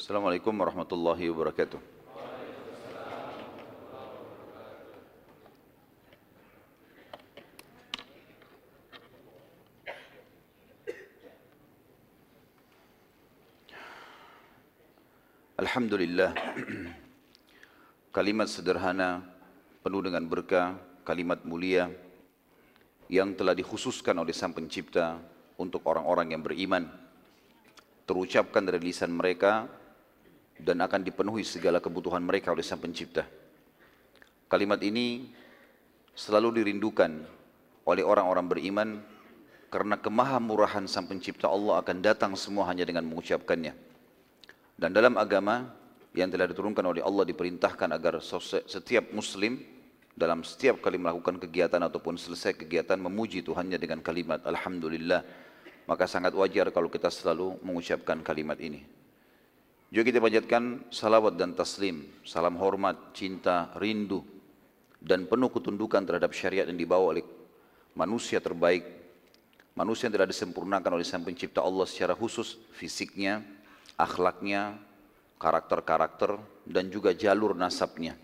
Assalamualaikum warahmatullahi wabarakatuh. Alhamdulillah. Kalimat sederhana penuh dengan berkah, kalimat mulia yang telah dikhususkan oleh Sang Pencipta untuk orang-orang yang beriman, terucapkan dari lisan mereka dan akan dipenuhi segala kebutuhan mereka oleh Sang Pencipta. Kalimat ini selalu dirindukan oleh orang-orang beriman karena kemahamurahan Sang Pencipta Allah akan datang semua hanya dengan mengucapkannya. Dan dalam agama yang telah diturunkan oleh Allah diperintahkan agar setiap muslim dalam setiap kali melakukan kegiatan ataupun selesai kegiatan memuji Tuhannya dengan kalimat Alhamdulillah. Maka sangat wajar kalau kita selalu mengucapkan kalimat ini. Juga kita panjatkan salawat dan taslim, salam hormat, cinta, rindu, dan penuh ketundukan terhadap syariat yang dibawa oleh manusia terbaik, manusia yang telah disempurnakan oleh Sang Pencipta Allah secara khusus, fisiknya, akhlaknya, karakter-karakter, dan juga jalur nasabnya.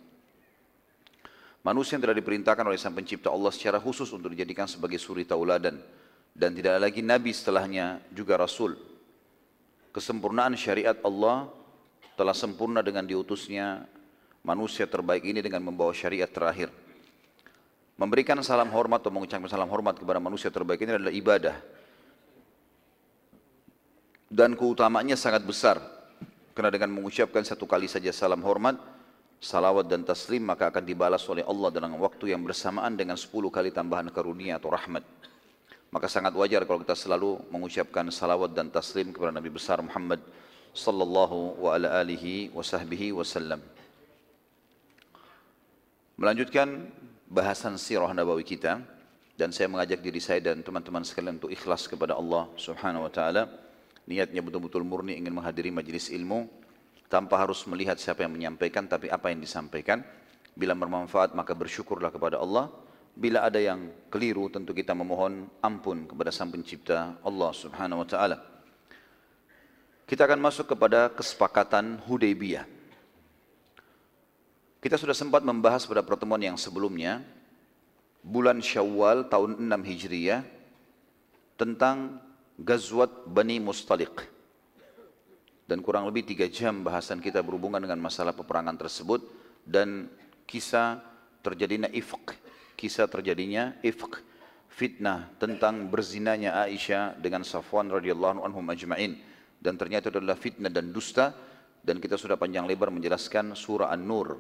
Manusia yang telah diperintahkan oleh Sang Pencipta Allah secara khusus untuk dijadikan sebagai suri tauladan, dan tidak ada lagi nabi setelahnya, juga rasul. Kesempurnaan syariat Allah telah sempurna dengan diutusnya manusia terbaik ini dengan membawa syariat terakhir. Memberikan salam hormat atau mengucapkan salam hormat kepada manusia terbaik ini adalah ibadah. Dan keutamaannya sangat besar. Karena dengan mengucapkan satu kali saja salam hormat, salawat dan taslim, maka akan dibalas oleh Allah dalam waktu yang bersamaan dengan 10 kali tambahan karunia atau rahmat. Maka sangat wajar kalau kita selalu mengucapkan salawat dan taslim kepada Nabi besar Muhammad sallallahu wa ala alihi wa sahbihi wasallam. Melanjutkan bahasan sirah nabawi kita, dan saya mengajak diri saya dan teman-teman sekalian untuk ikhlas kepada Allah subhanahu wa ta'ala. Niatnya betul-betul murni ingin menghadiri majelis ilmu tanpa harus melihat siapa yang menyampaikan, tapi apa yang disampaikan. Bila bermanfaat maka bersyukurlah kepada Allah. Bila ada yang keliru tentu kita memohon ampun kepada Sang Pencipta Allah subhanahu wa ta'ala. Kita akan masuk kepada kesepakatan Hudaybiyyah. Kita sudah sempat membahas pada pertemuan yang sebelumnya, bulan Syawal tahun 6 Hijriah, tentang Ghazwat Bani Mustaliq. Dan kurang lebih 3 jam bahasan kita berhubungan dengan masalah peperangan tersebut dan kisah terjadinya ifq. Kisah terjadinya ifq, fitnah tentang berzinanya Aisyah dengan Safwan radhiyallahu anhu ajma'in, dan ternyata itu adalah fitnah dan dusta. Dan kita sudah panjang lebar menjelaskan surah An-Nur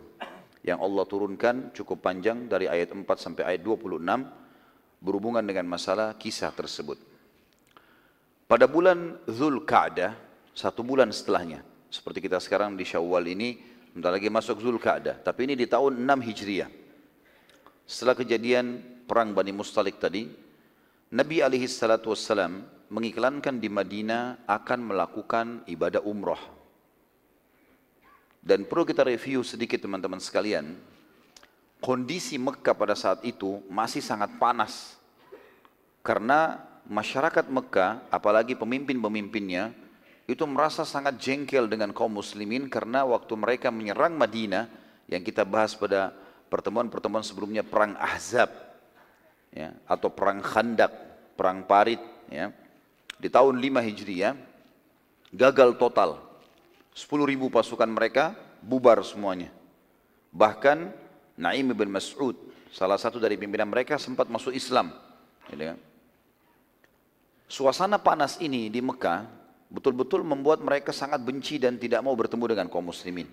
yang Allah turunkan cukup panjang dari ayat 4 sampai ayat 26 berhubungan dengan masalah kisah tersebut. Pada bulan Dzulqa'dah, satu bulan setelahnya, seperti kita sekarang di Syawal ini, bentar lagi masuk Dzulqa'dah, tapi ini di tahun 6 Hijriah. Setelah kejadian perang Bani Mustaliq tadi, Nabi alaihi salatu wassalam mengiklankan di Madinah akan melakukan ibadah umrah. Dan perlu kita review sedikit teman-teman sekalian, kondisi Mekah pada saat itu masih sangat panas. Karena masyarakat Mekah, apalagi pemimpin-pemimpinnya, itu merasa sangat jengkel dengan kaum muslimin karena waktu mereka menyerang Madinah, yang kita bahas pada pertemuan-pertemuan sebelumnya, perang Ahzab ya, atau perang Khandak, perang Parit ya, di tahun 5 Hijriah gagal total. 10.000 pasukan mereka bubar semuanya. Bahkan Naim bin Mas'ud, salah satu dari pimpinan mereka, sempat masuk Islam. Suasana panas ini di Mekah betul-betul membuat mereka sangat benci dan tidak mau bertemu dengan kaum muslimin.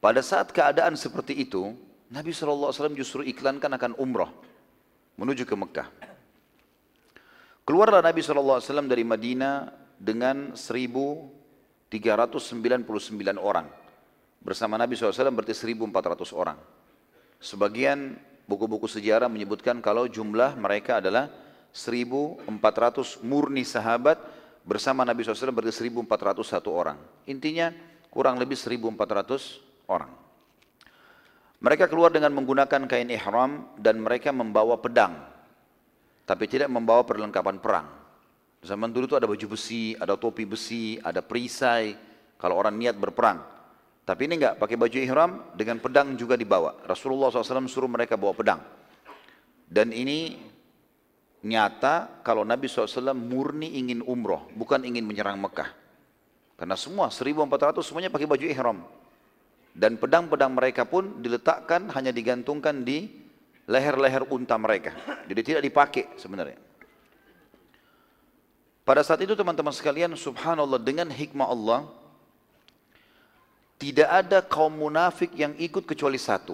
Pada saat keadaan seperti itu, Nabi SAW justru iklankan akan umrah menuju ke Mekah. Keluarlah Nabi SAW dari Madinah dengan 1.399 orang. Bersama Nabi SAW berarti 1.400 orang. Sebagian buku-buku sejarah menyebutkan kalau jumlah mereka adalah 1.400 murni sahabat. Bersama Nabi SAW berarti 1.401 orang. Intinya kurang lebih 1.400 orang. Mereka keluar dengan menggunakan kain ihram dan mereka membawa pedang, tapi tidak membawa perlengkapan perang. Zaman dulu itu ada baju besi, ada topi besi, ada perisai, kalau orang niat berperang. Tapi ini enggak, pakai baju ihram dengan pedang juga dibawa. Rasulullah SAW suruh mereka bawa pedang. Dan ini nyata kalau Nabi SAW murni ingin umroh, bukan ingin menyerang Mekah. Karena semua 1400 semuanya pakai baju ihram. Dan pedang-pedang mereka pun diletakkan, hanya digantungkan di leher-leher unta mereka. Jadi tidak dipakai sebenarnya. Pada saat itu teman-teman sekalian, subhanallah, dengan hikmah Allah, tidak ada kaum munafik yang ikut kecuali satu.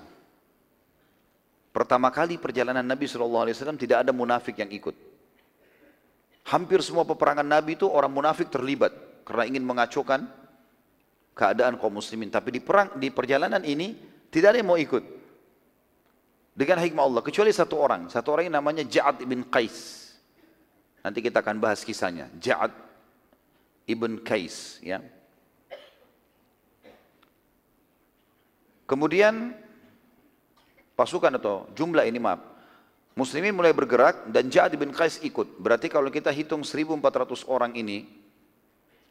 Pertama kali perjalanan Nabi SAW tidak ada munafik yang ikut. Hampir semua peperangan Nabi itu orang munafik terlibat karena ingin mengacaukan keadaan kaum muslimin. Tapi di perjalanan ini tidak ada yang mau ikut. Dengan hikmah Allah, kecuali satu orang yang namanya Ja'ad ibn Qais. Nanti kita akan bahas kisahnya, Ja'ad ibn Qais, ya. Kemudian pasukan atau jumlah ini, maaf, muslimin mulai bergerak dan Ja'ad ibn Qais ikut. Berarti kalau kita hitung 1400 orang ini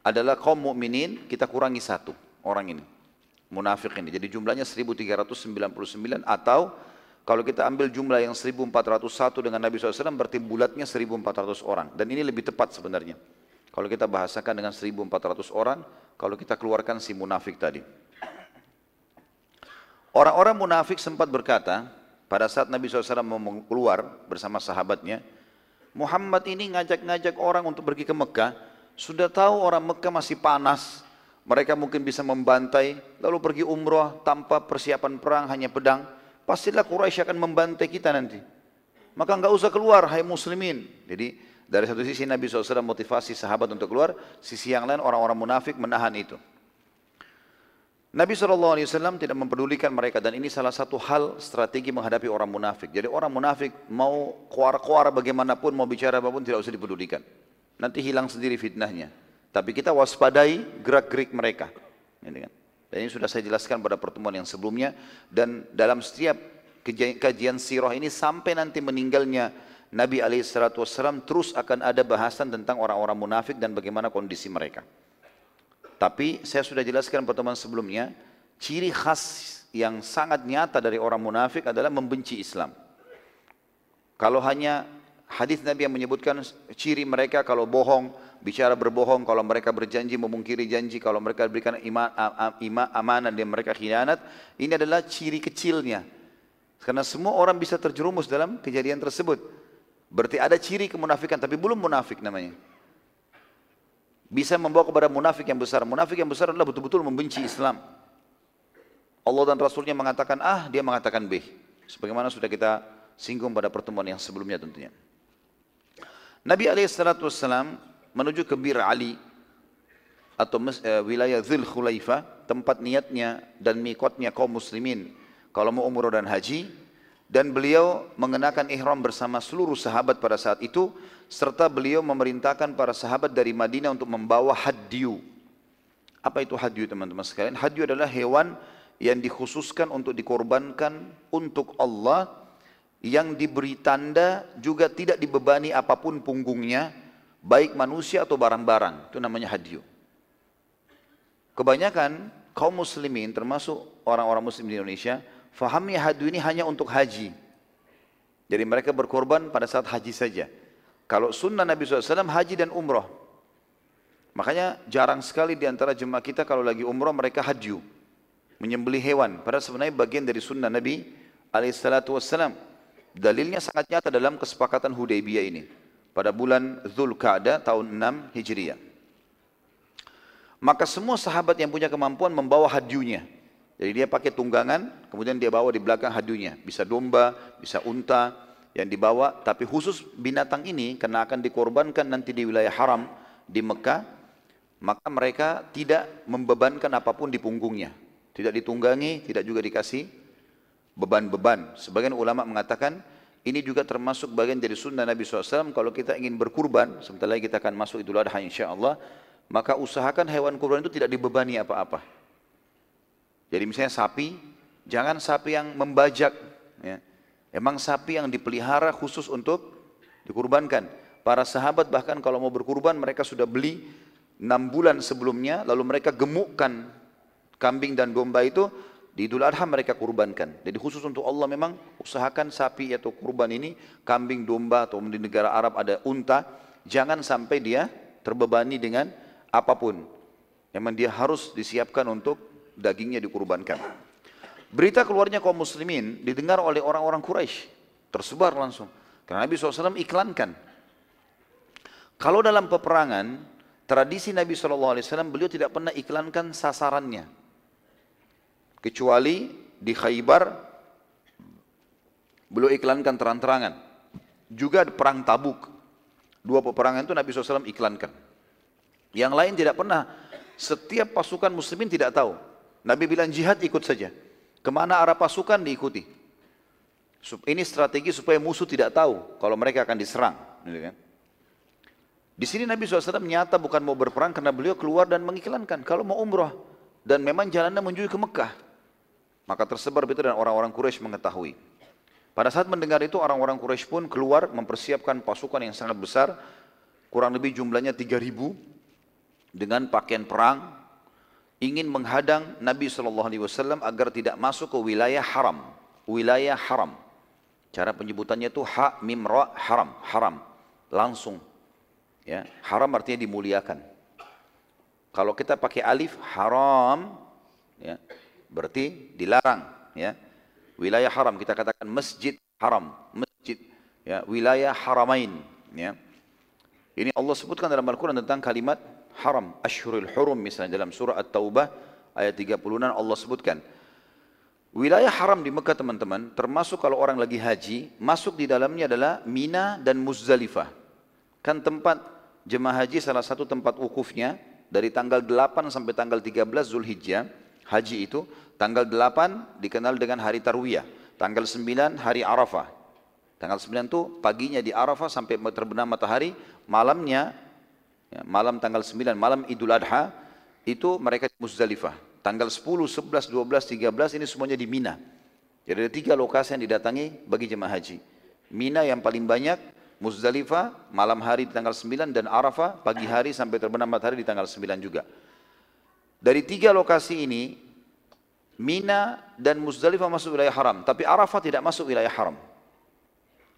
adalah kaum mukminin, kita kurangi satu orang ini, munafik ini. Jadi jumlahnya 1399 atau kalau kita ambil jumlah yang 1401 dengan Nabi SAW berarti bulatnya 1400 orang. Dan ini lebih tepat sebenarnya. Kalau kita bahasakan dengan 1400 orang, kalau kita keluarkan si munafik tadi. Orang-orang munafik sempat berkata, pada saat Nabi SAW mau keluar bersama sahabatnya, Muhammad ini ngajak-ngajak orang untuk pergi ke Mekah, sudah tahu orang Mekah masih panas, mereka mungkin bisa membantai, lalu pergi umroh tanpa persiapan perang, hanya pedang. Pastilah Quraisy akan membantai kita nanti. Maka enggak usah keluar, hai muslimin. Jadi dari satu sisi Nabi SAW motivasi sahabat untuk keluar, sisi yang lain orang-orang munafik menahan itu. Nabi SAW tidak mempedulikan mereka, dan ini salah satu hal strategi menghadapi orang munafik. Jadi orang munafik mau koar-koar bagaimanapun, mau bicara apapun, tidak usah dipedulikan. Nanti hilang sendiri fitnahnya. Tapi kita waspadai gerak-gerik mereka. Dan ini sudah saya jelaskan pada pertemuan yang sebelumnya, dan dalam setiap kajian sirah ini sampai nanti meninggalnya Nabi SAW terus akan ada bahasan tentang orang-orang munafik dan bagaimana kondisi mereka. Tapi saya sudah jelaskan pertemuan sebelumnya, ciri khas yang sangat nyata dari orang munafik adalah membenci Islam. Kalau hanya hadis Nabi yang menyebutkan ciri mereka kalau bohong, bicara berbohong, kalau mereka berjanji memungkiri janji, kalau mereka berikan amanah dan mereka khianat, ini adalah ciri kecilnya. Karena semua orang bisa terjerumus dalam kejadian tersebut. Berarti ada ciri kemunafikan, tapi belum munafik namanya. Bisa membawa kepada munafik yang besar. Munafik yang besar adalah betul-betul membenci Islam. Allah dan Rasulnya mengatakan A, dia mengatakan B. Sebagaimana sudah kita singgung pada pertemuan yang sebelumnya tentunya. Nabi SAW menuju ke Bir Ali atau wilayah Dzul Khulaifah, tempat niatnya dan mikotnya kaum muslimin kalau mau umroh dan haji, dan beliau mengenakan ihram bersama seluruh sahabat pada saat itu, serta beliau memerintahkan para sahabat dari Madinah untuk membawa hadyu. Apa itu hadyu teman-teman sekalian? Hadyu adalah hewan yang dikhususkan untuk dikorbankan untuk Allah, yang diberi tanda juga tidak dibebani apapun punggungnya, baik manusia atau barang-barang, itu namanya hadyu. Kebanyakan kaum muslimin, termasuk orang-orang muslim di Indonesia, fahamnya hadyu ini hanya untuk haji. Jadi mereka berkorban pada saat haji saja. Kalau sunnah Nabi SAW, haji dan umroh. Makanya jarang sekali di antara jemaah kita kalau lagi umroh mereka hadyu, menyembelih hewan. Padahal sebenarnya bagian dari sunnah Nabi SAW. Dalilnya sangat nyata dalam kesepakatan Hudaybiyyah ini, pada bulan Dzulqa'dah tahun 6 Hijriah. Maka semua sahabat yang punya kemampuan membawa hadyunya. Jadi dia pakai tunggangan, kemudian dia bawa di belakang hadyunya. Bisa domba, bisa unta yang dibawa. Tapi khusus binatang ini, karena akan dikorbankan nanti di wilayah haram di Mekah, maka mereka tidak membebankan apapun di punggungnya. Tidak ditunggangi, tidak juga dikasih beban-beban. Sebagian ulama mengatakan, ini juga termasuk bagian dari sunnah Nabi SAW. Kalau kita ingin berkurban, sebentar lagi kita akan masuk Idul Adha insya Allah, maka usahakan hewan kurban itu tidak dibebani apa-apa. Jadi misalnya sapi, jangan sapi yang membajak. Ya. Emang sapi yang dipelihara khusus untuk dikurbankan. Para sahabat bahkan kalau mau berkurban mereka sudah beli 6 bulan sebelumnya, lalu mereka gemukkan kambing dan domba itu, di Idul Adha mereka kurbankan. Jadi khusus untuk Allah memang usahakan sapi atau kurban ini, kambing, domba, atau di negara Arab ada unta, jangan sampai dia terbebani dengan apapun. Memang dia harus disiapkan untuk dagingnya dikurbankan. Berita keluarnya kaum muslimin didengar oleh orang-orang Quraisy, tersebar langsung. Karena Nabi SAW iklankan. Kalau dalam peperangan, tradisi Nabi SAW beliau tidak pernah iklankan sasarannya, kecuali di Khaybar beliau iklankan terang-terangan. Juga perang Tabuk, 2 peperangan itu Nabi SAW iklankan. Yang lain tidak pernah. Setiap pasukan muslimin tidak tahu. Nabi bilang jihad ikut saja, kemana arah pasukan diikuti. Ini strategi supaya musuh tidak tahu kalau mereka akan diserang. Di sini Nabi SAW nyata bukan mau berperang karena beliau keluar dan mengiklankan kalau mau umrah. Dan memang jalannya menuju ke Mekah. Maka tersebar berita dan orang-orang Quraisy mengetahui. Pada saat mendengar itu orang-orang Quraisy pun keluar mempersiapkan pasukan yang sangat besar. Kurang lebih jumlahnya 3.000 dengan pakaian perang. Ingin menghadang Nabi SAW agar tidak masuk ke wilayah haram. Wilayah haram. Cara penyebutannya itu ha mim ra haram. Haram. Langsung. Ya, haram artinya dimuliakan. Kalau kita pakai alif haram, ya, berarti dilarang. Ya. Wilayah haram kita katakan masjid haram, masjid, ya, wilayah haramain. Ya. Ini Allah sebutkan dalam Al-Quran tentang kalimat haram, ashurul hurum misalnya dalam surah At-Taubah ayat 36 Allah sebutkan. Wilayah haram di Mekah teman-teman, termasuk kalau orang lagi haji, masuk di dalamnya adalah Mina dan Muzdalifah. Kan tempat jemaah haji salah satu tempat wukufnya dari tanggal 8 sampai tanggal 13 Zulhijjah. Haji itu tanggal 8 dikenal dengan hari Tarwiyah, tanggal 9 hari Arafah. Tanggal 9 itu paginya di Arafah sampai terbenam matahari, malamnya ya, malam tanggal 9 malam Idul Adha itu mereka di Muzdalifah. Tanggal 10, 11, 12, 13 ini semuanya di Mina. Jadi ada 3 lokasi yang didatangi bagi jemaah haji. Mina yang paling banyak, Muzdalifah malam hari di tanggal 9 dan Arafah pagi hari sampai terbenam matahari di tanggal 9 juga. Dari 3 lokasi ini Mina dan Muzdalifah masuk wilayah haram, tapi Arafah tidak masuk wilayah haram.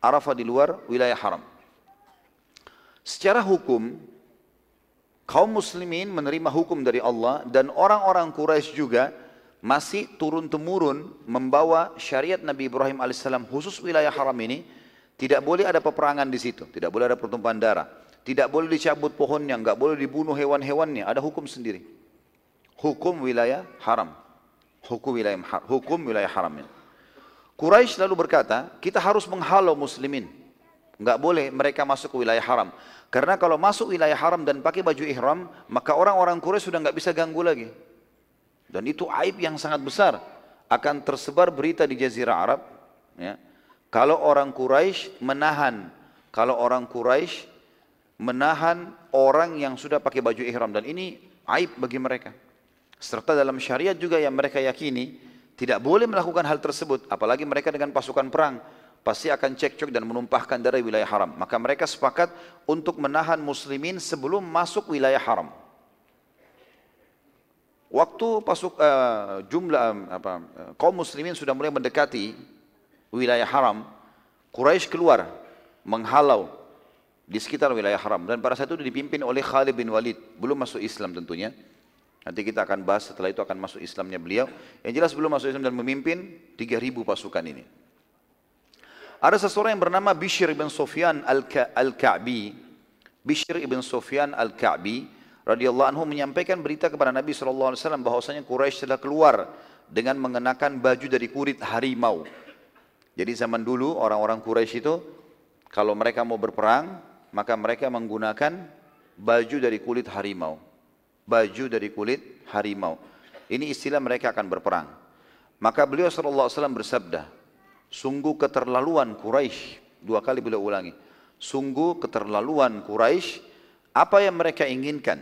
Arafah di luar wilayah haram. Secara hukum kaum muslimin menerima hukum dari Allah dan orang-orang Quraisy juga masih turun-temurun membawa syariat Nabi Ibrahim alaihissalam khusus wilayah haram ini. Tidak boleh ada peperangan di situ, tidak boleh ada pertumpahan darah, tidak boleh dicabut pohonnya, nggak boleh dibunuh hewan-hewannya, ada hukum sendiri. Hukum wilayah haram, hukum wilayah haram. Quraisy lalu berkata, kita harus menghalau muslimin, nggak boleh mereka masuk ke wilayah haram, karena kalau masuk wilayah haram dan pakai baju ihram, maka orang-orang Quraisy sudah nggak bisa ganggu lagi. Dan itu aib yang sangat besar, akan tersebar berita di Jazirah Arab, ya. Kalau orang Quraisy menahan, orang yang sudah pakai baju ihram dan ini aib bagi mereka. Serta dalam syariat juga yang mereka yakini tidak boleh melakukan hal tersebut, apalagi mereka dengan pasukan perang pasti akan cekcok dan menumpahkan darah wilayah haram. Maka mereka sepakat untuk menahan muslimin sebelum masuk wilayah haram. Waktu kaum muslimin sudah mulai mendekati wilayah haram, Quraisy keluar menghalau di sekitar wilayah haram dan pada saat itu dipimpin oleh Khalid bin Walid, belum masuk Islam tentunya. Nanti kita akan bahas setelah itu akan masuk Islamnya beliau. Yang jelas belum masuk Islam dan memimpin 3.000 pasukan ini. Ada seseorang yang bernama Bashir bin Sufyan Al-Ka'bi. Bashir bin Sufyan Al-Ka'bi radhiyallahu anhu menyampaikan berita kepada Nabi SAW bahwasanya Quraisy telah keluar dengan mengenakan baju dari kulit harimau. Jadi zaman dulu orang-orang Quraisy itu kalau mereka mau berperang maka mereka menggunakan baju dari kulit harimau. Baju dari kulit harimau. Ini istilah mereka akan berperang. Maka beliau SAW bersabda, sungguh keterlaluan Quraisy. 2 kali beliau ulangi. Sungguh keterlaluan Quraisy. Apa yang mereka inginkan?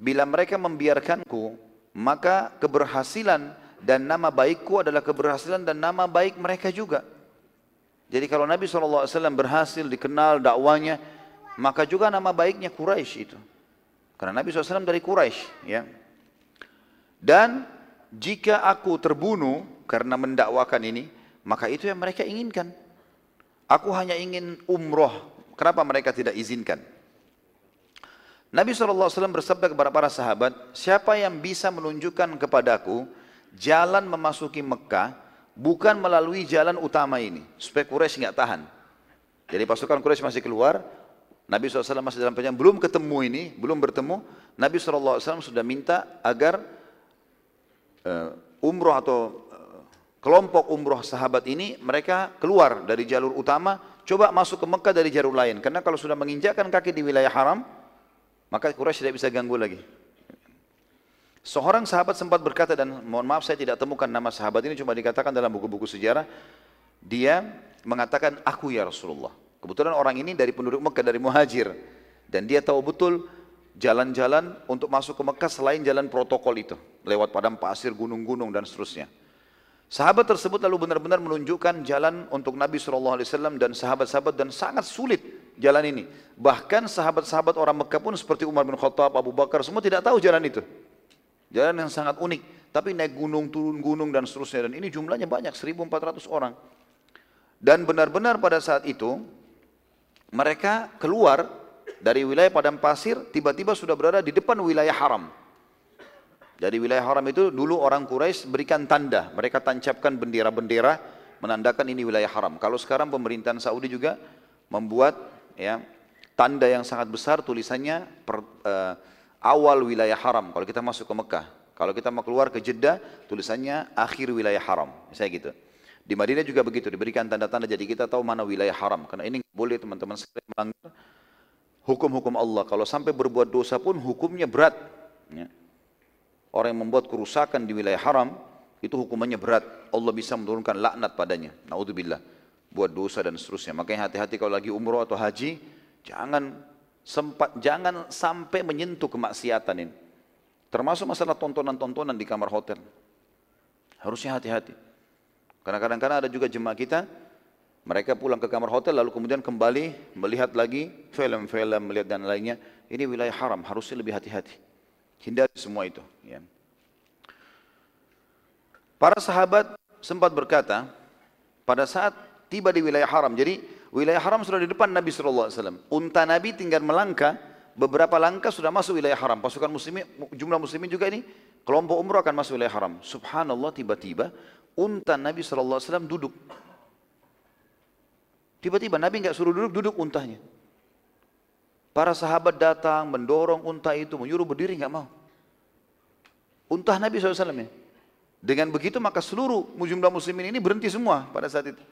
Bila mereka membiarkanku maka keberhasilan dan nama baikku adalah keberhasilan dan nama baik mereka juga. Jadi kalau Nabi SAW berhasil dikenal dakwanya, maka juga nama baiknya Quraisy itu. Karena Nabi SAW dari Quraisy, ya. Dan jika aku terbunuh karena mendakwakan ini, maka itu yang mereka inginkan. Aku hanya ingin umroh. Kenapa mereka tidak izinkan? Nabi SAW bersabda kepada para sahabat, siapa yang bisa menunjukkan kepadaku jalan memasuki Mekah bukan melalui jalan utama ini, supaya Quraisy nggak tahan. Jadi pasukan Quraisy masih keluar, Nabi SAW masih dalam perjalanan, belum ketemu ini, belum bertemu. Nabi SAW sudah minta agar umroh atau kelompok umroh sahabat ini mereka keluar dari jalur utama, coba masuk ke Mekah dari jalur lain. Karena kalau sudah menginjakkan kaki di wilayah haram, maka Quraisy tidak bisa ganggu lagi. Seorang sahabat sempat berkata, dan mohon maaf saya tidak temukan nama sahabat ini, cuma dikatakan dalam buku-buku sejarah, dia mengatakan, aku ya Rasulullah. Kebetulan orang ini dari penduduk Mekah, dari muhajir, dan dia tahu betul jalan-jalan untuk masuk ke Mekah selain jalan protokol itu, lewat padang pasir, gunung-gunung dan seterusnya. Sahabat tersebut lalu benar-benar menunjukkan jalan untuk Nabi SAW dan sahabat-sahabat, dan sangat sulit jalan ini. Bahkan sahabat-sahabat orang Mekah pun seperti Umar bin Khattab, Abu Bakar, semua tidak tahu jalan itu. Jalan yang sangat unik, tapi naik gunung, turun gunung dan seterusnya. Dan ini jumlahnya banyak, 1.400 orang. Dan benar-benar pada saat itu, mereka keluar dari wilayah padang pasir, tiba-tiba sudah berada di depan wilayah haram. Dari wilayah haram itu dulu orang Quraisy berikan tanda, mereka tancapkan bendera-bendera menandakan ini wilayah haram. Kalau sekarang pemerintahan Saudi juga membuat, ya, tanda yang sangat besar tulisannya awal wilayah haram. Kalau kita masuk ke Mekah, kalau kita mau keluar ke Jeddah tulisannya akhir wilayah haram, misalnya gitu. Di Madinah juga begitu, diberikan tanda-tanda jadi kita tahu mana wilayah haram. Karena ini nggak boleh teman-teman sekalian melanggar hukum-hukum Allah. Kalau sampai berbuat dosa pun hukumnya berat, ya. Orang yang membuat kerusakan di wilayah haram itu hukumannya berat. Allah bisa menurunkan laknat padanya. Naudzubillah. Buat dosa dan seterusnya. Makanya hati-hati kalau lagi umroh atau haji, jangan sampai menyentuh kemaksiatan ini. Termasuk masalah tontonan-tontonan di kamar hotel. Harusnya hati-hati. Karena kadang-kadang ada juga jemaah kita, mereka pulang ke kamar hotel lalu kemudian kembali melihat lagi film-film, melihat dan lainnya. Ini wilayah haram, harusnya lebih hati-hati. Hindari semua itu, ya. Para sahabat sempat berkata pada saat tiba di wilayah haram, jadi wilayah haram sudah di depan Nabi SAW, unta Nabi tinggal melangkah beberapa langkah sudah masuk wilayah haram. Pasukan muslimin, jumlah muslimin juga ini, kelompok umroh akan masuk wilayah haram. Subhanallah, tiba-tiba unta Nabi SAW duduk. Tiba-tiba Nabi nggak suruh duduk, duduk untanya. Para sahabat datang, mendorong unta itu, menyuruh berdiri, nggak mau. Unta Nabi SAW, ya. Dengan begitu maka seluruh jumlah muslimin ini berhenti semua pada saat itu.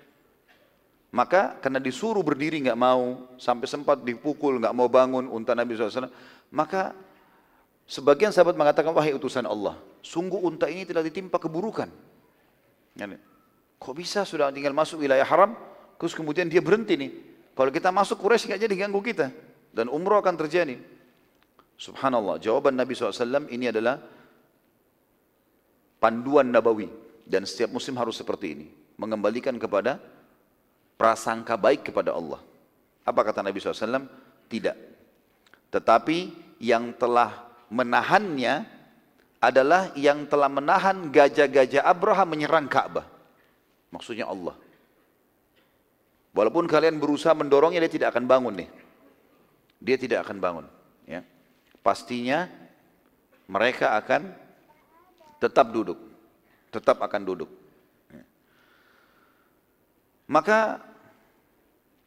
Maka karena disuruh berdiri nggak mau, sampai sempat dipukul, nggak mau bangun unta Nabi SAW. Maka sebagian sahabat mengatakan, wahai utusan Allah, sungguh unta ini telah ditimpa keburukan. Kok bisa sudah tinggal masuk wilayah haram, terus kemudian dia berhenti nih. Kalau kita masuk Quraisy nggak jadi ganggu kita. Dan umroh akan terjadi. Subhanallah, jawaban Nabi SAW ini adalah panduan nabawi. Dan setiap muslim harus seperti ini. Mengembalikan kepada prasangka baik kepada Allah. Apa kata Nabi SAW? Tidak. Tetapi yang telah menahannya adalah yang telah menahan gajah-gajah Abraham menyerang Ka'bah. Maksudnya Allah. Walaupun kalian berusaha mendorongnya, dia tidak akan bangun nih. Dia tidak akan bangun, ya. Pastinya mereka akan tetap duduk, tetap akan duduk. Ya. Maka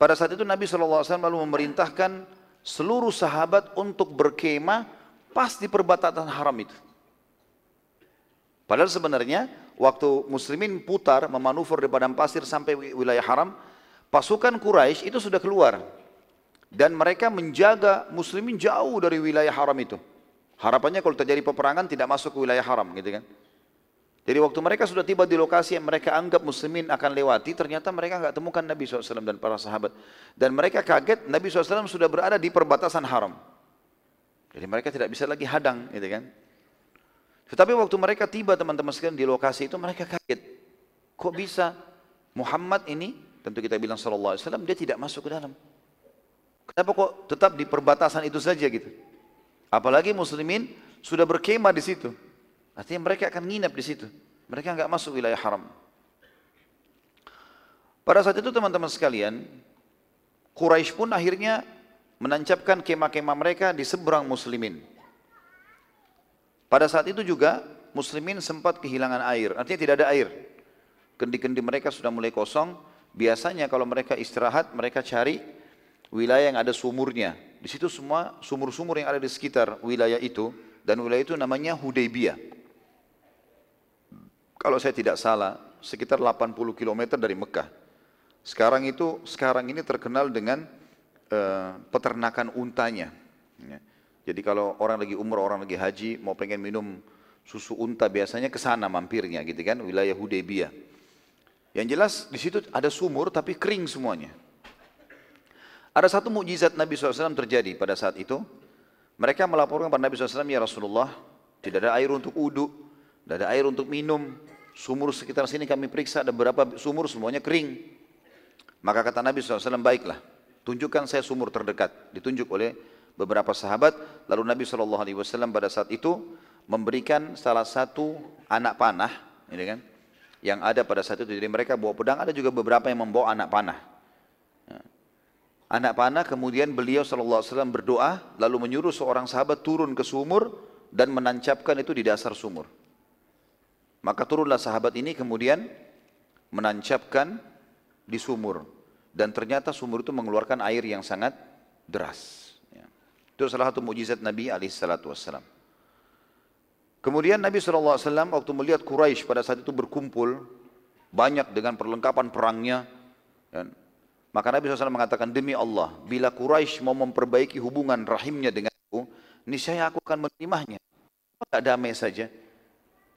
pada saat itu Nabi SAW lalu memerintahkan seluruh sahabat untuk berkemah pas di perbatasan haram itu. Padahal sebenarnya waktu muslimin putar memanuver di padang pasir sampai wilayah haram, pasukan Quraisy itu sudah keluar. Dan mereka menjaga muslimin jauh dari wilayah haram itu. Harapannya kalau terjadi peperangan tidak masuk ke wilayah haram, gitu kan. Jadi waktu mereka sudah tiba di lokasi yang mereka anggap muslimin akan lewati, ternyata mereka nggak temukan Nabi SAW dan para sahabat. Dan mereka kaget, Nabi SAW sudah berada di perbatasan haram. Jadi mereka tidak bisa lagi hadang, gitu kan. Tetapi waktu mereka tiba, teman-teman sekalian, di lokasi itu mereka kaget. Kok bisa Muhammad ini, tentu kita bilang SAW, dia tidak masuk ke dalam. Kenapa kok tetap di perbatasan itu saja gitu? Apalagi muslimin sudah berkemah di situ. Artinya mereka akan nginap di situ. Mereka nggak masuk wilayah haram. Pada saat itu teman-teman sekalian, Quraisy pun akhirnya menancapkan kemah-kemah mereka di seberang muslimin. Pada saat itu juga muslimin sempat kehilangan air, artinya tidak ada air. Kendi-kendi mereka sudah mulai kosong. Biasanya kalau mereka istirahat, mereka cari wilayah yang ada sumurnya. Di situ semua sumur-sumur yang ada di sekitar wilayah itu, dan wilayah itu namanya Hudaybiyyah. Kalau saya tidak salah, sekitar 80 km dari Mekah. Sekarang ini terkenal dengan peternakan untanya. Jadi kalau orang lagi umrah, orang lagi haji, mau pengen minum susu unta, biasanya ke sana mampirnya gitu kan, wilayah Hudaybiyyah. Yang jelas di situ ada sumur tapi kering semuanya. Ada satu mukjizat Nabi SAW terjadi pada saat itu. Mereka melaporkan kepada Nabi SAW, "Ya Rasulullah, tidak ada air untuk wudu, tidak ada air untuk minum. Sumur sekitar sini kami periksa ada berapa sumur, semuanya kering." Maka kata Nabi SAW, "Baiklah, tunjukkan saya sumur terdekat." Ditunjuk oleh beberapa sahabat, lalu Nabi SAW pada saat itu memberikan salah satu anak panah, ini kan, yang ada pada saat itu. Jadi mereka bawa pedang, ada juga beberapa yang membawa anak panah. Anak panah, kemudian beliau SAW berdoa, lalu menyuruh seorang sahabat turun ke sumur dan menancapkan itu di dasar sumur. Maka turunlah sahabat ini kemudian menancapkan di sumur. Dan ternyata sumur itu mengeluarkan air yang sangat deras. Itu salah satu mukjizat Nabi SAW. Kemudian Nabi SAW waktu melihat Quraisy pada saat itu berkumpul, banyak dengan perlengkapan perangnya. Maka Nabi SAW mengatakan, "Demi Allah, bila Quraisy mau memperbaiki hubungan rahimnya denganku, niscaya aku akan menerimanya. Tidak damai saja.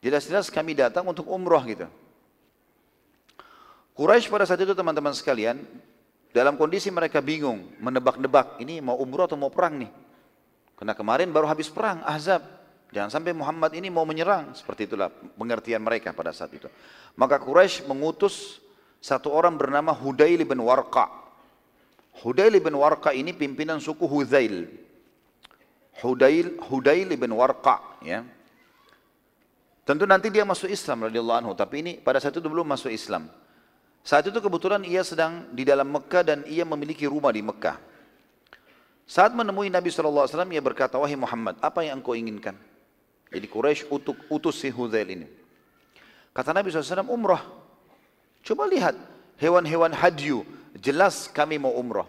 Jelas-jelas kami datang untuk umrah." Gitu. Quraisy pada saat itu teman-teman sekalian, dalam kondisi mereka bingung, menebak-nebak, ini mau umrah atau mau perang nih? Karena kemarin baru habis perang Ahzab, jangan sampai Muhammad ini mau menyerang. Seperti itulah pengertian mereka pada saat itu. Maka Quraisy mengutus satu orang bernama Hudhayl ibn Warqa. Hudhayl ibn Warqa ini pimpinan suku Hudhayl. Hudhayl ibn Warqa, ya. Tentu nanti dia masuk Islam radhiyallahu anhu, tapi ini pada saat itu belum masuk Islam. Saat itu kebetulan ia sedang di dalam Mekah dan ia memiliki rumah di Mekah. Saat menemui Nabi SAW, ia berkata, "Wahai Muhammad, apa yang engkau inginkan?" Jadi Quraisy utus si Hudhayl ini. Kata Nabi SAW, "Umrah." Coba lihat, hewan-hewan hadyu, jelas kami mau umrah.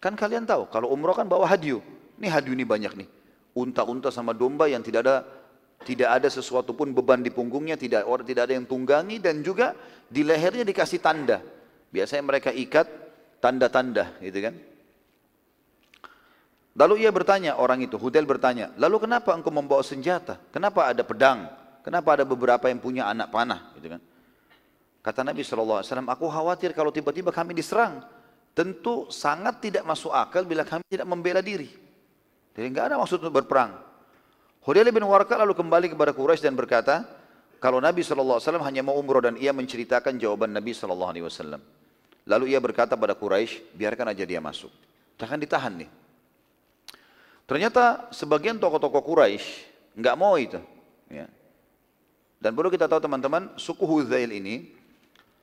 Kan kalian tahu, kalau umrah kan bawa hadyu. Ini hadyu ini banyak nih. Unta-unta sama domba yang tidak ada sesuatu pun beban di punggungnya, tidak ada yang tunggangi, dan juga di lehernya dikasih tanda. Biasanya mereka ikat tanda-tanda, gitu kan. Lalu ia bertanya, orang itu, Hudhayl bertanya, "Lalu kenapa engkau membawa senjata? Kenapa ada pedang? Kenapa ada beberapa yang punya anak panah?" Gitu kan. Kata Nabi SAW, "Aku khawatir kalau tiba-tiba kami diserang. Tentu sangat tidak masuk akal bila kami tidak membela diri. Jadi nggak ada maksud untuk berperang." Hudhayl bin Warqa lalu kembali kepada Quraisy dan berkata, "Kalau Nabi SAW hanya mau umroh," dan ia menceritakan jawaban Nabi SAW. Lalu ia berkata pada Quraisy, "Biarkan aja dia masuk. Jangan ditahan nih." Ternyata sebagian tokoh-tokoh Quraisy nggak mau itu. Ya. Dan perlu kita tahu teman-teman, suku Hudhayl ini,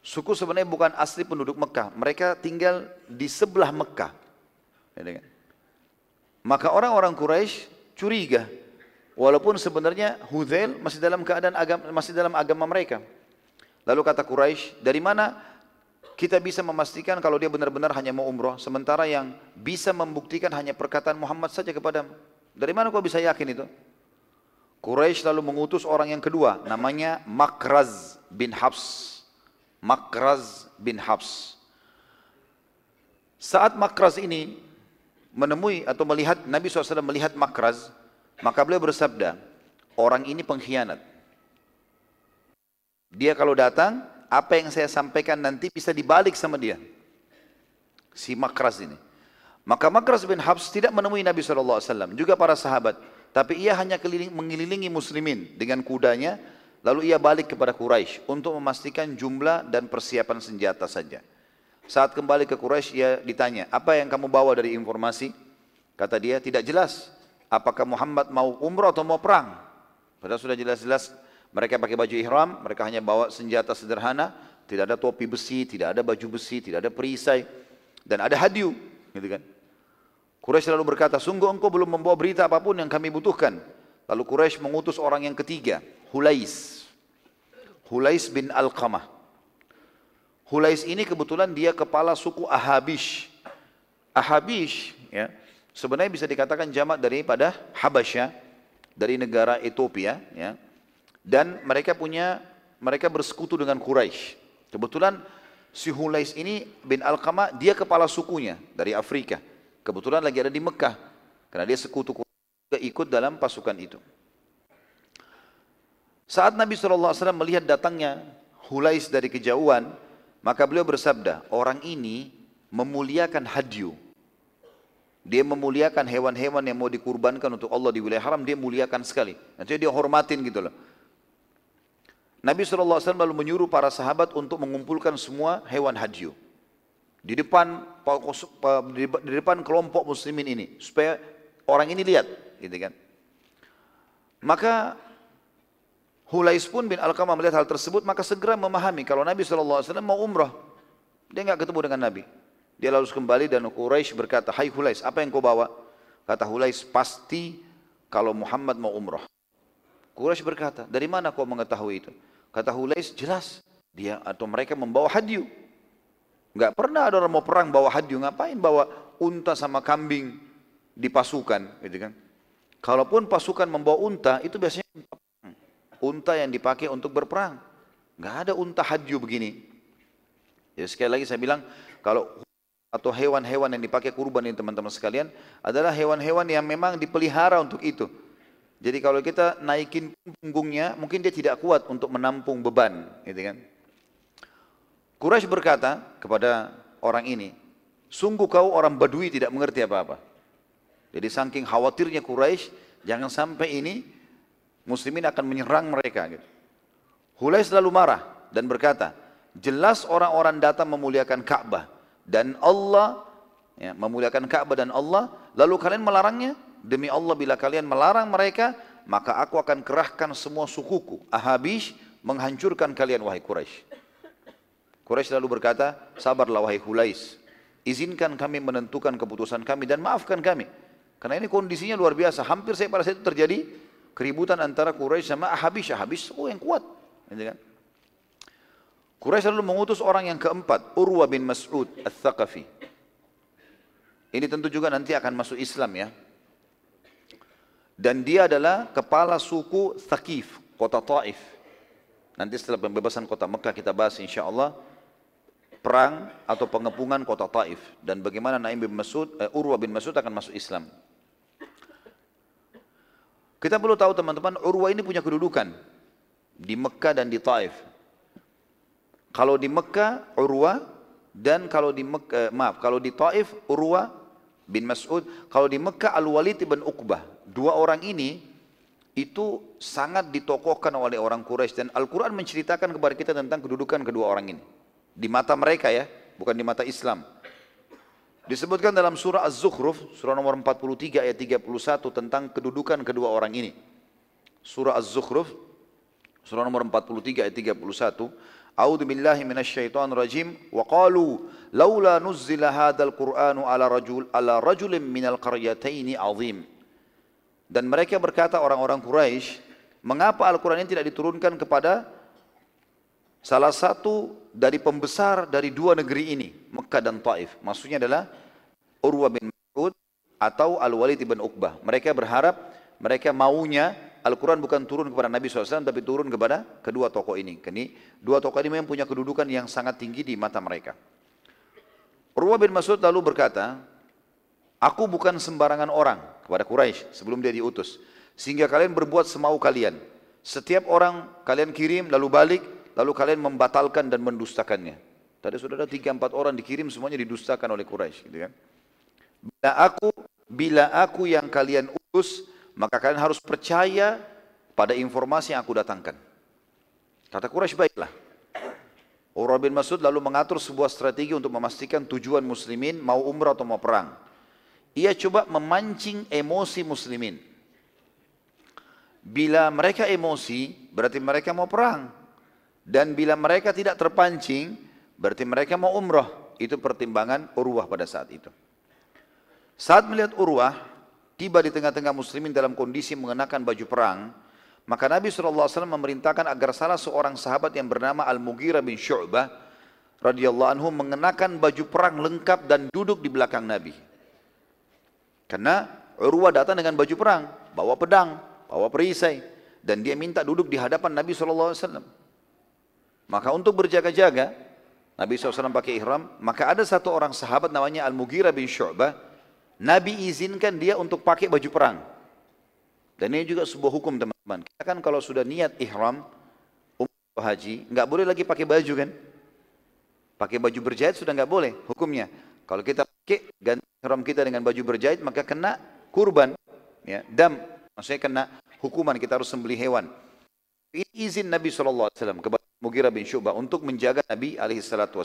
suku sebenarnya bukan asli penduduk Mekah. Mereka tinggal di sebelah Mekah. Maka orang-orang Quraisy curiga, walaupun sebenarnya Hudhayl masih dalam keadaan agama, masih dalam agama mereka. Lalu kata Quraisy, "Dari mana kita bisa memastikan kalau dia benar-benar hanya mau umroh, sementara yang bisa membuktikan hanya perkataan Muhammad saja kepadamu? Dari mana kau bisa yakin itu?" Quraisy lalu mengutus orang yang kedua, namanya Mikraz bin Hafs. Mikraz bin Hafs. Saat Mikraz ini menemui atau melihat, Nabi SAW melihat Mikraz, maka beliau bersabda, "Orang ini pengkhianat. Dia kalau datang, apa yang saya sampaikan nanti bisa dibalik sama dia." Si Mikraz ini. Maka Mikraz bin Hafs tidak menemui Nabi SAW, juga para sahabat. Tapi ia hanya mengelilingi muslimin dengan kudanya, lalu ia balik kepada Quraisy untuk memastikan jumlah dan persiapan senjata saja. Saat kembali ke Quraisy, ia ditanya, "Apa yang kamu bawa dari informasi?" Kata dia, "Tidak jelas. apakah Muhammad mau umrah atau mau perang? Padahal sudah jelas-jelas mereka pakai baju ihram, mereka hanya bawa senjata sederhana, tidak ada topi besi, tidak ada baju besi, tidak ada perisai, dan ada hadyu, gitu kan. Quraisy lalu berkata, sungguh engkau belum membawa berita apapun yang kami butuhkan. Lalu Quraisy mengutus orang yang ketiga, Hulais bin Alqamah. Hulais ini kebetulan dia kepala suku Ahabis. Ahabis, ya, sebenarnya bisa dikatakan jamak daripada Habasyah, dari negara Ethiopia, ya. Dan mereka bersekutu dengan Quraisy. Kebetulan si Hulais ini bin Alqamah, dia kepala sukunya dari Afrika. Kebetulan lagi ada di Mekah, karena dia sekutu juga ikut dalam pasukan itu. Saat Nabi SAW melihat datangnya Hulais dari kejauhan, maka beliau bersabda, orang ini memuliakan hadyu. Dia memuliakan hewan-hewan yang mau dikurbankan untuk Allah di wilayah haram, dia muliakan sekali. Nanti dia hormatin gitu loh. Nabi SAW lalu menyuruh para sahabat untuk mengumpulkan semua hewan hadyu di depan kelompok muslimin ini, supaya orang ini lihat, gitu kan. Maka Hulais pun bin Alqamah melihat hal tersebut, maka segera memahami kalau Nabi SAW mau umrah. Dia nggak ketemu dengan Nabi, dia lalu kembali, dan Quraisy berkata, hai Hulais, apa yang kau bawa? Kata Hulais, pasti kalau Muhammad mau umrah. Quraisy berkata, dari mana kau mengetahui itu? Kata Hulais, jelas dia atau mereka membawa hadyu. Nggak pernah ada orang mau perang bawa hadyu, ngapain bawa unta sama kambing di pasukan, gitu kan. Kalaupun pasukan membawa unta, itu biasanya unta yang dipakai untuk berperang. Nggak ada unta hadyu begini. Jadi sekali lagi saya bilang, kalau atau hewan-hewan yang dipakai kurban ini teman-teman sekalian adalah hewan-hewan yang memang dipelihara untuk itu. Jadi kalau kita naikin punggungnya, mungkin dia tidak kuat untuk menampung beban, gitu kan. Quraisy berkata kepada orang ini, sungguh kau orang badui tidak mengerti apa-apa. Jadi saking khawatirnya Quraisy, jangan sampai ini muslimin akan menyerang mereka. Gitu. Hulais lalu marah dan berkata, jelas orang-orang datang memuliakan Ka'bah dan Allah, ya, memuliakan Ka'bah dan Allah, lalu kalian melarangnya? Demi Allah, bila kalian melarang mereka, maka aku akan kerahkan semua sukuku Ahabis menghancurkan kalian, wahai Quraisy. Quraisy lalu berkata, sabarlah wahai Hulais, izinkan kami menentukan keputusan kami dan maafkan kami. Karena ini kondisinya luar biasa, hampir pada saat itu terjadi keributan antara Quraisy sama Ahabis. Ahabis suku yang kuat. Quraisy lalu mengutus orang yang keempat, Urwa bin Mas'ud Al Thaqafi. Ini tentu juga nanti akan masuk Islam, ya. Dan dia adalah kepala suku Thaqif, kota Taif. Nanti setelah pembebasan kota Mekah kita bahas insya Allah perang atau pengepungan kota Taif dan bagaimana Urwa bin Mas'ud akan masuk Islam. Kita perlu tahu teman-teman, Urwa ini punya kedudukan di Mekah dan di Taif. Kalau di Mekah Urwa, dan kalau di Taif Urwa bin Mas'ud, kalau di Mekah Al-Walid bin Uqbah. Dua orang ini itu sangat ditokohkan oleh orang Quraisy, dan Al-Quran menceritakan kepada kita tentang kedudukan kedua orang ini di mata mereka, ya, bukan di mata Islam. Disebutkan dalam surah Az-Zukhruf, surah nomor 43 ayat 31 tentang kedudukan kedua orang ini. Surah Az-Zukhruf, surah nomor 43 ayat 31. A'udzu billahi minasyaitonir rajim. Wa qalu laula nuzzila hadzal Qur'anu ala rajulin minal qaryataini 'azim. Dan mereka berkata, orang-orang Quraisy, mengapa Al-Quran ini tidak diturunkan kepada salah satu dari pembesar dari dua negeri ini, Mekah dan Taif. Maksudnya adalah Urwa bin Mas'ud atau Al-Walid bin Uqbah. Mereka berharap, mereka maunya Al-Quran bukan turun kepada Nabi SAW, tapi turun kepada kedua tokoh ini. Jadi dua tokoh ini memang punya kedudukan yang sangat tinggi di mata mereka. Urwa bin Mas'ud lalu berkata, aku bukan sembarangan orang kepada Quraisy sebelum dia diutus, sehingga kalian berbuat semau kalian. Setiap orang kalian kirim lalu balik, lalu kalian membatalkan dan mendustakannya. Tadi sudah ada 3-4 orang dikirim, semuanya didustakan oleh Quraisy, gitu kan. Bila aku yang kalian utus, maka kalian harus percaya pada informasi yang aku datangkan. Kata Quraisy, baiklah. Urwa bin Mas'ud lalu mengatur sebuah strategi untuk memastikan tujuan muslimin mau umrah atau mau perang. ia coba memancing emosi muslimin. Bila mereka emosi, berarti mereka mau perang. Dan bila mereka tidak terpancing, berarti mereka mau umrah. Itu pertimbangan Urwah pada saat itu. Saat melihat Urwah tiba di tengah-tengah muslimin dalam kondisi mengenakan baju perang, maka Nabi SAW memerintahkan agar salah seorang sahabat yang bernama Al-Mughirah bin Shu'bah radhiyallahu anhu mengenakan baju perang lengkap dan duduk di belakang Nabi. Karena Urwah datang dengan baju perang, bawa pedang, bawa perisai, dan dia minta duduk di hadapan Nabi SAW. Maka untuk berjaga-jaga, Nabi SAW pakai ihram, maka ada satu orang sahabat namanya Al-Mughirah bin Shu'bah, Nabi izinkan dia untuk pakai baju perang. Dan ini juga sebuah hukum, teman-teman. Kita kan kalau sudah niat ihram, umrah haji, nggak boleh lagi pakai baju kan? Pakai baju berjahit sudah nggak boleh hukumnya. Kalau kita pakai ganti ihram kita dengan baju berjahit, maka kena kurban, ya, dam. Maksudnya kena hukuman, kita harus sembelih hewan. Ini izin Nabi SAW kepada Mughirah bin Shu'bah untuk menjaga Nabi SAW.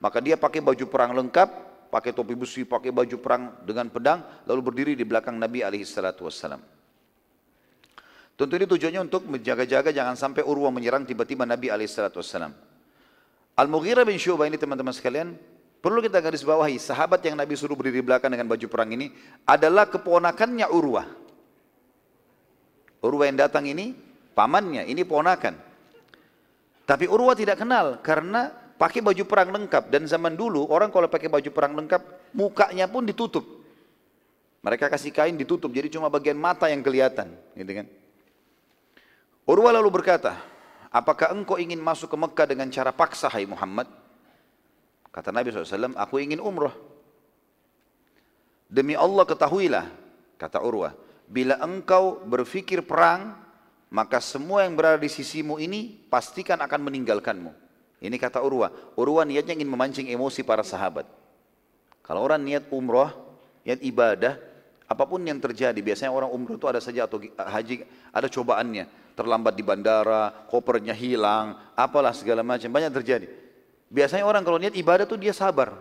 Maka dia pakai baju perang lengkap, pakai topi besi, pakai baju perang dengan pedang, lalu berdiri di belakang Nabi SAW. Tentu ini tujuannya untuk menjaga-jaga jangan sampai Urwah menyerang tiba-tiba Nabi SAW. Al-Mughirah bin Shu'bah ini, teman-teman sekalian, perlu kita garis bawahi, sahabat yang Nabi suruh berdiri belakang dengan baju perang ini adalah keponakannya Urwah. Urwah yang datang ini pamannya, ini ponakan. Tapi Urwah tidak kenal karena pakai baju perang lengkap, dan zaman dulu orang kalau pakai baju perang lengkap mukanya pun ditutup. Mereka kasih kain ditutup, jadi cuma bagian mata yang kelihatan, gitu kan? Urwah lalu berkata, apakah engkau ingin masuk ke Mekah dengan cara paksa, hai Muhammad? Kata Nabi SAW, aku ingin umrah. Demi Allah ketahuilah, kata Urwah, bila engkau berfikir perang, maka semua yang berada di sisimu ini pastikan akan meninggalkanmu. Ini kata Urwah. Urwah niatnya ingin memancing emosi para sahabat. Kalau orang niat umrah, niat ibadah, apapun yang terjadi, biasanya orang umrah itu ada saja atau haji, ada cobaannya. Terlambat di bandara, kopernya hilang, apalah segala macam, banyak terjadi. Biasanya orang kalau niat ibadah tuh dia sabar.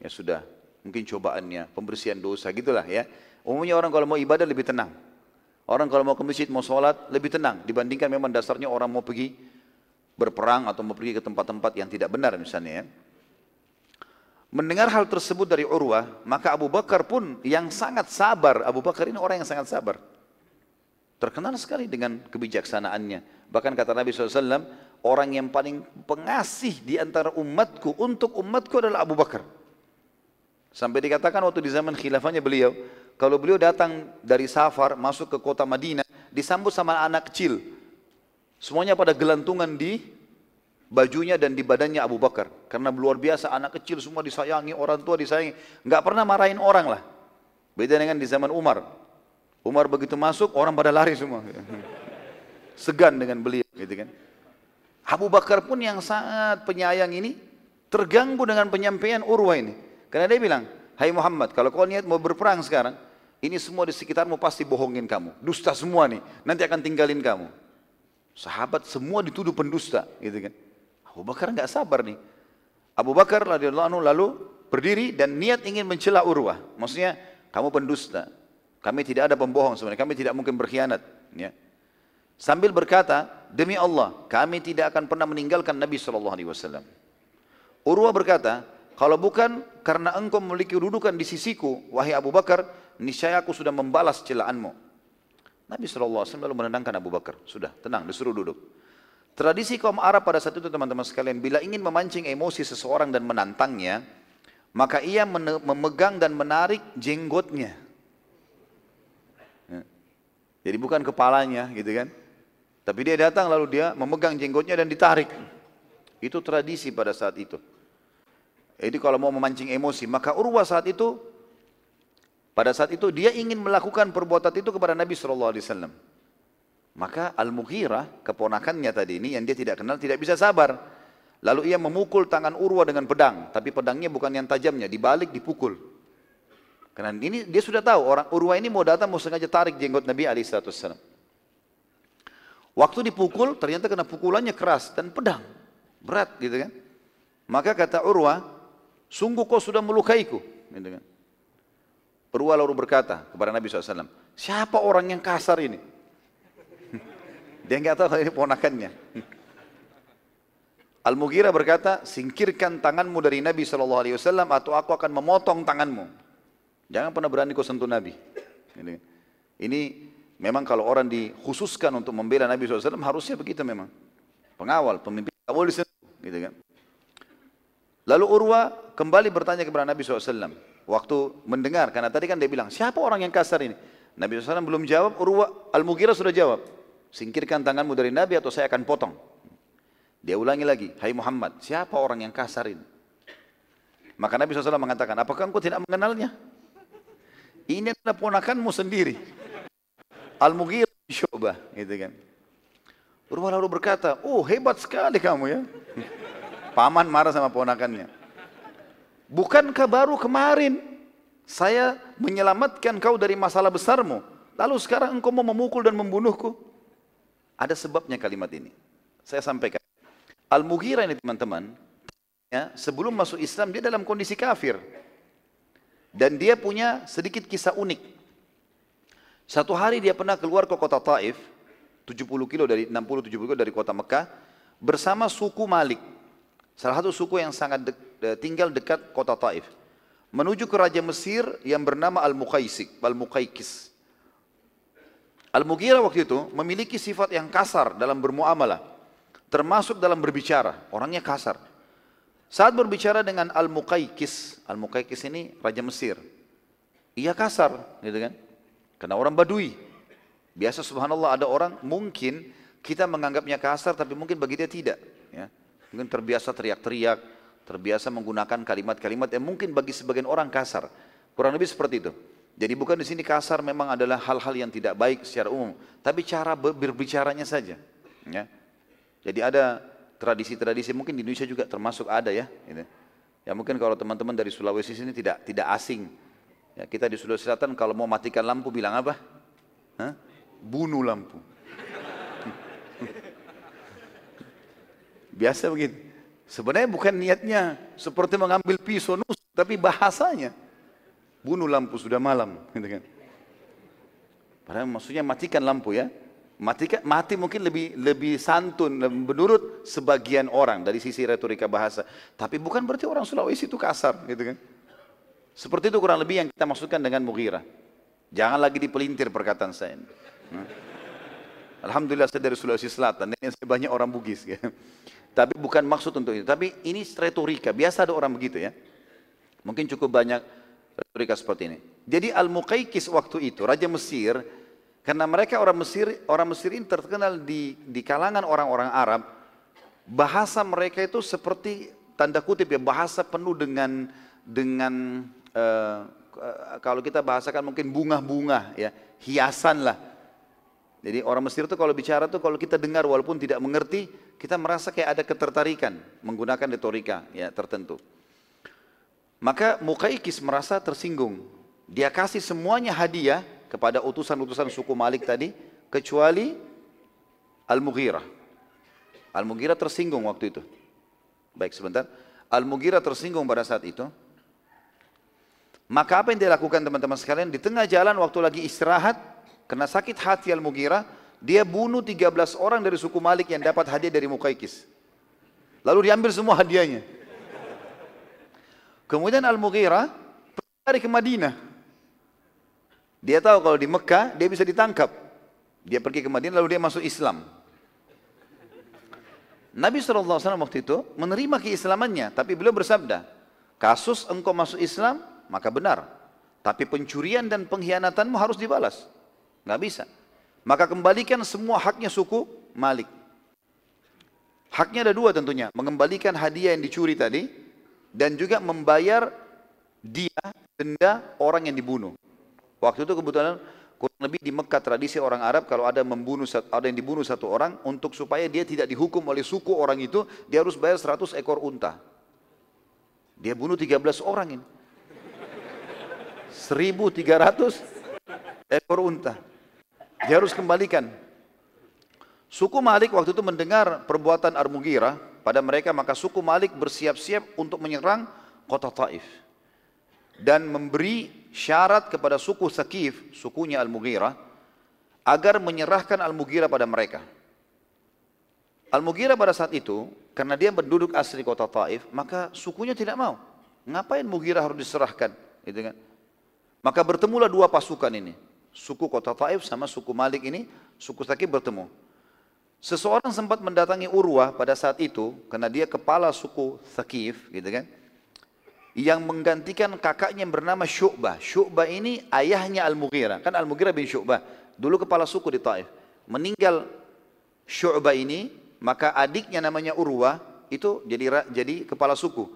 Ya sudah, mungkin cobaannya, pembersihan dosa, gitulah ya. Umumnya orang kalau mau ibadah lebih tenang. Orang kalau mau ke masjid, mau sholat, lebih tenang. Dibandingkan memang dasarnya orang mau pergi berperang atau mau pergi ke tempat-tempat yang tidak benar misalnya ya. Mendengar hal tersebut dari Urwah, maka Abu Bakar pun yang sangat sabar. Abu Bakar ini orang yang sangat sabar. Terkenal sekali dengan kebijaksanaannya. Bahkan kata Nabi SAW, orang yang paling pengasih di antara umatku, untuk umatku adalah Abu Bakar. Sampai dikatakan waktu di zaman khilafahnya beliau, kalau beliau datang dari safar, masuk ke kota Madinah, disambut sama anak kecil. Semuanya pada gelantungan di bajunya dan di badannya Abu Bakar. Karena luar biasa, anak kecil semua disayangi, orang tua disayangi. Nggak pernah marahin orang lah. Beda dengan di zaman Umar. Umar begitu masuk, orang pada lari semua. Segan dengan beliau, gitu kan. Abu Bakar pun yang sangat penyayang ini, terganggu dengan penyampaian Urwah ini. Karena dia bilang, hai Muhammad, kalau kau niat mau berperang sekarang, ini semua di sekitarmu pasti bohongin kamu. Dusta semua nih, nanti akan tinggalin kamu. Sahabat semua dituduh pendusta, gitu kan. Abu Bakar nggak sabar nih. Abu Bakar radhiyallahu anhu lalu berdiri dan niat ingin mencela Urwah. Maksudnya, kamu pendusta. Kami tidak ada pembohong sebenarnya, kami tidak mungkin berkhianat. Ya. Sambil berkata, demi Allah, kami tidak akan pernah meninggalkan Nabi SAW. Urwah berkata, kalau bukan karena engkau memiliki kedudukan di sisiku, wahai Abu Bakar, niscaya aku sudah membalas celaanmu. Nabi SAW lalu menenangkan Abu Bakar. Sudah, tenang, disuruh duduk. Tradisi kaum Arab pada saat itu, teman-teman sekalian, bila ingin memancing emosi seseorang dan menantangnya, maka ia memegang dan menarik jenggotnya. Jadi bukan kepalanya, gitu kan? Tapi dia datang lalu dia memegang jenggotnya dan ditarik. Itu tradisi pada saat itu. Jadi kalau mau memancing emosi, maka Urwah saat itu, pada saat itu dia ingin melakukan perbuatan itu kepada Nabi SAW. Maka Al-Mughirah, keponakannya tadi ini yang dia tidak kenal, tidak bisa sabar. Lalu ia memukul tangan Urwah dengan pedang, tapi pedangnya bukan yang tajamnya, dibalik dipukul. Karena ini dia sudah tahu, orang Urwah ini mau datang, mau sengaja tarik jenggot Nabi SAW. Waktu dipukul, ternyata kena pukulannya keras dan pedang. Berat gitu kan. Maka kata Urwah, sungguh kau sudah melukaiku. Gitu kan. Perwa lalu berkata kepada Nabi SAW, siapa orang yang kasar ini? Dia nggak tahu kalau ini ponakannya. Al-Mughirah berkata, singkirkan tanganmu dari Nabi SAW atau aku akan memotong tanganmu. Jangan pernah berani kau sentuh Nabi. Ini memang kalau orang dikhususkan untuk membela Nabi SAW harusnya begitu memang. Pengawal, pemimpin, nggak boleh disentuh. Gitu kan. Lalu Urwa kembali bertanya kepada Nabi SAW. Waktu mendengar, karena tadi kan dia bilang, siapa orang yang kasar ini? Nabi SAW belum jawab, Urwa Al-Mughirah sudah jawab. Singkirkan tanganmu dari Nabi atau saya akan potong. Dia ulangi lagi, hai Muhammad, siapa orang yang kasar ini? Maka Nabi SAW mengatakan, apakah engkau tidak mengenalnya? Ini adalah ponakanmu sendiri. Al-Mughirah bin Shu'bah, gitu kan. Urwa lalu berkata, oh hebat sekali kamu ya. Paman marah sama ponakannya. Bukankah baru kemarin saya menyelamatkan kau dari masalah besarmu, lalu sekarang engkau mau memukul dan membunuhku? Ada sebabnya kalimat ini. Saya sampaikan. Al-Mughirah ini teman-teman, ya, sebelum masuk Islam dia dalam kondisi kafir. Dan dia punya sedikit kisah unik. Satu hari dia pernah keluar ke kota Taif, 60 kilo dari kota Mekah, bersama suku Malik. Salah satu suku yang sangat tinggal dekat kota Taif, menuju ke Raja Mesir yang bernama Al-Muqaikis. Al-Mughirah waktu itu memiliki sifat yang kasar dalam bermuamalah, termasuk dalam berbicara, orangnya kasar. Saat berbicara dengan Al-Muqaikis, Al-Muqaikis ini Raja Mesir, ia kasar, gitu kan? Karena orang Badui, biasa subhanallah ada orang mungkin kita menganggapnya kasar, tapi mungkin bagi dia tidak, ya. Mungkin terbiasa teriak-teriak, terbiasa menggunakan kalimat-kalimat yang mungkin bagi sebagian orang kasar. Kurang lebih seperti itu. Jadi bukan di sini kasar memang adalah hal-hal yang tidak baik secara umum, tapi cara berbicaranya saja. Ya. Jadi ada tradisi-tradisi mungkin di Indonesia juga termasuk ada ya. Ya mungkin kalau teman-teman dari Sulawesi sini tidak asing. Ya, kita di Sulawesi Selatan kalau mau matikan lampu bilang apa? Hah? Bunuh lampu. Biasa begitu. Sebenarnya bukan niatnya seperti mengambil pisau nusuk, tapi bahasanya bunuh lampu sudah malam, gitu kan. Padahal maksudnya matikan lampu ya. Matikan, mati mungkin lebih santun menurut sebagian orang dari sisi retorika bahasa. Tapi bukan berarti orang Sulawesi itu kasar, gitu kan. Seperti itu kurang lebih yang kita maksudkan dengan Mughirah. Jangan lagi dipelintir perkataan saya. Nah. Alhamdulillah saya dari Sulawesi Selatan, dan saya banyak orang Bugis, gitu. Tapi bukan maksud untuk itu, tapi ini retorika, biasa ada orang begitu ya. Mungkin cukup banyak retorika seperti ini. Jadi Al-Muqaikis waktu itu, Raja Mesir, karena mereka orang Mesir ini terkenal di kalangan orang-orang Arab, bahasa mereka itu seperti, tanda kutip ya, bahasa penuh dengan kalau kita bahasakan mungkin bunga-bunga ya, hiasan lah. Jadi orang Mesir itu kalau bicara tuh kalau kita dengar walaupun tidak mengerti, kita merasa kayak ada ketertarikan menggunakan retorika ya tertentu. Maka Muqaikis merasa tersinggung. Dia kasih semuanya hadiah kepada utusan-utusan suku Malik tadi kecuali Al-Mughirah. Al-Mughirah tersinggung waktu itu. Baik sebentar. Al-Mughirah tersinggung pada saat itu. Maka apa yang dia lakukan teman-teman sekalian? Di tengah jalan waktu lagi istirahat, karena sakit hati Al-Mughirah, dia bunuh 13 orang dari suku Malik yang dapat hadiah dari Muqaikis. Lalu diambil semua hadiahnya. Kemudian Al-Mughirah pergi ke Madinah. Dia tahu kalau di Mekah dia bisa ditangkap. Dia pergi ke Madinah lalu dia masuk Islam. Nabi SAW waktu itu menerima keislamannya, tapi beliau bersabda, kasus engkau masuk Islam maka benar, tapi pencurian dan pengkhianatanmu harus dibalas. Nggak bisa. Maka kembalikan semua haknya suku Malik. Haknya ada dua tentunya. Mengembalikan hadiah yang dicuri tadi. Dan juga membayar dia denda orang yang dibunuh. Waktu itu kebetulan kurang lebih di Mekah tradisi orang Arab. Kalau ada yang dibunuh satu orang. Untuk supaya dia tidak dihukum oleh suku orang itu. Dia harus bayar 100 ekor unta. Dia bunuh 13 orang ini. 1.300 ekor unta. Dia harus kembalikan. Suku Malik waktu itu mendengar perbuatan Al-Mughirah pada mereka, maka suku Malik bersiap-siap untuk menyerang kota Taif dan memberi syarat kepada suku Thaqif, sukunya Al-Mughirah, agar menyerahkan Al-Mughirah pada mereka. Al-Mughirah pada saat itu, karena dia penduduk asli kota Taif, maka sukunya tidak mau. Ngapain Mughirah harus diserahkan? Gitu kan? Maka bertemulah dua pasukan ini, suku kota Taif sama suku Malik ini, suku Thaqif bertemu. Seseorang sempat mendatangi Urwah pada saat itu, karena dia kepala suku Thaqif, gitu kan, yang menggantikan kakaknya yang bernama Shu'bah. Shu'bah ini ayahnya Al-Mughirah, kan Al-Mughirah bin Shu'bah, dulu kepala suku di Taif. Meninggal Shu'bah ini, maka adiknya namanya Urwah, itu jadi kepala suku.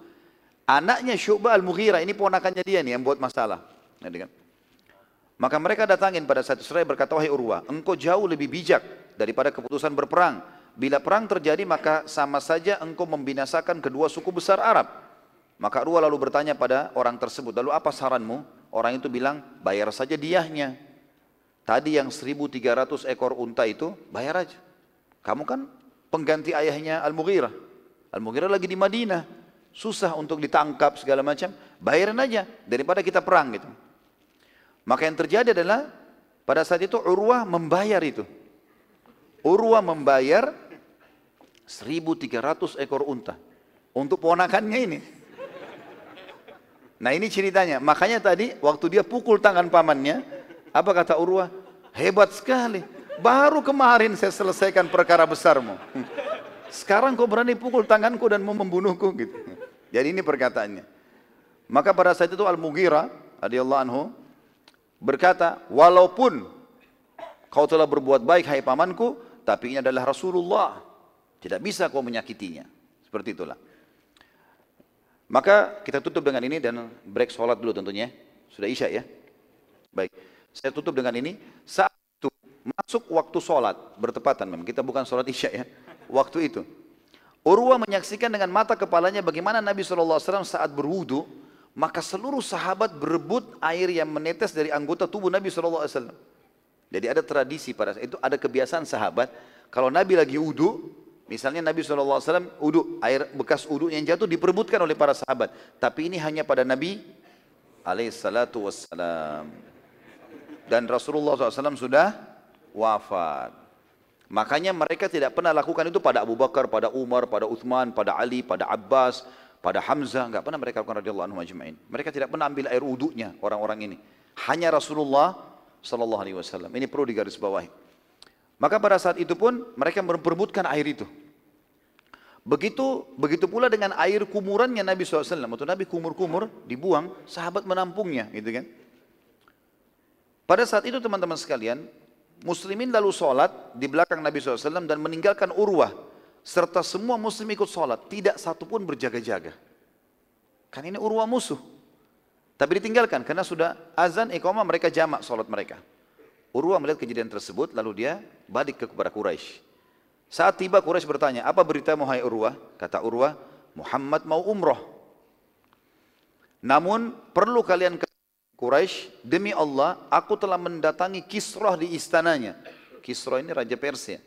Anaknya Shu'bah Al-Mughirah, ini ponakannya dia nih yang buat masalah. Gitu kan? Maka mereka datangin pada saat Israel berkata, wahai Urwah, engkau jauh lebih bijak daripada keputusan berperang. Bila perang terjadi maka sama saja engkau membinasakan kedua suku besar Arab. Maka Urwa lalu bertanya pada orang tersebut, lalu apa saranmu? Orang itu bilang, bayar saja diyahnya. Tadi yang 1.300 ekor unta itu, bayar aja. Kamu kan pengganti ayahnya Al-Mughirah. Al-Mughirah lagi di Madinah, susah untuk ditangkap segala macam. Bayarin aja daripada kita perang gitu. Maka yang terjadi adalah pada saat itu Urwa membayar itu. Urwa membayar 1.300 ekor unta untuk ponakannya ini. Nah ini ceritanya, makanya tadi waktu dia pukul tangan pamannya, apa kata Urwa? Hebat sekali, baru kemarin saya selesaikan perkara besarmu. Sekarang kau berani pukul tanganku dan mau membunuhku gitu. Jadi ini perkataannya. Maka pada saat itu Al-Mughirah radhiyallahu anhu berkata, walaupun kau telah berbuat baik hai pamanku, tapi ini adalah Rasulullah, tidak bisa kau menyakitinya. Seperti itulah. Maka kita tutup dengan ini dan break sholat dulu tentunya. Sudah isya ya? Baik, saya tutup dengan ini. Saat itu masuk waktu sholat, bertepatan memang, kita bukan sholat isya ya. Waktu itu Urwa menyaksikan dengan mata kepalanya bagaimana Nabi SAW saat berwudu, maka seluruh sahabat berebut air yang menetes dari anggota tubuh Nabi SAW. Jadi ada tradisi pada saat itu, ada kebiasaan sahabat kalau Nabi lagi wudu, misalnya Nabi SAW wudu, air bekas wudu yang jatuh diperebutkan oleh para sahabat. Tapi ini hanya pada Nabi alaihissalatu wassalam. Dan Rasulullah SAW sudah wafat. Makanya mereka tidak pernah lakukan itu pada Abu Bakar, pada Umar, pada Uthman, pada Ali, pada Abbas, pada Hamzah. Enggak pernah mereka lakukan radhiyallahu anhum ajma'in. Mereka tidak pernah ambil air wudunya orang-orang ini. Hanya Rasulullah Sallallahu alaihi wasallam. Ini perlu digarisbawahi. Maka pada saat itu pun mereka memperebutkan air itu. Begitu pula dengan air kumurannya Nabi SAW. Waktu Nabi kumur-kumur dibuang, sahabat menampungnya, gitu kan? Pada saat itu teman-teman sekalian, Muslimin lalu sholat di belakang Nabi SAW dan meninggalkan Urwah serta semua Muslim ikut sholat, tidak satu pun berjaga-jaga. Kan ini Urwah musuh. Tapi ditinggalkan karena sudah azan iqamah, mereka jamak salat mereka. Urwa melihat kejadian tersebut lalu dia balik kepada Quraisy. Saat tiba Quraisy bertanya, "Apa berita hai Urwa?" Kata Urwa, "Muhammad mau umroh. Namun perlu kalian ke Quraisy, demi Allah, aku telah mendatangi Kisrah di istananya." Kisrah ini raja Persia.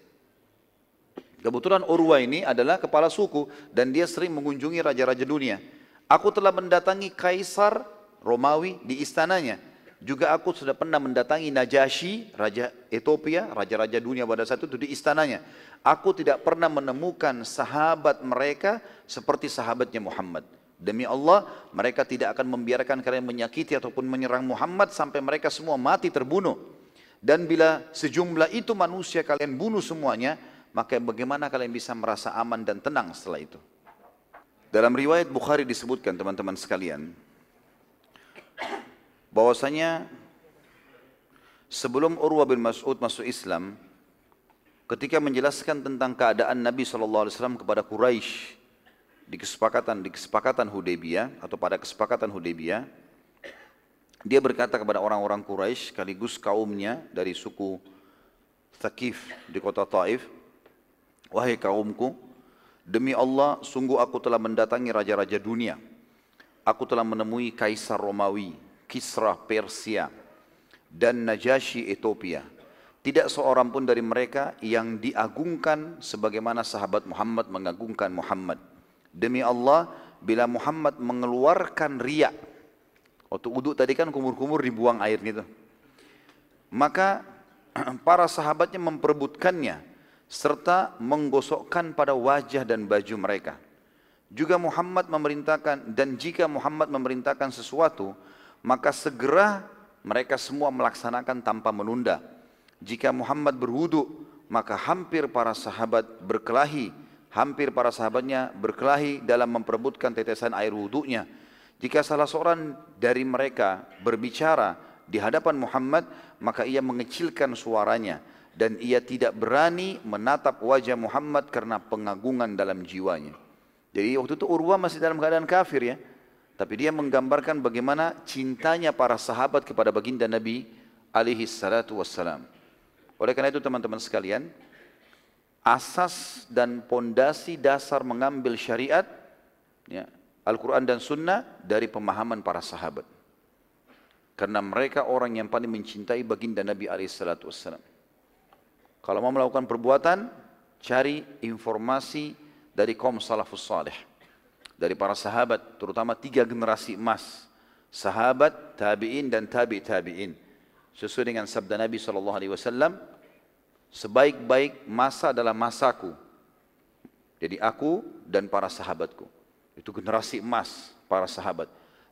Kebetulan Urwa ini adalah kepala suku dan dia sering mengunjungi raja-raja dunia. "Aku telah mendatangi kaisar Romawi di istananya. Juga aku sudah pernah mendatangi Najasyi, raja Ethiopia, raja-raja dunia pada saat itu di istananya. Aku tidak pernah menemukan sahabat mereka seperti sahabatnya Muhammad. Demi Allah, mereka tidak akan membiarkan kalian menyakiti ataupun menyerang Muhammad sampai mereka semua mati terbunuh. Dan bila sejumlah itu manusia kalian bunuh semuanya, maka bagaimana kalian bisa merasa aman dan tenang setelah itu?" Dalam riwayat Bukhari disebutkan teman-teman sekalian, bahwasanya sebelum Urwa bin Mas'ud masuk Islam, ketika menjelaskan tentang keadaan Nabi SAW kepada Quraisy di kesepakatan Hudaybiyyah atau pada kesepakatan Hudaybiyyah, dia berkata kepada orang-orang Quraisy sekaligus kaumnya dari suku Thaqif di kota Taif, "Wahai kaumku, demi Allah, sungguh aku telah mendatangi raja-raja dunia. Aku telah menemui kaisar Romawi, Kisra Persia, dan Najasyi Ethiopia. Tidak seorang pun dari mereka yang diagungkan sebagaimana sahabat Muhammad mengagungkan Muhammad. Demi Allah, bila Muhammad mengeluarkan riya, Waktu wudhu tadi kan kumur-kumur dibuang air gitu. Maka para sahabatnya memperebutkannya serta menggosokkan pada wajah dan baju mereka. Juga Muhammad memerintahkan, dan jika Muhammad memerintahkan sesuatu, maka segera mereka semua melaksanakan tanpa menunda. Jika Muhammad berwudu, maka hampir para sahabat berkelahi, hampir para sahabatnya berkelahi dalam memperebutkan tetesan air wudunya. Jika salah seorang dari mereka berbicara di hadapan Muhammad, maka ia mengecilkan suaranya dan ia tidak berani menatap wajah Muhammad karena pengagungan dalam jiwanya. Jadi waktu itu Urwa masih dalam keadaan kafir ya. Tapi dia menggambarkan bagaimana cintanya para sahabat kepada baginda Nabi alaihi salatu wassalam. Oleh karena itu teman-teman sekalian, asas dan pondasi dasar mengambil syariat ya, Al-Quran dan Sunnah dari pemahaman para sahabat. Karena mereka orang yang paling mencintai baginda Nabi alaihi salatu wassalam. Kalau mau melakukan perbuatan, cari informasi dari kaum salafus salih, dari para sahabat, terutama 3 generasi emas, sahabat, tabi'in dan tabi'in. Sesuai dengan sabda Nabi SAW, sebaik-baik masa adalah masaku, jadi aku dan para sahabatku. Itu generasi emas para sahabat.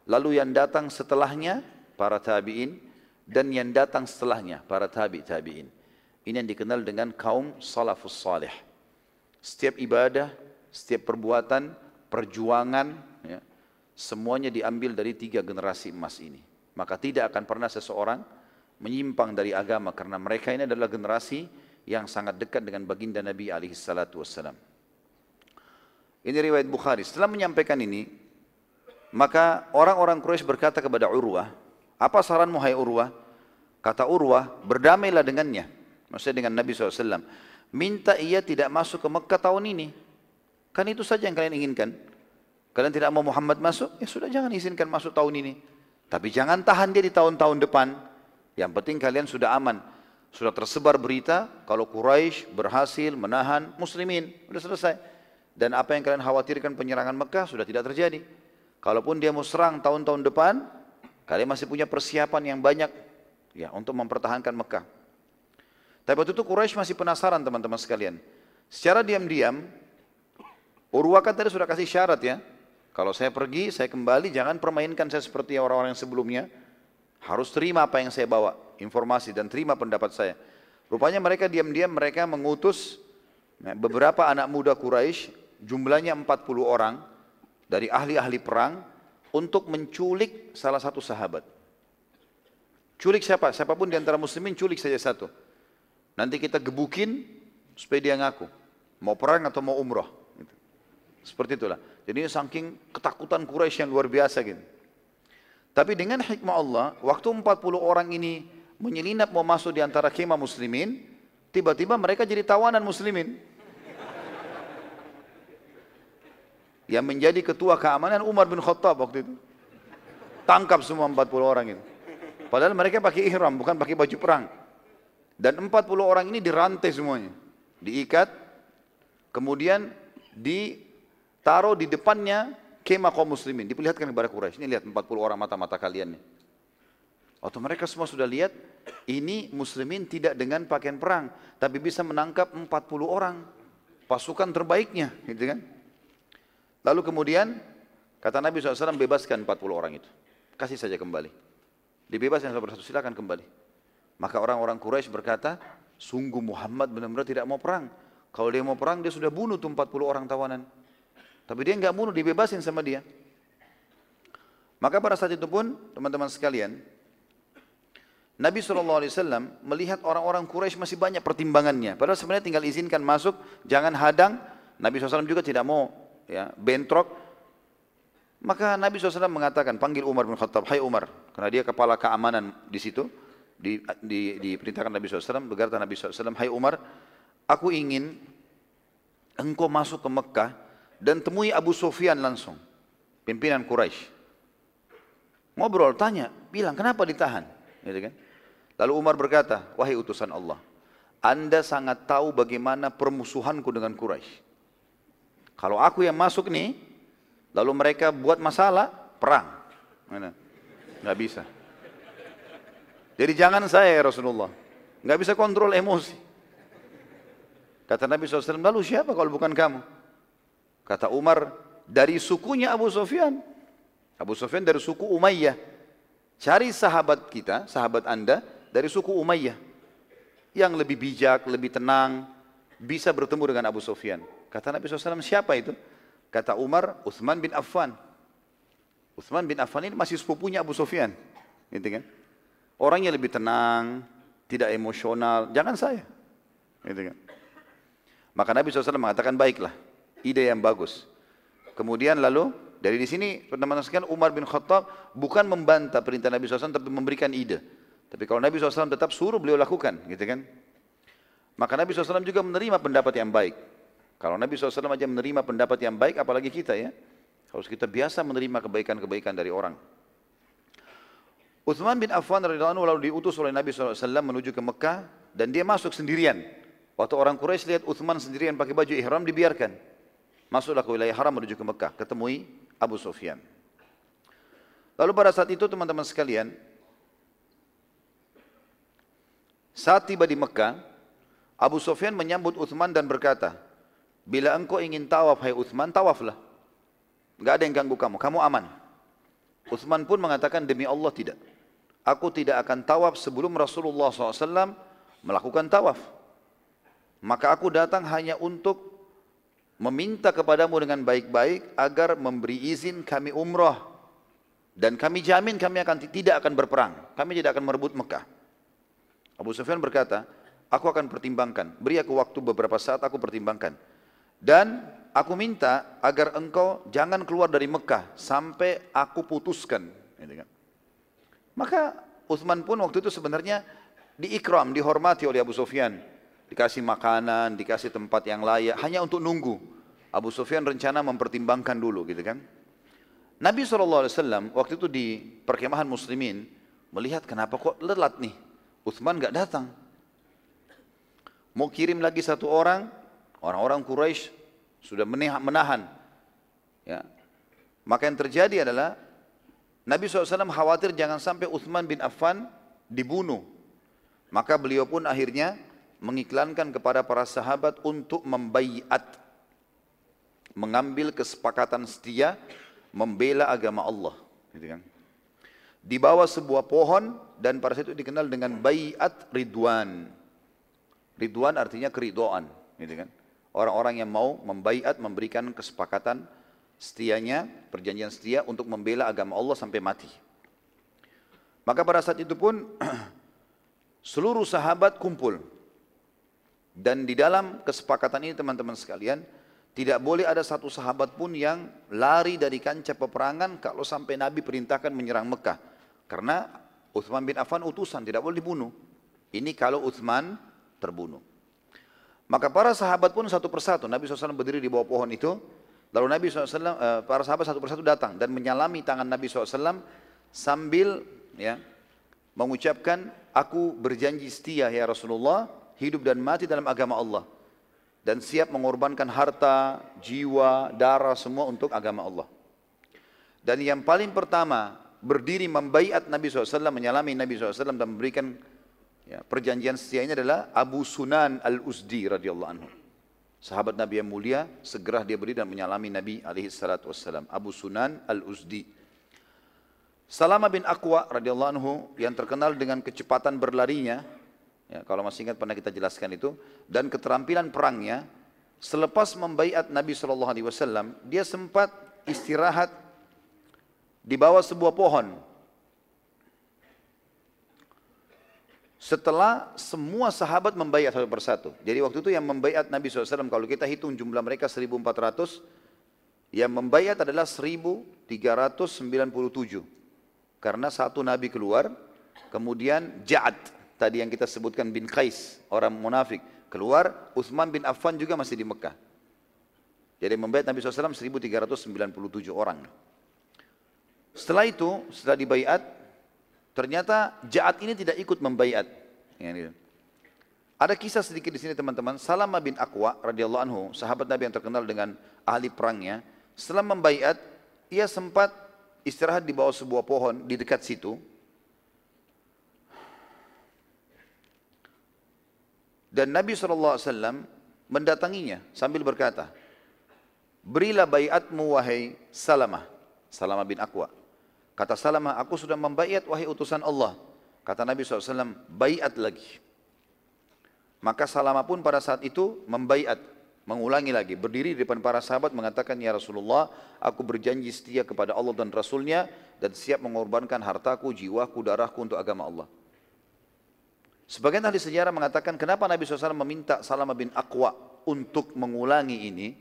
Lalu yang datang setelahnya para tabi'in, dan yang datang setelahnya para tabi'in. Ini yang dikenal dengan kaum salafus salih. Setiap ibadah, setiap perbuatan, perjuangan, ya, semuanya diambil dari 3 generasi emas ini. Maka tidak akan pernah seseorang menyimpang dari agama, karena mereka ini adalah generasi yang sangat dekat dengan baginda Nabi alaihi salatu wassalam. Ini riwayat Bukhari. Setelah menyampaikan ini, maka orang-orang Quraisy berkata kepada Urwah, apa saranmu hai Urwah? Kata Urwah, berdamailah dengannya, maksudnya dengan Nabi SAW. Minta ia tidak masuk ke Mekah tahun ini. Kan itu saja yang kalian inginkan. Kalian tidak mau Muhammad masuk, ya sudah jangan izinkan masuk tahun ini. Tapi jangan tahan dia di tahun-tahun depan. Yang penting kalian sudah aman. Sudah tersebar berita kalau Quraisy berhasil menahan muslimin. Sudah selesai. Dan apa yang kalian khawatirkan penyerangan Mekah sudah tidak terjadi. Kalaupun dia mau serang tahun-tahun depan, kalian masih punya persiapan yang banyak ya untuk mempertahankan Mekah. Tapi waktu itu Quraisy masih penasaran teman-teman sekalian. Secara diam-diam, Urwa kan tadi sudah kasih syarat ya, kalau saya pergi, saya kembali, jangan permainkan saya seperti orang-orang yang sebelumnya, harus terima apa yang saya bawa, informasi, dan terima pendapat saya. Rupanya mereka diam-diam, mereka mengutus beberapa anak muda Quraisy, jumlahnya 40 orang, dari ahli-ahli perang, untuk menculik salah satu sahabat. Culik siapa? Siapapun di antara muslimin, culik saja satu. Nanti kita gebukin, supaya dia ngaku, mau perang atau mau umroh. Seperti itulah. Jadi saking ketakutan Quraisy yang luar biasa gitu. Tapi dengan hikmah Allah, waktu 40 orang ini menyelinap mau masuk di antara khemah muslimin, tiba-tiba mereka jadi tawanan muslimin. Yang menjadi ketua keamanan Umar bin Khattab waktu itu. Tangkap semua 40 orang itu. Padahal mereka pakai ihram, bukan pakai baju perang. Dan 40 orang ini dirantai semuanya. Diikat, kemudian ditaruh di depannya kemah kaum muslimin, diperlihatkan kepada Quraisy. Ini lihat 40 orang mata-mata kalian nih. Atau mereka semua sudah lihat, ini muslimin tidak dengan pakaian perang, tapi bisa menangkap 40 orang, pasukan terbaiknya, gitu kan? Lalu kemudian kata Nabi SAW, bebaskan 40 orang itu, kasih saja kembali. Dibebaskan satu persatu, silakan kembali. Maka orang-orang Quraisy berkata, sungguh Muhammad benar-benar tidak mau perang. Kalau dia mau perang, dia sudah bunuh tuh 40 orang tawanan. Tapi dia nggak bunuh, dibebasin sama dia. Maka pada saat itu pun, teman-teman sekalian, Nabi SAW melihat orang-orang Quraisy masih banyak pertimbangannya. Padahal sebenarnya tinggal izinkan masuk, jangan hadang. Nabi SAW juga tidak mau ya, bentrok. Maka Nabi SAW mengatakan, panggil Umar bin Khattab, hai Umar. Karena dia kepala keamanan di situ, diperintahkan Nabi SAW, berkata Nabi SAW, hai Umar, aku ingin engkau masuk ke Mekah dan temui Abu Sufyan langsung, pimpinan Quraisy. Ngobrol, tanya, bilang kenapa ditahan. Gitu kan? Lalu Umar berkata, wahai utusan Allah, Anda sangat tahu bagaimana permusuhanku dengan Quraisy. Kalau aku yang masuk nih, lalu mereka buat masalah, perang. Nggak bisa. Jadi jangan saya ya Rasulullah. Nggak bisa kontrol emosi. Kata Nabi SAW, lalu siapa kalau bukan kamu? Kata Umar, dari sukunya Abu Sufyan. Abu Sufyan dari suku Umayyah. Cari sahabat kita, sahabat Anda, dari suku Umayyah. Yang lebih bijak, lebih tenang, bisa bertemu dengan Abu Sufyan. Kata Nabi SAW, siapa itu? Kata Umar, Uthman bin Affan. Uthman bin Affan ini masih sepupunya Abu Sufyan. Gitu kan? Orangnya lebih tenang, tidak emosional. Jangan saya. Gitu kan? Maka Nabi SAW mengatakan, baiklah, ide yang bagus. Kemudian lalu, dari di sini, teman-teman sekalian, Umar bin Khattab bukan membantah perintah Nabi SAW, tapi memberikan ide. Tapi kalau Nabi SAW tetap suruh beliau lakukan, gitu kan? Maka Nabi SAW juga menerima pendapat yang baik. Kalau Nabi SAW aja menerima pendapat yang baik, apalagi kita ya. Harus kita biasa menerima kebaikan-kebaikan dari orang. Uthman bin Affan radhiyallahu anhu lalu diutus oleh Nabi SAW menuju ke Mekah, dan dia masuk sendirian. Waktu orang Quraisy lihat Uthman sendirian pakai baju ihram, dibiarkan. Masuklah ke wilayah haram menuju ke Mekah, ketemui Abu Sufyan. Lalu pada saat itu teman-teman sekalian, saat tiba di Mekah, Abu Sufyan menyambut Uthman dan berkata, bila engkau ingin tawaf, hai Uthman, tawaflah. Enggak ada yang ganggu kamu, kamu aman. Uthman pun mengatakan, demi Allah tidak. Aku tidak akan tawaf sebelum Rasulullah SAW melakukan tawaf. Maka aku datang hanya untuk meminta kepadamu dengan baik-baik agar memberi izin kami umrah. Dan kami jamin kami akan tidak akan berperang. Kami tidak akan merebut Mekah. Abu Sufyan berkata, aku akan pertimbangkan. Beri aku waktu beberapa saat, aku pertimbangkan. Dan aku minta agar engkau jangan keluar dari Mekah sampai aku putuskan. Maka Uthman pun waktu itu sebenarnya diikram, dihormati oleh Abu Sufyan. Dikasih makanan, dikasih tempat yang layak, hanya untuk nunggu. Abu Sufyan rencana mempertimbangkan dulu, gitu kan. Nabi SAW waktu itu di perkemahan muslimin, melihat kenapa kok lelat nih, Uthman gak datang. Mau kirim lagi satu orang, orang-orang Quraisy sudah menahan. Ya. Maka yang terjadi adalah, Nabi SAW khawatir jangan sampai Uthman bin Affan dibunuh. Maka beliau pun akhirnya mengiklankan kepada para sahabat untuk membaiat, mengambil kesepakatan setia membela agama Allah, gitu kan. Di bawah sebuah pohon, dan pada saat itu dikenal dengan Baiat Ridwan. Ridwan artinya keridhaan, gitu kan. Orang-orang yang mau membaiat, memberikan kesepakatan setianya, perjanjian setia untuk membela agama Allah sampai mati. Maka pada saat itu pun seluruh sahabat kumpul. Dan di dalam kesepakatan ini teman-teman sekalian, tidak boleh ada satu sahabat pun yang lari dari kancah peperangan kalau sampai Nabi perintahkan menyerang Mekah. Karena Uthman bin Affan utusan, tidak boleh dibunuh. Ini kalau Uthman terbunuh. Maka para sahabat pun satu persatu, Nabi SAW berdiri di bawah pohon itu. Lalu Nabi SAW, para sahabat satu persatu datang dan menyalami tangan Nabi SAW sambil ya, mengucapkan, aku berjanji setia ya Rasulullah, hidup dan mati dalam agama Allah. Dan siap mengorbankan harta, jiwa, darah, semua untuk agama Allah. Dan yang paling pertama, berdiri membaiat Nabi SAW, menyalami Nabi SAW dan memberikan ya, perjanjian setianya adalah Abu Sunan Al-Uzdi radhiyallahu anhu. Sahabat Nabi yang mulia, segera dia berdiri dan menyalami Nabi SAW. Abu Sunan Al-Uzdi. Salama bin Aqwa radhiyallahu anhu, yang terkenal dengan kecepatan berlarinya, ya, kalau masih ingat pernah kita jelaskan itu, dan keterampilan perangnya. Selepas membaiat Nabi SAW, dia sempat istirahat di bawah sebuah pohon. Setelah semua sahabat membaiat satu persatu. Jadi waktu itu yang membaiat Nabi SAW, kalau kita hitung jumlah mereka 1400, yang membaiat adalah 1397. Karena satu Nabi keluar, kemudian Ja'ad tadi yang kita sebutkan bin Qais, orang munafik, keluar. Uthman bin Affan juga masih di Mekah. Jadi membaiat Nabi SAW 1397 orang. Setelah itu, setelah dibaiat, ternyata Ja'ad ini tidak ikut membaiat. Ada kisah sedikit di sini teman-teman. Salama bin Aqwa radhiyallahu anhu, sahabat Nabi yang terkenal dengan ahli perangnya. Setelah membaiat, ia sempat istirahat di bawah sebuah pohon di dekat situ. Dan Nabi SAW mendatanginya sambil berkata, "Berilah baiatmu wahai Salamah," Salama bin Aqwa. Kata Salamah, "Aku sudah membaiat wahai utusan Allah." Kata Nabi SAW, "Baiat lagi." Maka Salamah pun pada saat itu membaiat, mengulangi lagi, berdiri di depan para sahabat mengatakan, "Ya Rasulullah, aku berjanji setia kepada Allah dan Rasulnya dan siap mengorbankan hartaku, jiwaku, darahku untuk agama Allah." Sebagian ahli sejarah mengatakan kenapa Nabi SAW meminta Salama bin Aqwa untuk mengulangi ini,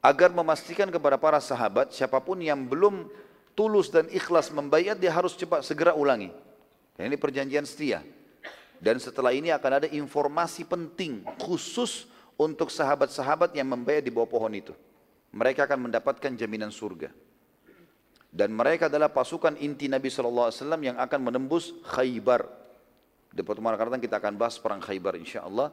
agar memastikan kepada para sahabat siapapun yang belum tulus dan ikhlas membaiat dia harus cepat segera ulangi. Dan ini perjanjian setia. Dan setelah ini akan ada informasi penting khusus untuk sahabat-sahabat yang membaiat di bawah pohon itu. Mereka akan mendapatkan jaminan surga. Dan mereka adalah pasukan inti Nabi SAW yang akan menembus Khaybar. Di pertemuan akan datang kita akan bahas perang Khaybar insya Allah.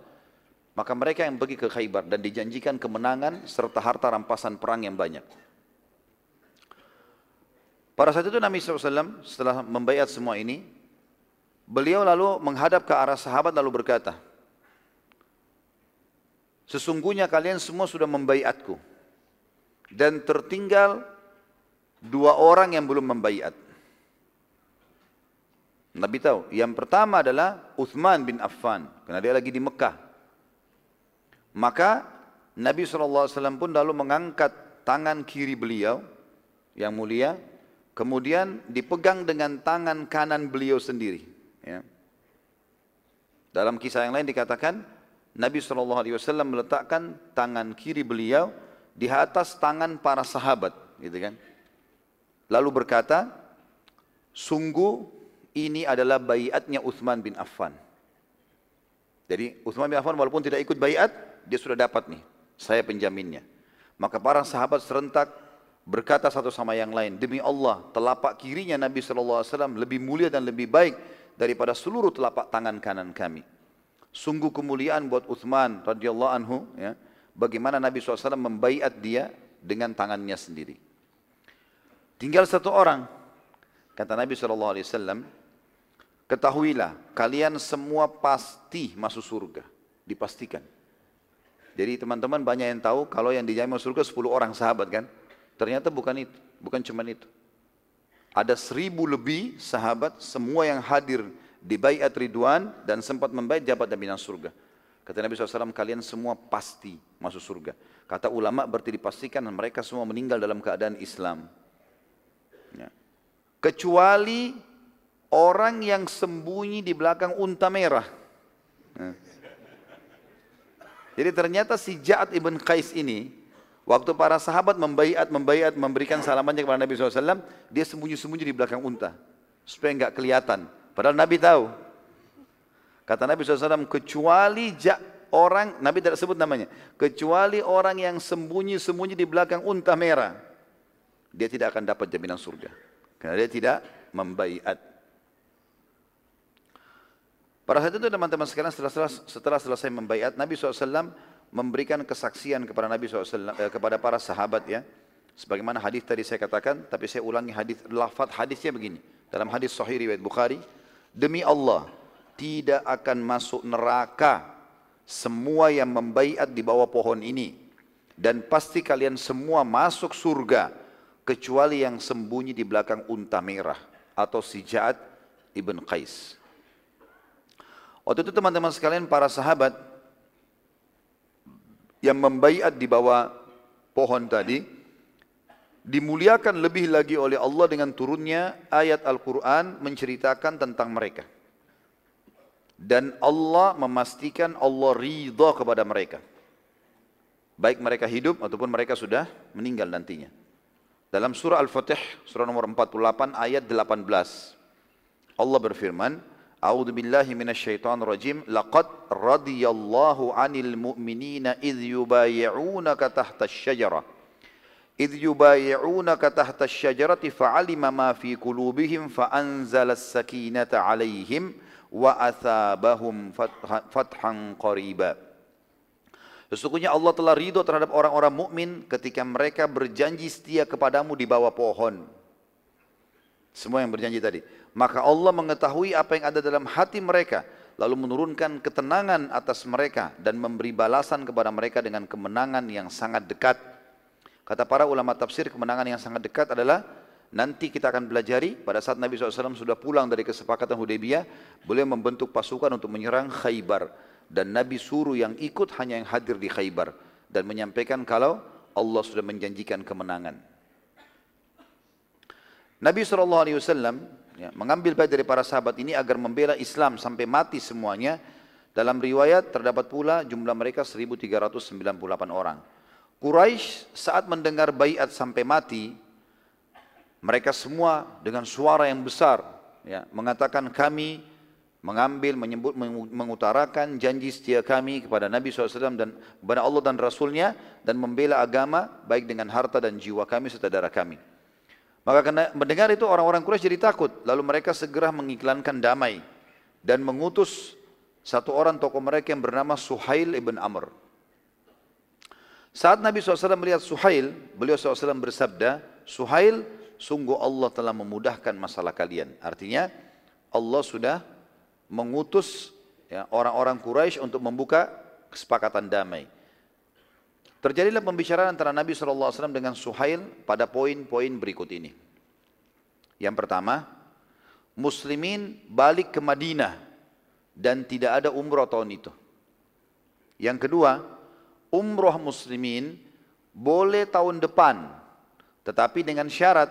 Maka mereka yang pergi ke Khaybar dan dijanjikan kemenangan serta harta rampasan perang yang banyak. Pada saat itu Nabi SAW setelah membaiat semua ini, beliau lalu menghadap ke arah sahabat lalu berkata, "Sesungguhnya kalian semua sudah membaiatku dan tertinggal dua orang yang belum membaiat." Nabi tahu, yang pertama adalah Uthman bin Affan, karena dia lagi di Mekah. Maka Nabi SAW pun lalu mengangkat tangan kiri beliau, yang mulia, kemudian dipegang dengan tangan kanan beliau sendiri. Ya. Dalam kisah yang lain dikatakan, Nabi SAW meletakkan tangan kiri beliau di atas tangan para sahabat, gitu kan? Lalu berkata, "Sungguh, ini adalah baiatnya Uthman bin Affan." Jadi Uthman bin Affan walaupun tidak ikut baiat, dia sudah dapat nih, saya penjaminnya. Maka para sahabat serentak berkata satu sama yang lain, "Demi Allah, telapak kirinya Nabi SAW lebih mulia dan lebih baik daripada seluruh telapak tangan kanan kami. Sungguh kemuliaan buat Uthman radhiyallahu anhu, ya, bagaimana Nabi SAW membaiat dia dengan tangannya sendiri." Tinggal satu orang, kata Nabi SAW, "Ketahuilah, kalian semua pasti masuk surga." Dipastikan. Jadi teman-teman banyak yang tahu kalau yang dijamin masuk surga 10 orang sahabat kan. Ternyata bukan itu, bukan cuma itu. Ada 1000 lebih sahabat semua yang hadir di Baiat Ridwan dan sempat membaiat jabat jaminan surga. Kata Nabi SAW, "Kalian semua pasti masuk surga." Kata ulama berarti dipastikan mereka semua meninggal dalam keadaan Islam. Ya. Kecuali orang yang sembunyi di belakang unta merah. Nah. Jadi ternyata si Ja'ad ibn Qais ini, waktu para sahabat membaiat, memberikan salamannya kepada Nabi SAW, dia sembunyi-sembunyi di belakang unta, supaya nggak kelihatan. Padahal Nabi tahu. Kata Nabi SAW, "Kecuali orang," Nabi tidak sebut namanya, "kecuali orang yang sembunyi-sembunyi di belakang unta merah, dia tidak akan dapat jaminan surga, karena dia tidak membaiat." Pada saat itu teman-teman sekarang setelah selesai membaiat, Nabi SAW memberikan kesaksian kepada kepada para sahabat, ya. Sebagaimana hadis tadi saya katakan, tapi saya ulangi hadis, lafaz hadisnya begini. Dalam hadis Sahih riwayat Bukhari, "Demi Allah, tidak akan masuk neraka semua yang membaiat di bawah pohon ini, dan pasti kalian semua masuk surga kecuali yang sembunyi di belakang unta merah atau si Ja'ad ibn Qais." Waktu itu teman-teman sekalian para sahabat yang membaiat di bawah pohon tadi dimuliakan lebih lagi oleh Allah dengan turunnya ayat Al-Quran menceritakan tentang mereka. Dan Allah memastikan Allah ridha kepada mereka. Baik mereka hidup ataupun mereka sudah meninggal nantinya. Dalam surah Al-Fatih, surah nomor 48 ayat 18. Allah berfirman, "A'udzu billahi minasyaitonir rajim. Laqad radiyallahu 'anil mu'minina idz yubayyi'unaka tahtash syajarah. Idz yubayyi'unaka tahtash syajarati fa'alima ma fi qulubihim fa anzalas sakinata 'alaihim wa atsabahum fathan qariba." Sesungguhnya Allah telah ridho terhadap orang-orang mukmin ketika mereka berjanji setia kepadamu di bawah pohon. Semua yang berjanji tadi. Maka Allah mengetahui apa yang ada dalam hati mereka, lalu menurunkan ketenangan atas mereka dan memberi balasan kepada mereka dengan kemenangan yang sangat dekat. Kata para ulama tafsir, kemenangan yang sangat dekat adalah nanti kita akan belajari pada saat Nabi SAW sudah pulang dari kesepakatan Hudaybiyyah, beliau membentuk pasukan untuk menyerang Khaybar, dan Nabi suruh yang ikut hanya yang hadir di Khaybar, dan menyampaikan kalau Allah sudah menjanjikan kemenangan. Nabi SAW ya, mengambil bait dari para sahabat ini agar membela Islam sampai mati semuanya. Dalam riwayat terdapat pula jumlah mereka 1.398 orang. Quraisy saat mendengar baiat sampai mati, mereka semua dengan suara yang besar ya, mengatakan kami mengambil, menyebut, mengutarakan janji setia kami kepada Nabi SAW dan kepada Allah dan Rasulnya, dan membela agama baik dengan harta dan jiwa kami serta darah kami. Maka karena mendengar itu orang-orang Quraisy jadi takut, lalu mereka segera mengiklankan damai dan mengutus satu orang tokoh mereka yang bernama Suhail ibn Amr. Saat Nabi SAW melihat Suhail, beliau SAW bersabda, Suhail, sungguh Allah telah memudahkan masalah kalian. Artinya Allah sudah mengutus orang-orang Quraisy untuk membuka kesepakatan damai. Terjadilah pembicaraan antara Nabi SAW dengan Suhail pada poin-poin berikut ini. Yang pertama, Muslimin balik ke Madinah dan tidak ada umroh tahun itu. Yang kedua, umroh Muslimin boleh tahun depan, tetapi dengan syarat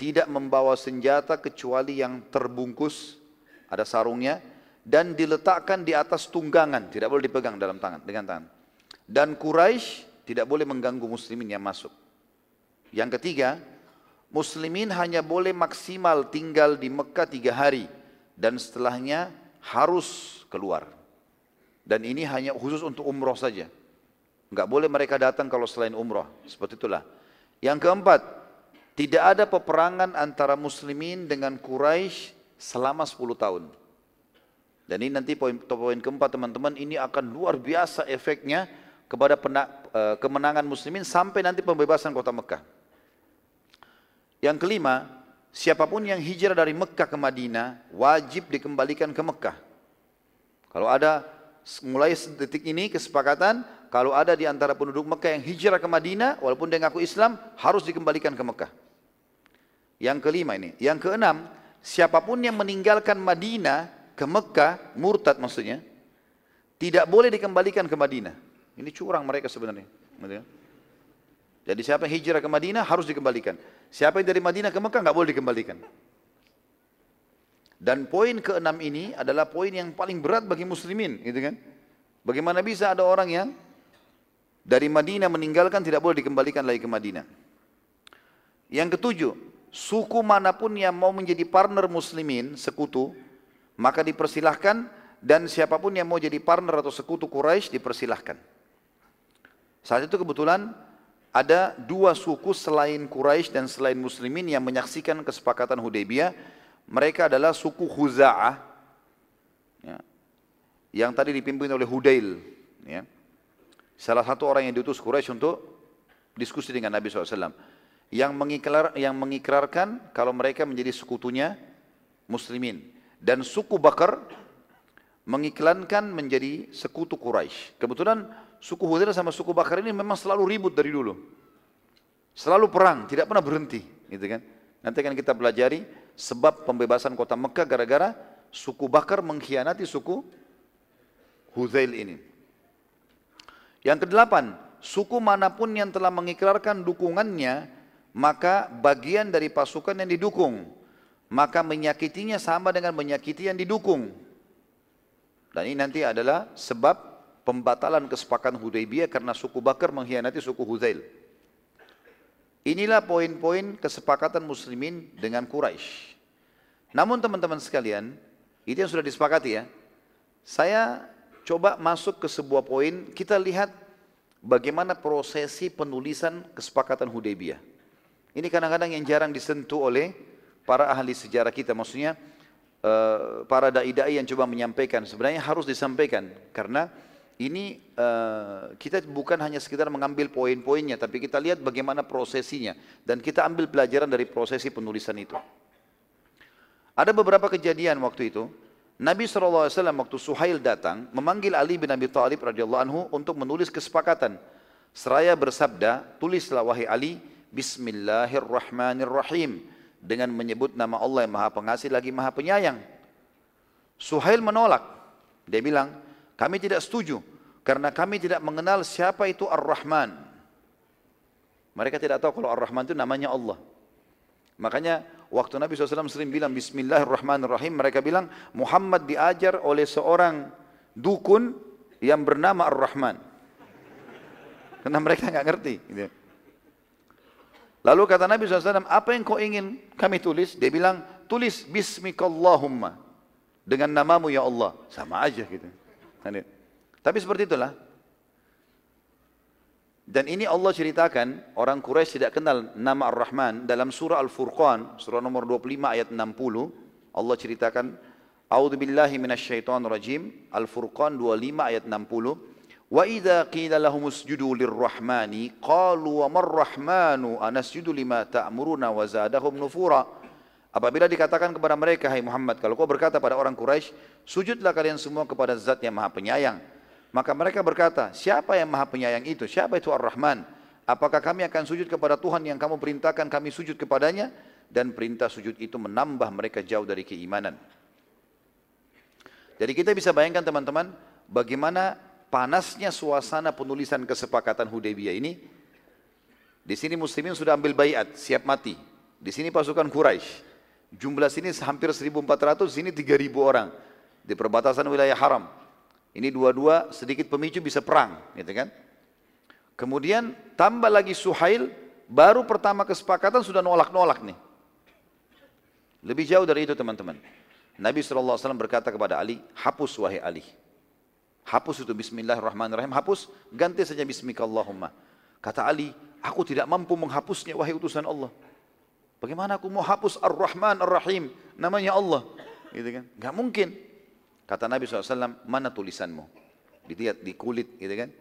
tidak membawa senjata kecuali yang terbungkus, ada sarungnya, dan diletakkan di atas tunggangan, tidak boleh dipegang dalam tangan, dengan tangan. Dan Quraisy tidak boleh mengganggu muslimin yang masuk. Yang ketiga, muslimin hanya boleh maksimal tinggal di Mekah 3 hari, dan setelahnya harus keluar. Dan ini hanya khusus untuk umroh saja. Enggak boleh mereka datang kalau selain umroh, seperti itulah. Yang keempat, tidak ada peperangan antara muslimin dengan Quraisy selama 10 tahun. Dan ini nanti poin keempat teman-teman, ini akan luar biasa efeknya kepada kemenangan muslimin sampai nanti pembebasan kota Mekah. Yang kelima, siapapun yang hijrah dari Mekah ke Madinah wajib dikembalikan ke Mekah. Kalau ada mulai detik ini kesepakatan, kalau ada di antara penduduk Mekah yang hijrah ke Madinah, walaupun dia ngaku Islam, harus dikembalikan ke Mekah. Yang kelima ini. Yang keenam, siapapun yang meninggalkan Madinah ke Mekah, murtad maksudnya, tidak boleh dikembalikan ke Madinah. Ini curang mereka sebenarnya. Jadi siapa yang hijrah ke Madinah harus dikembalikan. Siapa yang dari Madinah ke Mekah nggak boleh dikembalikan. Dan poin keenam ini adalah poin yang paling berat bagi muslimin, gitu kan? Bagaimana bisa ada orang yang dari Madinah meninggalkan, tidak boleh dikembalikan lagi ke Madinah. Yang ketujuh, suku manapun yang mau menjadi partner muslimin, sekutu, maka dipersilahkan, dan siapapun yang mau jadi partner atau sekutu Quraisy dipersilahkan. Saat itu kebetulan ada 2 suku selain Quraisy dan selain muslimin yang menyaksikan kesepakatan Hudaybiyyah. Mereka adalah suku Khuza'ah, ya, yang tadi dipimpin oleh Hudayl, ya. Salah satu orang yang diutus Quraisy untuk diskusi dengan Nabi SAW, yang mengikrarkan kalau mereka menjadi sekutunya muslimin. Dan suku Bakar mengiklankan menjadi sekutu Quraisy. Kebetulan suku Hudayl sama suku Bakar ini memang selalu ribut dari dulu, selalu perang, tidak pernah berhenti, gitu kan. Nanti akan kita pelajari sebab pembebasan kota Mekah gara-gara suku Bakar mengkhianati suku Hudayl ini. Yang kedelapan, suku manapun yang telah mengikrarkan dukungannya, maka bagian dari pasukan yang didukung, maka menyakitinya sama dengan menyakiti yang didukung. Dan ini nanti adalah sebab pembatalan kesepakatan Hudaybiyyah karena suku Bakar mengkhianati suku Hudayl. Inilah poin-poin kesepakatan muslimin dengan Quraisy. Namun teman-teman sekalian, itu yang sudah disepakati ya. Saya coba masuk ke sebuah poin, kita lihat bagaimana prosesi penulisan kesepakatan Hudaybiyyah. Ini kadang-kadang yang jarang disentuh oleh para ahli sejarah kita, maksudnya para dai-dai yang coba menyampaikan. Sebenarnya harus disampaikan, karena ini kita bukan hanya sekedar mengambil poin-poinnya, tapi kita lihat bagaimana prosesinya, dan kita ambil pelajaran dari prosesi penulisan itu. Ada beberapa kejadian waktu itu. Nabi SAW waktu Suhail datang memanggil Ali bin Abi Thalib radhiyallahu anhu untuk menulis kesepakatan. Seraya bersabda, tulislah wahai Ali, Bismillahirrahmanirrahim, dengan menyebut nama Allah yang Maha Pengasih lagi Maha Penyayang. Suhail menolak. Dia bilang, kami tidak setuju karena kami tidak mengenal siapa itu Ar-Rahman. Mereka tidak tahu kalau Ar-Rahman itu namanya Allah. Makanya waktu Nabi SAW sering bilang Bismillahirrahmanirrahim, mereka bilang Muhammad diajar oleh seorang dukun yang bernama Ar-Rahman. Karena mereka nggak ngerti. Gitu. Lalu kata Nabi SAW, apa yang kau ingin kami tulis? Dia bilang, tulis Bismikallahumma, dengan namamu ya Allah. Sama aja gitu. Tapi seperti itulah. Dan ini Allah ceritakan, orang Quraisy tidak kenal nama Ar-Rahman. Dalam surah Al-Furqan, surah nomor 25 ayat 60, Allah ceritakan, A'udzubillahi minasyaitonir rajim, Al-Furqan 25 ayat 60. Wa idza qila lahumusjudu lirrahmani qalu wa marrahmanu anasjudu lima ta'muruna wa zadahum nufura. Apabila dikatakan kepada mereka, hai Muhammad, kalau kau berkata pada orang Quraisy, sujudlah kalian semua kepada Zat yang Maha Penyayang. Maka mereka berkata, siapa yang Maha Penyayang itu? Siapa itu Ar-Rahman? Apakah kami akan sujud kepada Tuhan yang kamu perintahkan kami sujud kepadanya? Dan perintah sujud itu menambah mereka jauh dari keimanan. Jadi kita bisa bayangkan teman-teman, bagaimana panasnya suasana penulisan kesepakatan Hudaybiyyah ini. Di sini muslimin sudah ambil baiat, siap mati. Di sini pasukan Quraisy. Jumlah sini hampir 1.400, sini 3.000 orang. Di perbatasan wilayah haram. Ini dua-dua sedikit pemicu bisa perang, gitu kan? Kemudian tambah lagi Suhail, baru pertama kesepakatan sudah nolak-nolak nih. Lebih jauh dari itu teman-teman. Nabi SAW berkata kepada Ali, hapus wahai Ali. Hapus itu Bismillahirrahmanirrahim, hapus, ganti saja Bismikallahumma. Kata Ali, aku tidak mampu menghapusnya wahai utusan Allah. Bagaimana aku mau hapus Ar-Rahman Ar-Rahim, namanya Allah, gitu kan? Gak mungkin. Kata Nabi SAW, mana tulisanmu? Dilihat di kulit, gitu kan?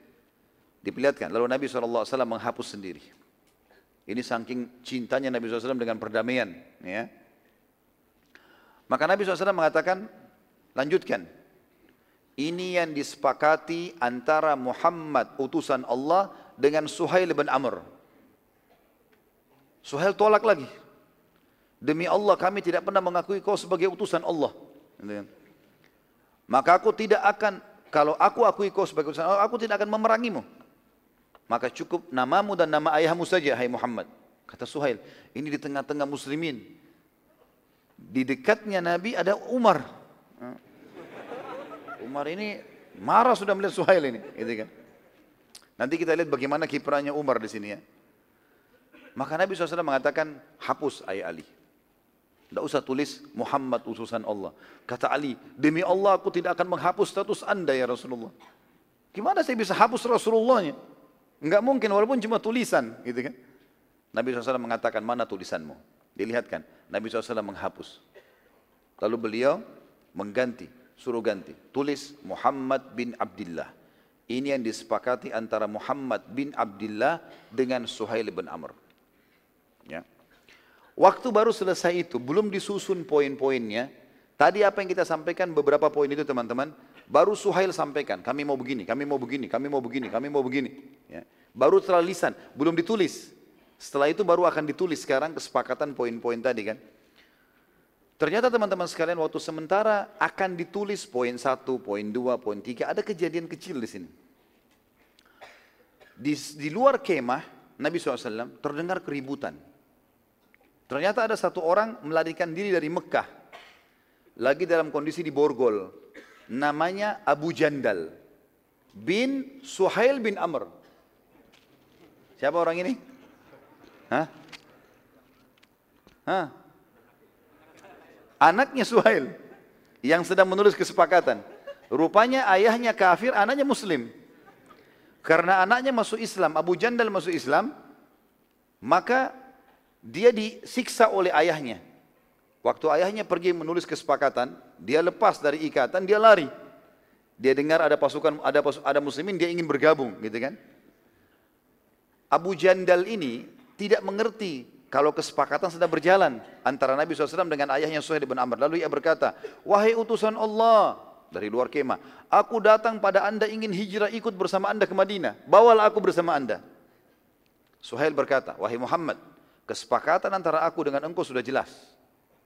Diperlihatkan. Lalu Nabi SAW menghapus sendiri. Ini saking cintanya Nabi SAW dengan perdamaian. Ya. Maka Nabi SAW mengatakan, lanjutkan. Ini yang disepakati antara Muhammad, utusan Allah, dengan Suhail ibn Amr. Suhail tolak lagi. Demi Allah, kami tidak pernah mengakui kau sebagai utusan Allah. Gitu kan? Maka aku tidak akan, kalau aku akui kau sebagai utusan Allah, aku tidak akan memerangimu. Maka cukup namamu dan nama ayahmu saja, hai Muhammad. Kata Suhail, ini di tengah-tengah muslimin. Di dekatnya Nabi ada Umar. Umar ini marah sudah melihat Suhail ini. Gitu kan? Nanti kita lihat bagaimana kiprahnya Umar di sini ya. Maka Nabi SAW mengatakan, hapus ayah Ali. Tidak usah tulis Muhammad utusan Allah. Kata Ali, demi Allah aku tidak akan menghapus status anda ya Rasulullah. Gimana saya bisa hapus Rasulullahnya? Enggak mungkin, walaupun cuma tulisan. Gitu kan? Nabi SAW mengatakan, mana tulisanmu? Dilihatkan, Nabi SAW menghapus. Lalu beliau mengganti, suruh ganti. Tulis Muhammad bin Abdullah. Ini yang disepakati antara Muhammad bin Abdullah dengan Suhail bin Amr. Ya. Waktu baru selesai itu, belum disusun poin-poinnya. Tadi apa yang kita sampaikan, beberapa poin itu teman-teman, baru Suhail sampaikan, kami mau begini, kami mau begini, kami mau begini, kami mau begini. Ya. Baru terlisan, belum ditulis. Setelah itu baru akan ditulis sekarang kesepakatan poin-poin tadi kan. Ternyata teman-teman sekalian waktu sementara akan ditulis poin 1, poin 2, poin 3, ada kejadian kecil di sini. Di luar kemah, Nabi SAW terdengar keributan. Ternyata ada satu orang melarikan diri dari Mekah. Lagi dalam kondisi diborgol. Namanya Abu Jandal bin Suhail bin Amr. Siapa orang ini? Hah? Hah? Anaknya Suhail yang sedang menulis kesepakatan. Rupanya ayahnya kafir, anaknya muslim. Karena anaknya masuk Islam, Abu Jandal masuk Islam, maka dia disiksa oleh ayahnya. Waktu ayahnya pergi menulis kesepakatan, dia lepas dari ikatan, dia lari. Dia dengar ada pasukan, ada muslimin, dia ingin bergabung, gitu kan? Abu Jandal ini tidak mengerti kalau kesepakatan sedang berjalan antara Nabi SAW dengan ayahnya Suhail bin Amr. Lalu ia berkata, wahai utusan Allah, dari luar kemah, aku datang pada anda ingin hijrah ikut bersama anda ke Madinah, bawalah aku bersama anda. Suhail berkata, wahai Muhammad, kesepakatan antara aku dengan engkau sudah jelas.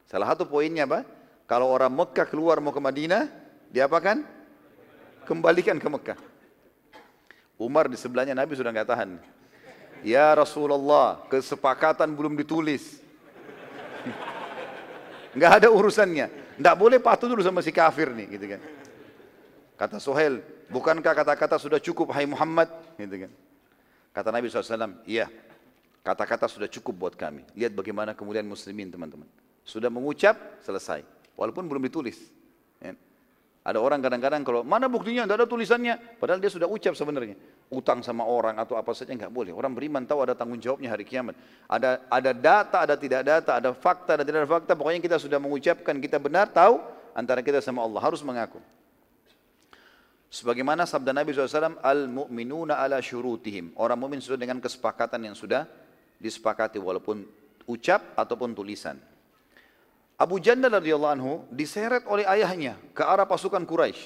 Salah satu poinnya apa? Kalau orang Mekah keluar mau ke Madinah, diapakan? Kembalikan ke Mekah. Umar di sebelahnya Nabi sudah nggak tahan. Ya Rasulullah, kesepakatan belum ditulis. Nggak ada urusannya. Nggak boleh patuh dulu sama si kafir nih, gitu kan. Kata Suhail, bukankah kata-kata sudah cukup, hai Muhammad? Gitu kan. Kata Nabi SAW, iya, kata-kata sudah cukup buat kami. Lihat bagaimana kemuliaan muslimin, teman-teman. Sudah mengucap, selesai. Walaupun belum ditulis. Ada orang kadang-kadang kalau, mana buktinya, tidak ada tulisannya. Padahal dia sudah ucap sebenarnya. Utang sama orang atau apa saja, nggak boleh. Orang beriman tahu ada tanggung jawabnya hari kiamat. Ada data, ada tidak data, ada fakta, ada tidak ada fakta. Pokoknya kita sudah mengucapkan, kita benar, tahu antara kita sama Allah. Harus mengaku. Sebagaimana sabda Nabi SAW, Al-mu'minuna ala syurutihim. Orang mu'min sudah dengan kesepakatan yang sudah disepakati, walaupun ucap ataupun tulisan. Abu Jandal radhiyallahu anhu diseret oleh ayahnya ke arah pasukan Quraisy.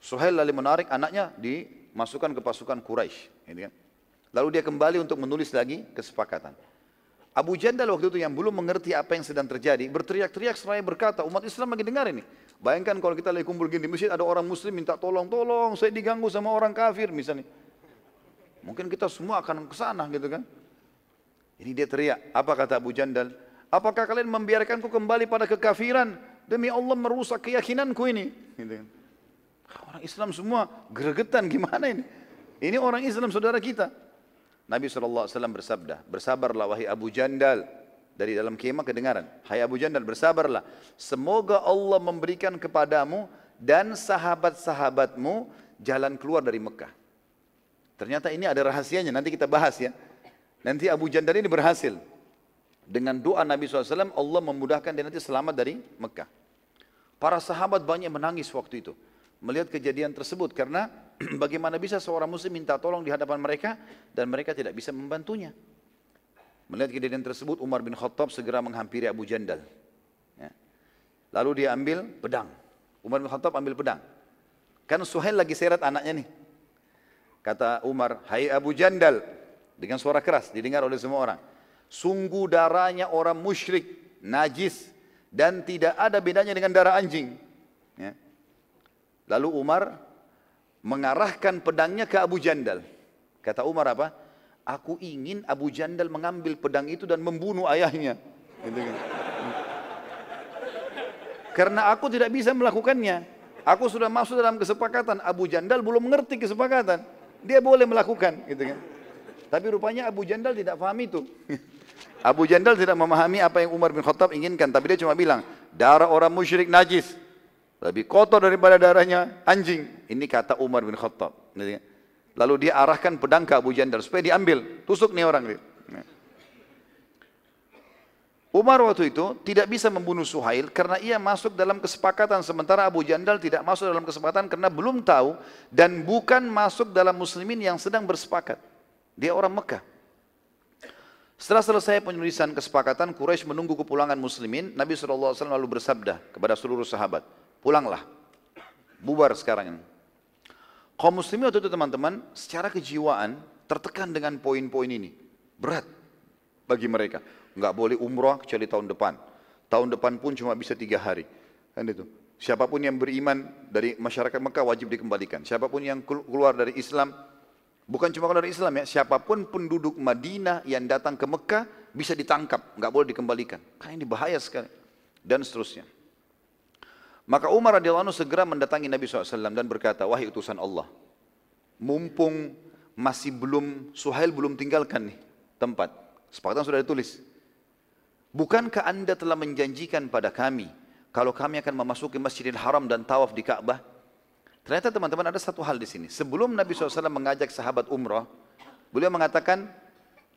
Suhail lalu menarik anaknya dimasukkan ke pasukan Quraisy. Lalu dia kembali untuk menulis lagi kesepakatan. Abu Jandal waktu itu yang belum mengerti apa yang sedang terjadi berteriak-teriak seraya berkata, umat Islam lagi dengar ini. Bayangkan kalau kita lagi kumpul gini di masjid ada orang Muslim minta tolong saya diganggu sama orang kafir misalnya. Mungkin kita semua akan ke sana gitu kan. Ini dia teriak. Apa kata Abu Jandal? Apakah kalian membiarkanku kembali pada kekafiran? Demi Allah merusak keyakinanku ini. Gitu. Orang Islam semua gregetan gimana ini? Ini orang Islam saudara kita. Nabi SAW bersabda, bersabarlah wahai Abu Jandal. Dari dalam kemah kedengaran. Hai Abu Jandal, bersabarlah. Semoga Allah memberikan kepadamu dan sahabat-sahabatmu jalan keluar dari Mekah. Ternyata ini ada rahasianya, nanti kita bahas ya. Nanti Abu Jandal ini berhasil. Dengan doa Nabi SAW, Allah memudahkan dia nanti selamat dari Mekah. Para sahabat banyak menangis waktu itu. Melihat kejadian tersebut. Karena bagaimana bisa seorang muslim minta tolong di hadapan mereka. Dan mereka tidak bisa membantunya. Melihat kejadian tersebut, Umar bin Khattab segera menghampiri Abu Jandal. Ya. Lalu dia ambil pedang. Umar bin Khattab ambil pedang. Kan Suhail lagi seret anaknya nih. Kata Umar, hai Abu Jandal. Dengan suara keras, didengar oleh semua orang. Sungguh darahnya orang musyrik, najis, dan tidak ada bedanya dengan darah anjing. Ya. Lalu Umar mengarahkan pedangnya ke Abu Jandal. Kata Umar apa? Aku ingin Abu Jandal mengambil pedang itu dan membunuh ayahnya. Gitu kan. Karena aku tidak bisa melakukannya. Aku sudah masuk dalam kesepakatan. Abu Jandal belum mengerti kesepakatan. Dia boleh melakukan. Gitu kan. Tapi rupanya Abu Jandal tidak paham itu. Abu Jandal tidak memahami apa yang Umar bin Khattab inginkan. Tapi dia cuma bilang, darah orang musyrik najis. Lebih kotor daripada darahnya anjing. Ini kata Umar bin Khattab. Lalu dia arahkan pedang ke Abu Jandal supaya diambil. Tusuk nih orang. Umar waktu itu tidak bisa membunuh Suhail karena ia masuk dalam kesepakatan. Sementara Abu Jandal tidak masuk dalam kesepakatan karena belum tahu. Dan bukan masuk dalam muslimin yang sedang bersepakat. Dia orang Mekah. Setelah selesai penulisan kesepakatan, Quraisy menunggu kepulangan muslimin. Nabi SAW lalu bersabda kepada seluruh sahabat, pulanglah, bubar sekarang. Kaum muslimin waktu itu teman-teman, secara kejiwaan tertekan dengan poin-poin ini. Berat bagi mereka. Nggak boleh umrah kecuali tahun depan. Tahun depan pun cuma bisa 3 hari. Kan itu. Siapapun yang beriman dari masyarakat Mekah wajib dikembalikan. Siapapun yang keluar dari Islam, bukan cuma dari Islam ya, siapapun penduduk Madinah yang datang ke Mekah bisa ditangkap, nggak boleh dikembalikan. Karena ini bahaya sekali. Dan seterusnya. Maka Umar radhiyallahu anhu segera mendatangi Nabi SAW dan berkata, wahai utusan Allah, mumpung masih belum, Suhail belum tinggalkan nih tempat. Sepakatan sudah ditulis. Bukankah anda telah menjanjikan pada kami, kalau kami akan memasuki Masjidil Haram dan tawaf di Ka'bah? Ternyata teman-teman ada satu hal di sini. Sebelum Nabi SAW mengajak sahabat umrah, beliau mengatakan,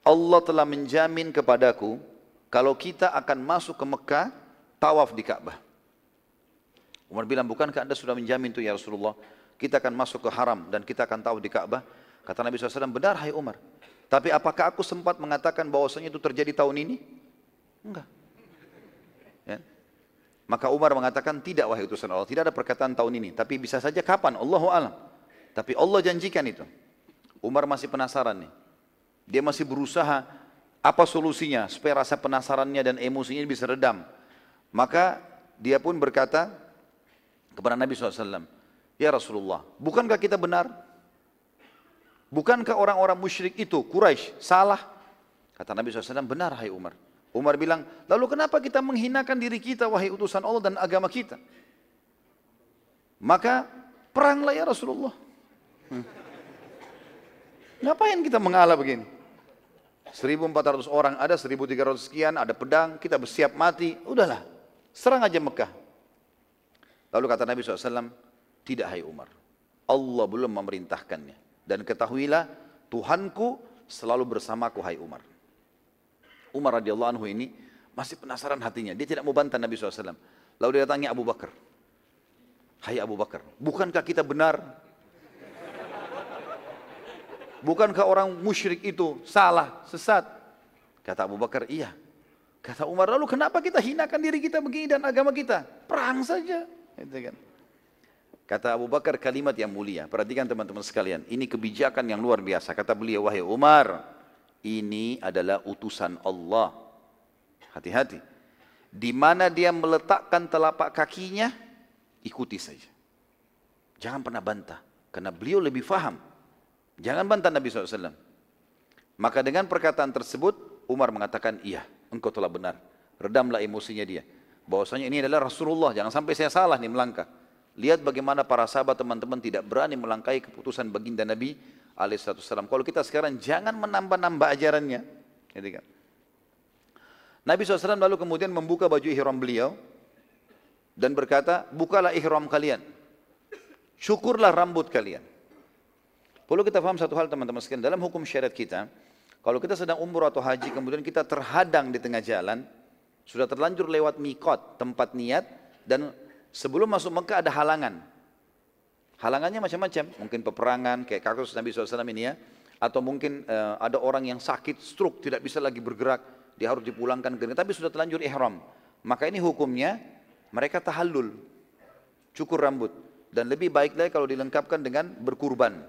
Allah telah menjamin kepadaku, kalau kita akan masuk ke Mekah, tawaf di Ka'bah. Umar bilang, bukankah anda sudah menjamin itu ya Rasulullah? Kita akan masuk ke haram dan kita akan tawaf di Ka'bah. Kata Nabi SAW, benar hai Umar. Tapi apakah aku sempat mengatakan bahwasanya itu terjadi tahun ini? Enggak. Ya. Maka Umar mengatakan tidak, wahai utusan Allah, tidak ada perkataan tahun ini. Tapi bisa saja kapan, Allahu a'lam. Tapi Allah janjikan itu. Umar masih penasaran nih. Dia masih berusaha apa solusinya supaya rasa penasarannya dan emosinya bisa redam. Maka dia pun berkata kepada Nabi SAW, "Ya Rasulullah, bukankah kita benar? Bukankah orang-orang musyrik itu, Quraisy, salah?" Kata Nabi SAW, "Benar, hai Umar." Umar bilang, "Lalu kenapa kita menghinakan diri kita, wahai utusan Allah, dan agama kita? Maka peranglah ya Rasulullah. Ngapain kita mengalah begini? 1.400 orang ada, 1.300 sekian, ada pedang, kita bersiap mati, udahlah, serang aja Mekah." Lalu kata Nabi SAW, "Tidak, hai Umar, Allah belum memerintahkannya. Dan ketahuilah, Tuhanku selalu bersamaku, hai Umar." Umar radhiyallahu anhu ini masih penasaran hatinya. Dia tidak mau bantah Nabi SAW. Lalu dia datangi Abu Bakar. "Hai Abu Bakar, bukankah kita benar? Bukankah orang musyrik itu salah, sesat?" Kata Abu Bakar, "Iya." Kata Umar, "Lalu kenapa kita hinakan diri kita begini dan agama kita? Perang saja." Kata Abu Bakar kalimat yang mulia. Perhatikan teman-teman sekalian, ini kebijakan yang luar biasa. Kata beliau, "Wahai Umar, ini adalah utusan Allah. Hati-hati. Di mana dia meletakkan telapak kakinya, ikuti saja. Jangan pernah bantah, karena beliau lebih faham. Jangan bantah Nabi SAW." Maka dengan perkataan tersebut, Umar mengatakan, "Iya, engkau telah benar." Redamlah emosinya dia. Bahwasanya ini adalah Rasulullah, jangan sampai saya salah nih melangkah. Lihat bagaimana para sahabat teman-teman tidak berani melangkahi keputusan baginda Nabi Alaihissalam. Kalau kita sekarang jangan menambah-nambah ajarannya. Nabi SAW lalu kemudian membuka baju ihram beliau dan berkata, "Bukalah ihram kalian, syukurlah rambut kalian." Perlu kita paham satu hal teman-teman sekalian, dalam hukum syariat kita, kalau kita sedang umrah atau haji kemudian kita terhadang di tengah jalan, sudah terlanjur lewat mikot tempat niat, dan sebelum masuk Mekah ada halangan. Halangannya macam-macam, mungkin peperangan kayak kasus Nabi SAW ini ya, atau mungkin ada orang yang sakit, stroke, tidak bisa lagi bergerak, dia harus dipulangkan ke negeri, tapi sudah terlanjur ihram. Maka ini hukumnya, mereka tahallul, cukur rambut, dan lebih baik lagi kalau dilengkapkan dengan berkurban.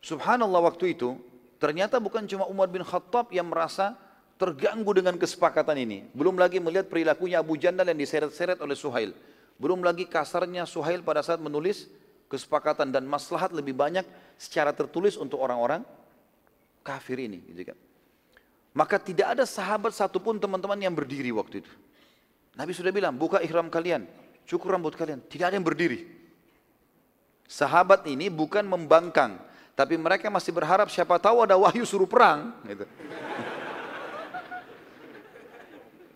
Subhanallah waktu itu, ternyata bukan cuma Umar bin Khattab yang merasa terganggu dengan kesepakatan ini, belum lagi melihat perilakunya Abu Jandal yang diseret-seret oleh Suhail. Belum lagi kasarnya Suhail pada saat menulis kesepakatan, dan maslahat lebih banyak secara tertulis untuk orang-orang kafir ini. Maka tidak ada sahabat satupun teman-teman yang berdiri waktu itu. Nabi sudah bilang, "Buka ihram kalian, cukur rambut kalian." Tidak ada yang berdiri. Sahabat ini bukan membangkang, tapi mereka masih berharap siapa tahu ada wahyu suruh perang.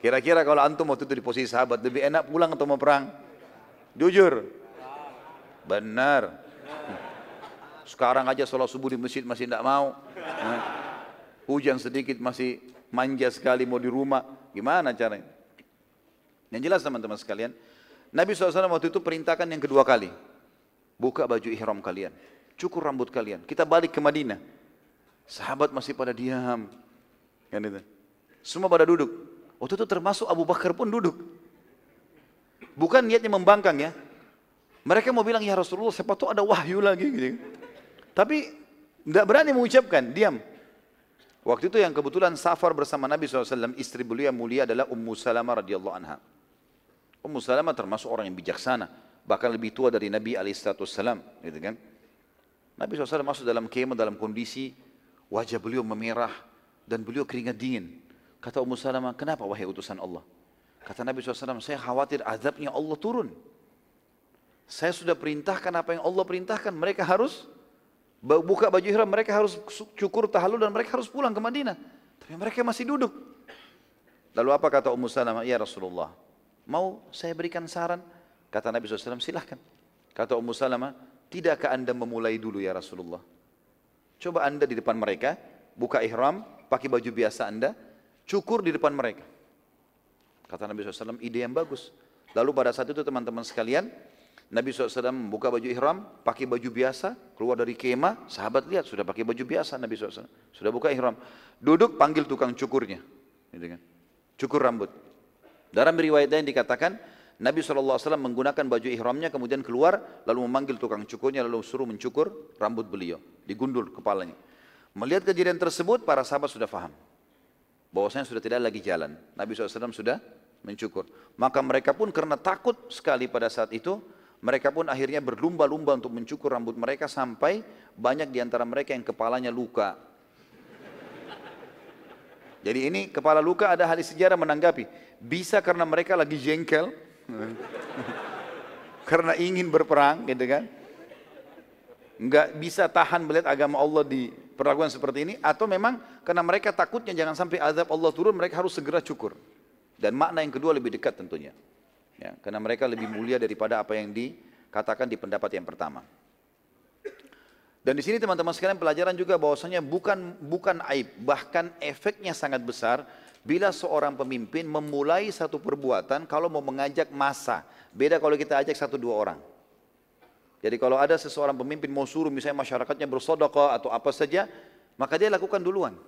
Kira-kira kalau antum waktu itu di posisi sahabat, lebih enak pulang atau mau perang? Jujur, benar. Sekarang aja sholat subuh di masjid masih tidak mau. Hujan sedikit masih manja sekali mau di rumah. Gimana caranya? Yang jelas teman-teman sekalian, Nabi SAW waktu itu perintahkan yang kedua kali, "Buka baju ihram kalian, cukur rambut kalian." Kita balik ke Madinah. Sahabat masih pada diam. Semua pada duduk. Waktu itu termasuk Abu Bakar pun duduk. Bukan niatnya membangkang ya. Mereka mau bilang, "Ya Rasulullah, siapa tahu ada wahyu lagi." Gitu. Tapi tidak berani mengucapkan, diam. Waktu itu yang kebetulan safar bersama Nabi SAW, istri beliau yang mulia adalah Ummu Salamah radhiyallahu anha. Ummu Salamah termasuk orang yang bijaksana, bahkan lebih tua dari Nabi Alaihissalam. Gitu kan? Nabi SAW masuk dalam kemah dalam kondisi wajah beliau memerah dan beliau keringat dingin. Kata Ummu Salamah, "Kenapa wahai utusan Allah?" Kata Nabi SAW, "Saya khawatir azabnya Allah turun. Saya sudah perintahkan apa yang Allah perintahkan. Mereka harus buka baju ihram, mereka harus cukur tahallul, dan mereka harus pulang ke Madinah. Tapi mereka masih duduk." Lalu apa kata Ummu Salamah? "Ya Rasulullah, mau saya berikan saran?" Kata Nabi SAW, "Silahkan." Kata Ummu Salamah, "Tidakkah anda memulai dulu ya Rasulullah? Coba anda di depan mereka, buka ihram, pakai baju biasa anda, cukur di depan mereka." Kata Nabi SAW, "Ide yang bagus." Lalu pada saat itu teman-teman sekalian, Nabi SAW membuka baju ihram, pakai baju biasa, keluar dari kemah, sahabat lihat sudah pakai baju biasa Nabi SAW, sudah buka ihram. Duduk panggil tukang cukurnya, cukur rambut. Dalam riwayat lain dikatakan, Nabi SAW menggunakan baju ihramnya, kemudian keluar, lalu memanggil tukang cukurnya, lalu suruh mencukur rambut beliau, digundul kepalanya. Melihat kejadian tersebut, para sahabat sudah faham bahwasanya sudah tidak lagi jalan. Nabi SAW sudah mencukur. Maka mereka pun karena takut sekali pada saat itu, mereka pun akhirnya berlumba-lumba untuk mencukur rambut mereka sampai banyak di antara mereka yang kepalanya luka. Jadi ini kepala luka, ada ahli sejarah menanggapi. Bisa karena mereka lagi jengkel, karena ingin berperang, gitu kan? Enggak bisa tahan melihat agama Allah diperlakukan seperti ini, atau memang karena mereka takutnya jangan sampai azab Allah turun, mereka harus segera cukur. Dan makna yang kedua lebih dekat tentunya. Ya, karena mereka lebih mulia daripada apa yang dikatakan di pendapat yang pertama. Dan di sini teman-teman sekalian pelajaran juga bahwasanya bukan aib, bahkan efeknya sangat besar bila seorang pemimpin memulai satu perbuatan kalau mau mengajak massa. Beda kalau kita ajak satu dua orang. Jadi kalau ada seseorang pemimpin mau suruh misalnya masyarakatnya bersedekah atau apa saja, maka dia lakukan duluan.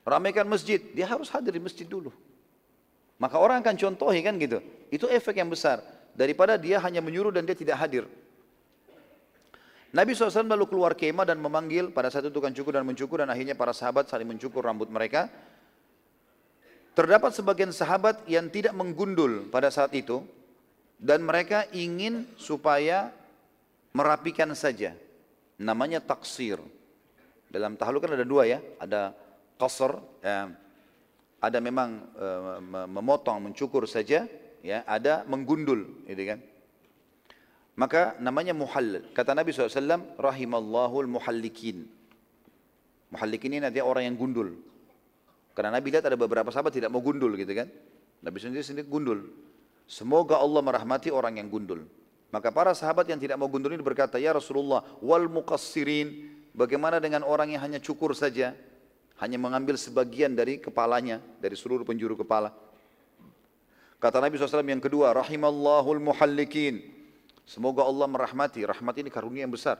Ramaikan masjid, dia harus hadir di masjid dulu. Maka orang akan contohi kan gitu. Itu efek yang besar daripada dia hanya menyuruh dan dia tidak hadir. Nabi SAW lalu keluar kemah dan memanggil pada satu tukang cukur dan mencukur, dan akhirnya para sahabat saling mencukur rambut mereka. Terdapat sebagian sahabat yang tidak menggundul pada saat itu dan mereka ingin supaya merapikan saja. Namanya taksir. Dalam tahluk kan ada dua ya, ada qasr, ada memang memotong, mencukur saja, ya, ada menggundul, gitu kan. Maka namanya muhallil. Kata Nabi SAW, rahimallahul muhallikin. Muhallikin ini nanti orang yang gundul. Karena Nabi lihat ada beberapa sahabat tidak mau gundul, gitu kan. Nabi sendiri gundul. Semoga Allah merahmati orang yang gundul. Maka para sahabat yang tidak mau gundul ini berkata, ya Rasulullah, wal muqassirin, bagaimana dengan orang yang hanya cukur saja? Hanya mengambil sebagian dari kepalanya, dari seluruh penjuru kepala. Kata Nabi SAW yang kedua, rahimallahul muhallikin. Semoga Allah merahmati. Rahmat ini karunia yang besar.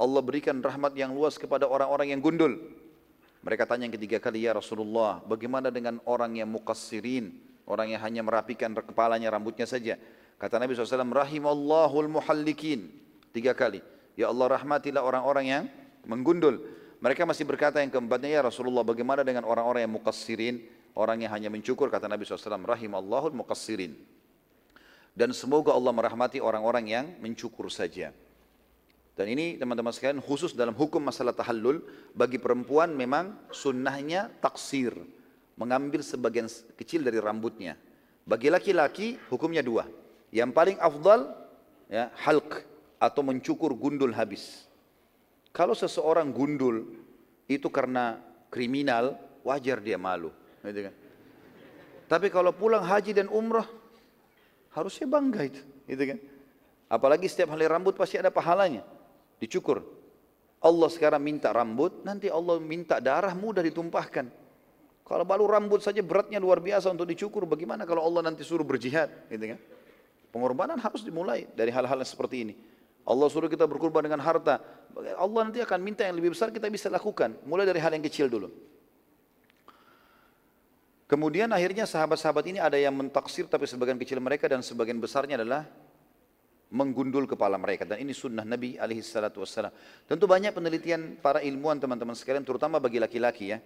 Allah berikan rahmat yang luas kepada orang-orang yang gundul. Mereka tanya yang ketiga kali, ya Rasulullah, bagaimana dengan orang yang muqassirin? Orang yang hanya merapikan kepalanya, rambutnya saja. Kata Nabi SAW, rahimallahul muhallikin. Tiga kali. Ya Allah, rahmatilah orang-orang yang menggundul. Mereka masih berkata yang keempatnya, ya Rasulullah, bagaimana dengan orang-orang yang muqassirin, orang yang hanya mencukur? Kata Nabi SAW, rahimallahul muqassirin. Dan semoga Allah merahmati orang-orang yang mencukur saja. Dan ini teman-teman sekalian khusus dalam hukum masalah tahallul, bagi perempuan memang sunnahnya taksir, mengambil sebagian kecil dari rambutnya. Bagi laki-laki hukumnya dua. Yang paling afdal ya, halq atau mencukur gundul habis. Kalau seseorang gundul itu karena kriminal, wajar dia malu. Gitu kan? Tapi kalau pulang haji dan umrah, harusnya bangga itu. Gitu kan? Apalagi setiap helai rambut pasti ada pahalanya. Dicukur. Allah sekarang minta rambut, nanti Allah minta darah mudah ditumpahkan. Kalau baru rambut saja beratnya luar biasa untuk dicukur, bagaimana kalau Allah nanti suruh berjihad? Gitu kan? Pengorbanan harus dimulai dari hal-hal seperti ini. Allah suruh kita berkorban dengan harta, Allah nanti akan minta yang lebih besar, kita bisa lakukan. Mulai dari hal yang kecil dulu. Kemudian akhirnya sahabat-sahabat ini ada yang mentaksir, tapi sebagian kecil mereka, dan sebagian besarnya adalah menggundul kepala mereka. Dan ini sunnah Nabi SAW. Tentu banyak penelitian para ilmuwan teman-teman sekalian, terutama bagi laki-laki ya.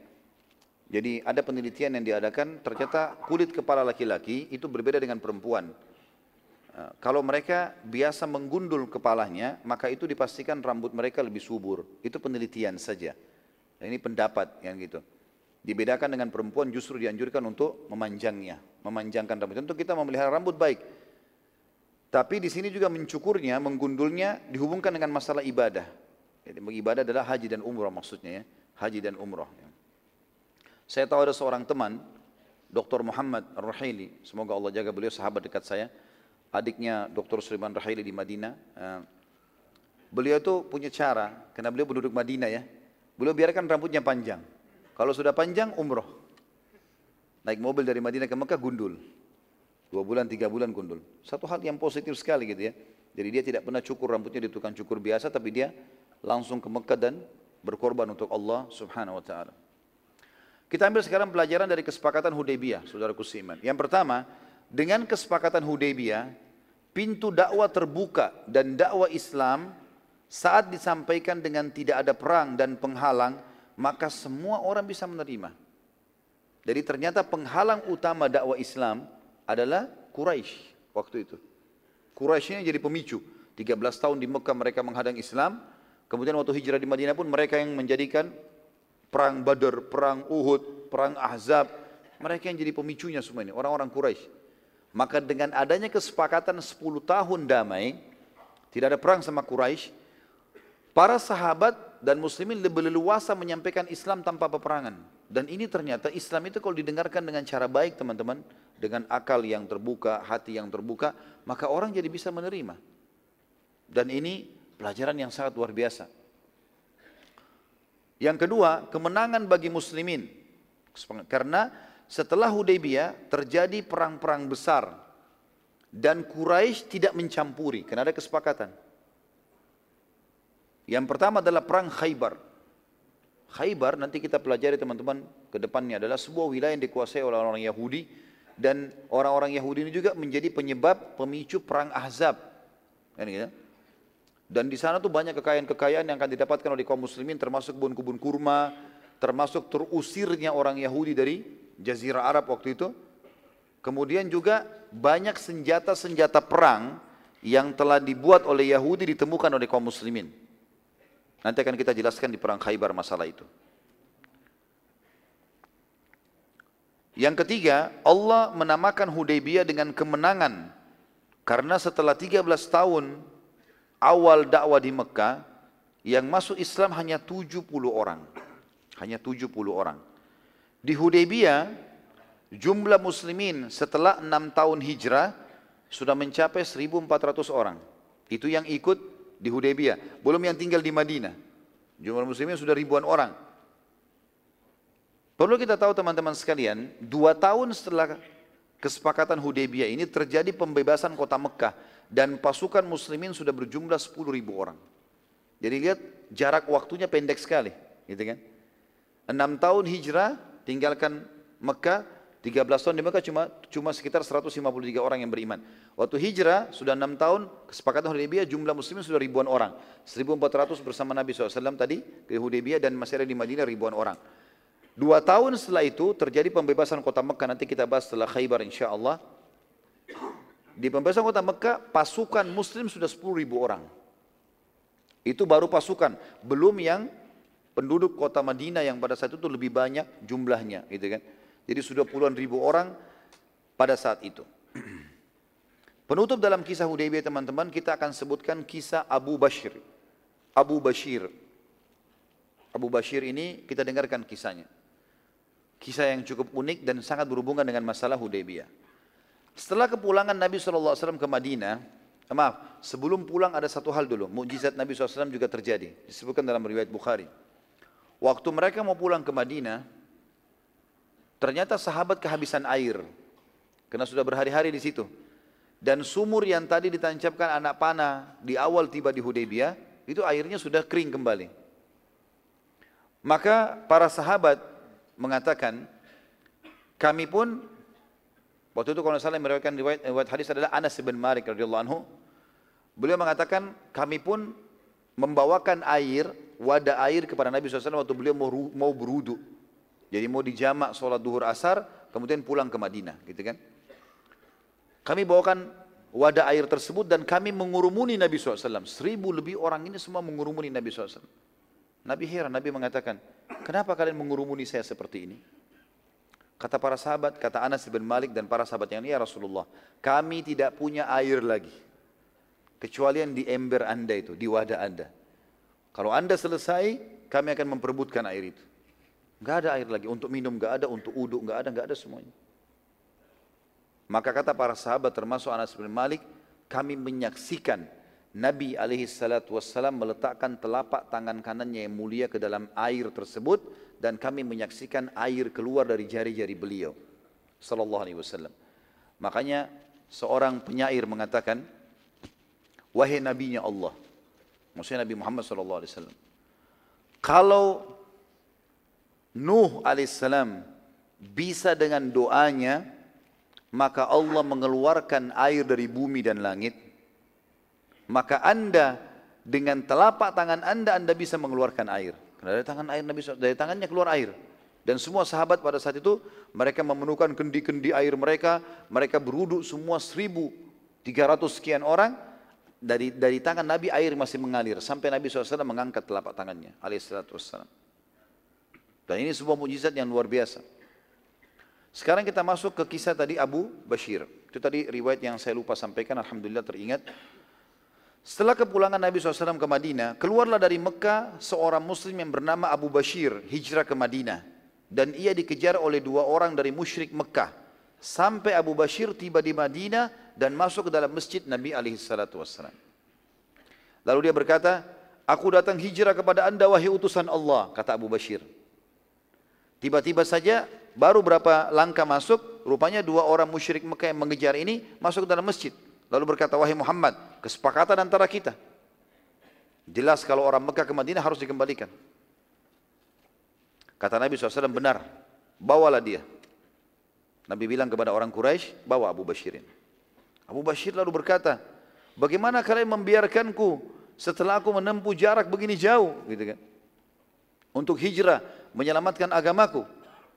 Jadi ada penelitian yang diadakan, ternyata kulit kepala laki-laki itu berbeda dengan perempuan. Kalau mereka biasa menggundul kepalanya, maka itu dipastikan rambut mereka lebih subur. Itu penelitian saja. Dan ini pendapat yang gitu. Dibedakan dengan perempuan justru dianjurkan untuk memanjangnya, memanjangkan rambut. Tentu kita memelihara rambut baik. Tapi di sini juga mencukurnya, menggundulnya dihubungkan dengan masalah ibadah. Jadi ibadah adalah haji dan umrah maksudnya ya, haji dan umrah. Saya tahu ada seorang teman, Dr. Muhammad Ar-Rahili, semoga Allah jaga beliau, sahabat dekat saya. Adiknya Dr. Sulaiman Rahili di Madinah. Beliau itu punya cara, karena beliau penduduk Madinah ya. Beliau biarkan rambutnya panjang. Kalau sudah panjang, umroh. Naik mobil dari Madinah ke Mekah, gundul. 2 bulan, 3 bulan gundul. Satu hal yang positif sekali gitu ya. Jadi dia tidak pernah cukur rambutnya di tukang cukur biasa, tapi dia langsung ke Mekah dan berkorban untuk Allah Subhanahu wa Ta'ala. Kita ambil sekarang pelajaran dari kesepakatan Hudaybiyyah, saudaraku seiman. Yang pertama, dengan kesepakatan Hudaybiyyah, pintu dakwah terbuka dan dakwah Islam saat disampaikan dengan tidak ada perang dan penghalang, maka semua orang bisa menerima. Jadi ternyata penghalang utama dakwah Islam adalah Quraisy waktu itu. Quraisy ini jadi pemicu. 13 tahun di Mekah mereka menghadang Islam. Kemudian waktu hijrah di Madinah pun mereka yang menjadikan Perang Badar, Perang Uhud, Perang Ahzab, mereka yang jadi pemicunya semua ini, orang-orang Quraisy. Maka dengan adanya kesepakatan 10 tahun damai, tidak ada perang sama Quraisy, para sahabat dan muslimin lebih leluasa menyampaikan Islam tanpa peperangan. Dan ini ternyata Islam itu kalau didengarkan dengan cara baik teman-teman, dengan akal yang terbuka, hati yang terbuka, maka orang jadi bisa menerima. Dan ini pelajaran yang sangat luar biasa. Yang kedua, kemenangan bagi muslimin. Karena setelah Hudaybiyyah terjadi perang-perang besar dan Quraisy tidak mencampuri karena ada kesepakatan. Yang pertama adalah perang Khaybar. Khaybar nanti kita pelajari teman-teman ke depannya adalah sebuah wilayah yang dikuasai oleh orang-orang Yahudi, dan orang-orang Yahudi ini juga menjadi penyebab pemicu perang Ahzab. Dan di sana tuh banyak kekayaan-kekayaan yang akan didapatkan oleh kaum muslimin, termasuk kebun-kebun kurma, termasuk terusirnya orang Yahudi dari Jazirah Arab waktu itu. Kemudian juga banyak senjata-senjata perang yang telah dibuat oleh Yahudi ditemukan oleh kaum muslimin. Nanti akan kita jelaskan di perang Khaybar masalah itu. Yang ketiga, Allah menamakan Hudaybiyyah dengan kemenangan. Karena setelah 13 tahun awal dakwah di Mekah, yang masuk Islam hanya 70 orang. Hanya 70 orang. Di Hudaybiyyah, jumlah muslimin setelah 6 tahun hijrah sudah mencapai 1.400 orang. Itu yang ikut di Hudaybiyyah. Belum yang tinggal di Madinah. Jumlah muslimin sudah ribuan orang. Perlu kita tahu teman-teman sekalian, 2 tahun setelah kesepakatan Hudaybiyyah ini terjadi pembebasan kota Mekah dan pasukan muslimin sudah berjumlah 10.000 orang. Jadi lihat jarak waktunya pendek sekali, gitu kan? 6 tahun hijrah tinggalkan Mekah, 13 tahun di Mekah cuma sekitar 153 orang yang beriman. Waktu hijrah sudah 6 tahun kesepakatan Hudaybiyyah jumlah muslimin sudah ribuan orang. 1.400 bersama Nabi SAW tadi ke Hudaybiyyah dan masih ada di Madinah ribuan orang. 2 tahun setelah itu terjadi pembebasan kota Mekah, nanti kita bahas setelah Khaybar insya Allah. Di pembebasan kota Mekah pasukan muslim sudah 10.000 orang. Itu baru pasukan, belum yang penduduk kota Madinah yang pada saat itu lebih banyak jumlahnya, gitu kan. Jadi sudah puluhan ribu orang pada saat itu. Penutup dalam kisah Hudaybiyyah teman-teman, kita akan sebutkan kisah Abu Bashir. Abu Bashir ini kita dengarkan kisahnya. Kisah yang cukup unik dan sangat berhubungan dengan masalah Hudaybiyyah. Setelah kepulangan Nabi SAW ke Madinah, maaf, sebelum pulang ada satu hal dulu, mukjizat Nabi SAW juga terjadi, disebutkan dalam riwayat Bukhari. Waktu mereka mau pulang ke Madinah, ternyata sahabat kehabisan air, karena sudah berhari-hari di situ. Dan sumur yang tadi ditancapkan anak panah di awal tiba di Hudaybiyyah, itu airnya sudah kering kembali. Maka para sahabat mengatakan, kami pun waktu itu kalau salah meriwayatkan riwayat hadis adalah Anas bin Malik radhiyallahu anhu, beliau mengatakan kami pun membawakan air, wadah air kepada Nabi SAW waktu beliau mau berwudu, jadi mau dijamak sholat duhur asar kemudian pulang ke Madinah, gitu kan. Kami bawakan wadah air tersebut dan kami mengurumuni Nabi SAW, 1.000 lebih orang ini semua mengurumuni Nabi SAW. Nabi heran, Nabi mengatakan, kenapa kalian mengurumuni saya seperti ini? Kata para sahabat, kata Anas bin Malik dan para sahabat yang lain, ya Rasulullah, kami tidak punya air lagi, kecuali yang di ember anda itu, di wadah anda. Kalau anda selesai, kami akan memperebutkan air itu. Gak ada air lagi, untuk minum gak ada, untuk uduk gak ada semuanya. Maka kata para sahabat termasuk Anas bin Malik, kami menyaksikan Nabi SAW meletakkan telapak tangan kanannya yang mulia ke dalam air tersebut dan kami menyaksikan air keluar dari jari-jari beliau sallallahu alaihi wasallam. Makanya seorang penyair mengatakan, wahai nabinya Allah, maksudnya Nabi Muhammad SAW, kalau Nuh alaihissalam bisa dengan doanya, maka Allah mengeluarkan air dari bumi dan langit, maka anda dengan telapak tangan anda bisa mengeluarkan air. Karena dari tangan air Nabi, dari tangannya keluar air. Dan semua sahabat pada saat itu mereka memenuhkan kendi-kendi air mereka, mereka berwudu semua 1.300 sekian orang. Dari tangan Nabi air masih mengalir sampai Nabi SAW mengangkat telapak tangannya alaihissalam. Dan ini sebuah mukjizat yang luar biasa. Sekarang kita masuk ke kisah tadi Abu Bashir. Itu tadi riwayat yang saya lupa sampaikan, alhamdulillah teringat. Setelah kepulangan Nabi SAW ke Madinah, keluarlah dari Mekah seorang muslim yang bernama Abu Bashir, hijrah ke Madinah. Dan ia dikejar oleh dua orang dari musyrik Mekah. Sampai Abu Bashir tiba di Madinah dan masuk ke dalam masjid Nabi SAW. Lalu dia berkata, "Aku datang hijrah kepada anda wahai utusan Allah," kata Abu Bashir. Tiba-tiba saja baru berapa langkah masuk, rupanya dua orang musyrik Mekah yang mengejar ini masuk ke dalam masjid. Lalu berkata, "Wahai Muhammad, kesepakatan antara kita. Jelas kalau orang Mekah ke Madinah harus dikembalikan." Kata Nabi SAW, "Benar, bawalah dia." Nabi bilang kepada orang Quraisy, "Bawa Abu Bashirin." Abu Bashir lalu berkata, "Bagaimana kalian membiarkanku setelah aku menempuh jarak begini jauh?" Gitu kan, untuk hijrah menyelamatkan agamaku.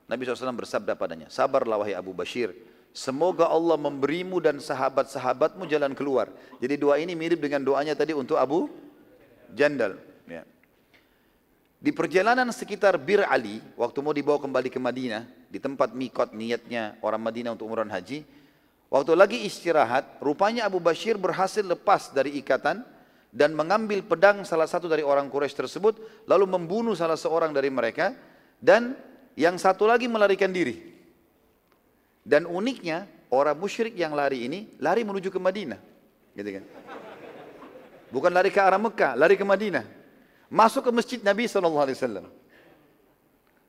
Nabi SAW bersabda padanya, "Sabarlah wahai Abu Bashir. Semoga Allah memberimu dan sahabat-sahabatmu jalan keluar." Jadi doa ini mirip dengan doanya tadi untuk Abu Jandal. Ya. Di perjalanan sekitar Bir Ali, waktu mau dibawa kembali ke Madinah, di tempat mikot niatnya orang Madinah untuk umrah haji, waktu lagi istirahat, rupanya Abu Bashir berhasil lepas dari ikatan dan mengambil pedang salah satu dari orang Quraisy tersebut, lalu membunuh salah seorang dari mereka, dan yang satu lagi melarikan diri. Dan uniknya orang musyrik yang lari ini lari menuju ke Madinah, gitu kan? Bukan lari ke arah Mekah, lari ke Madinah. Masuk ke masjid Nabi SAW.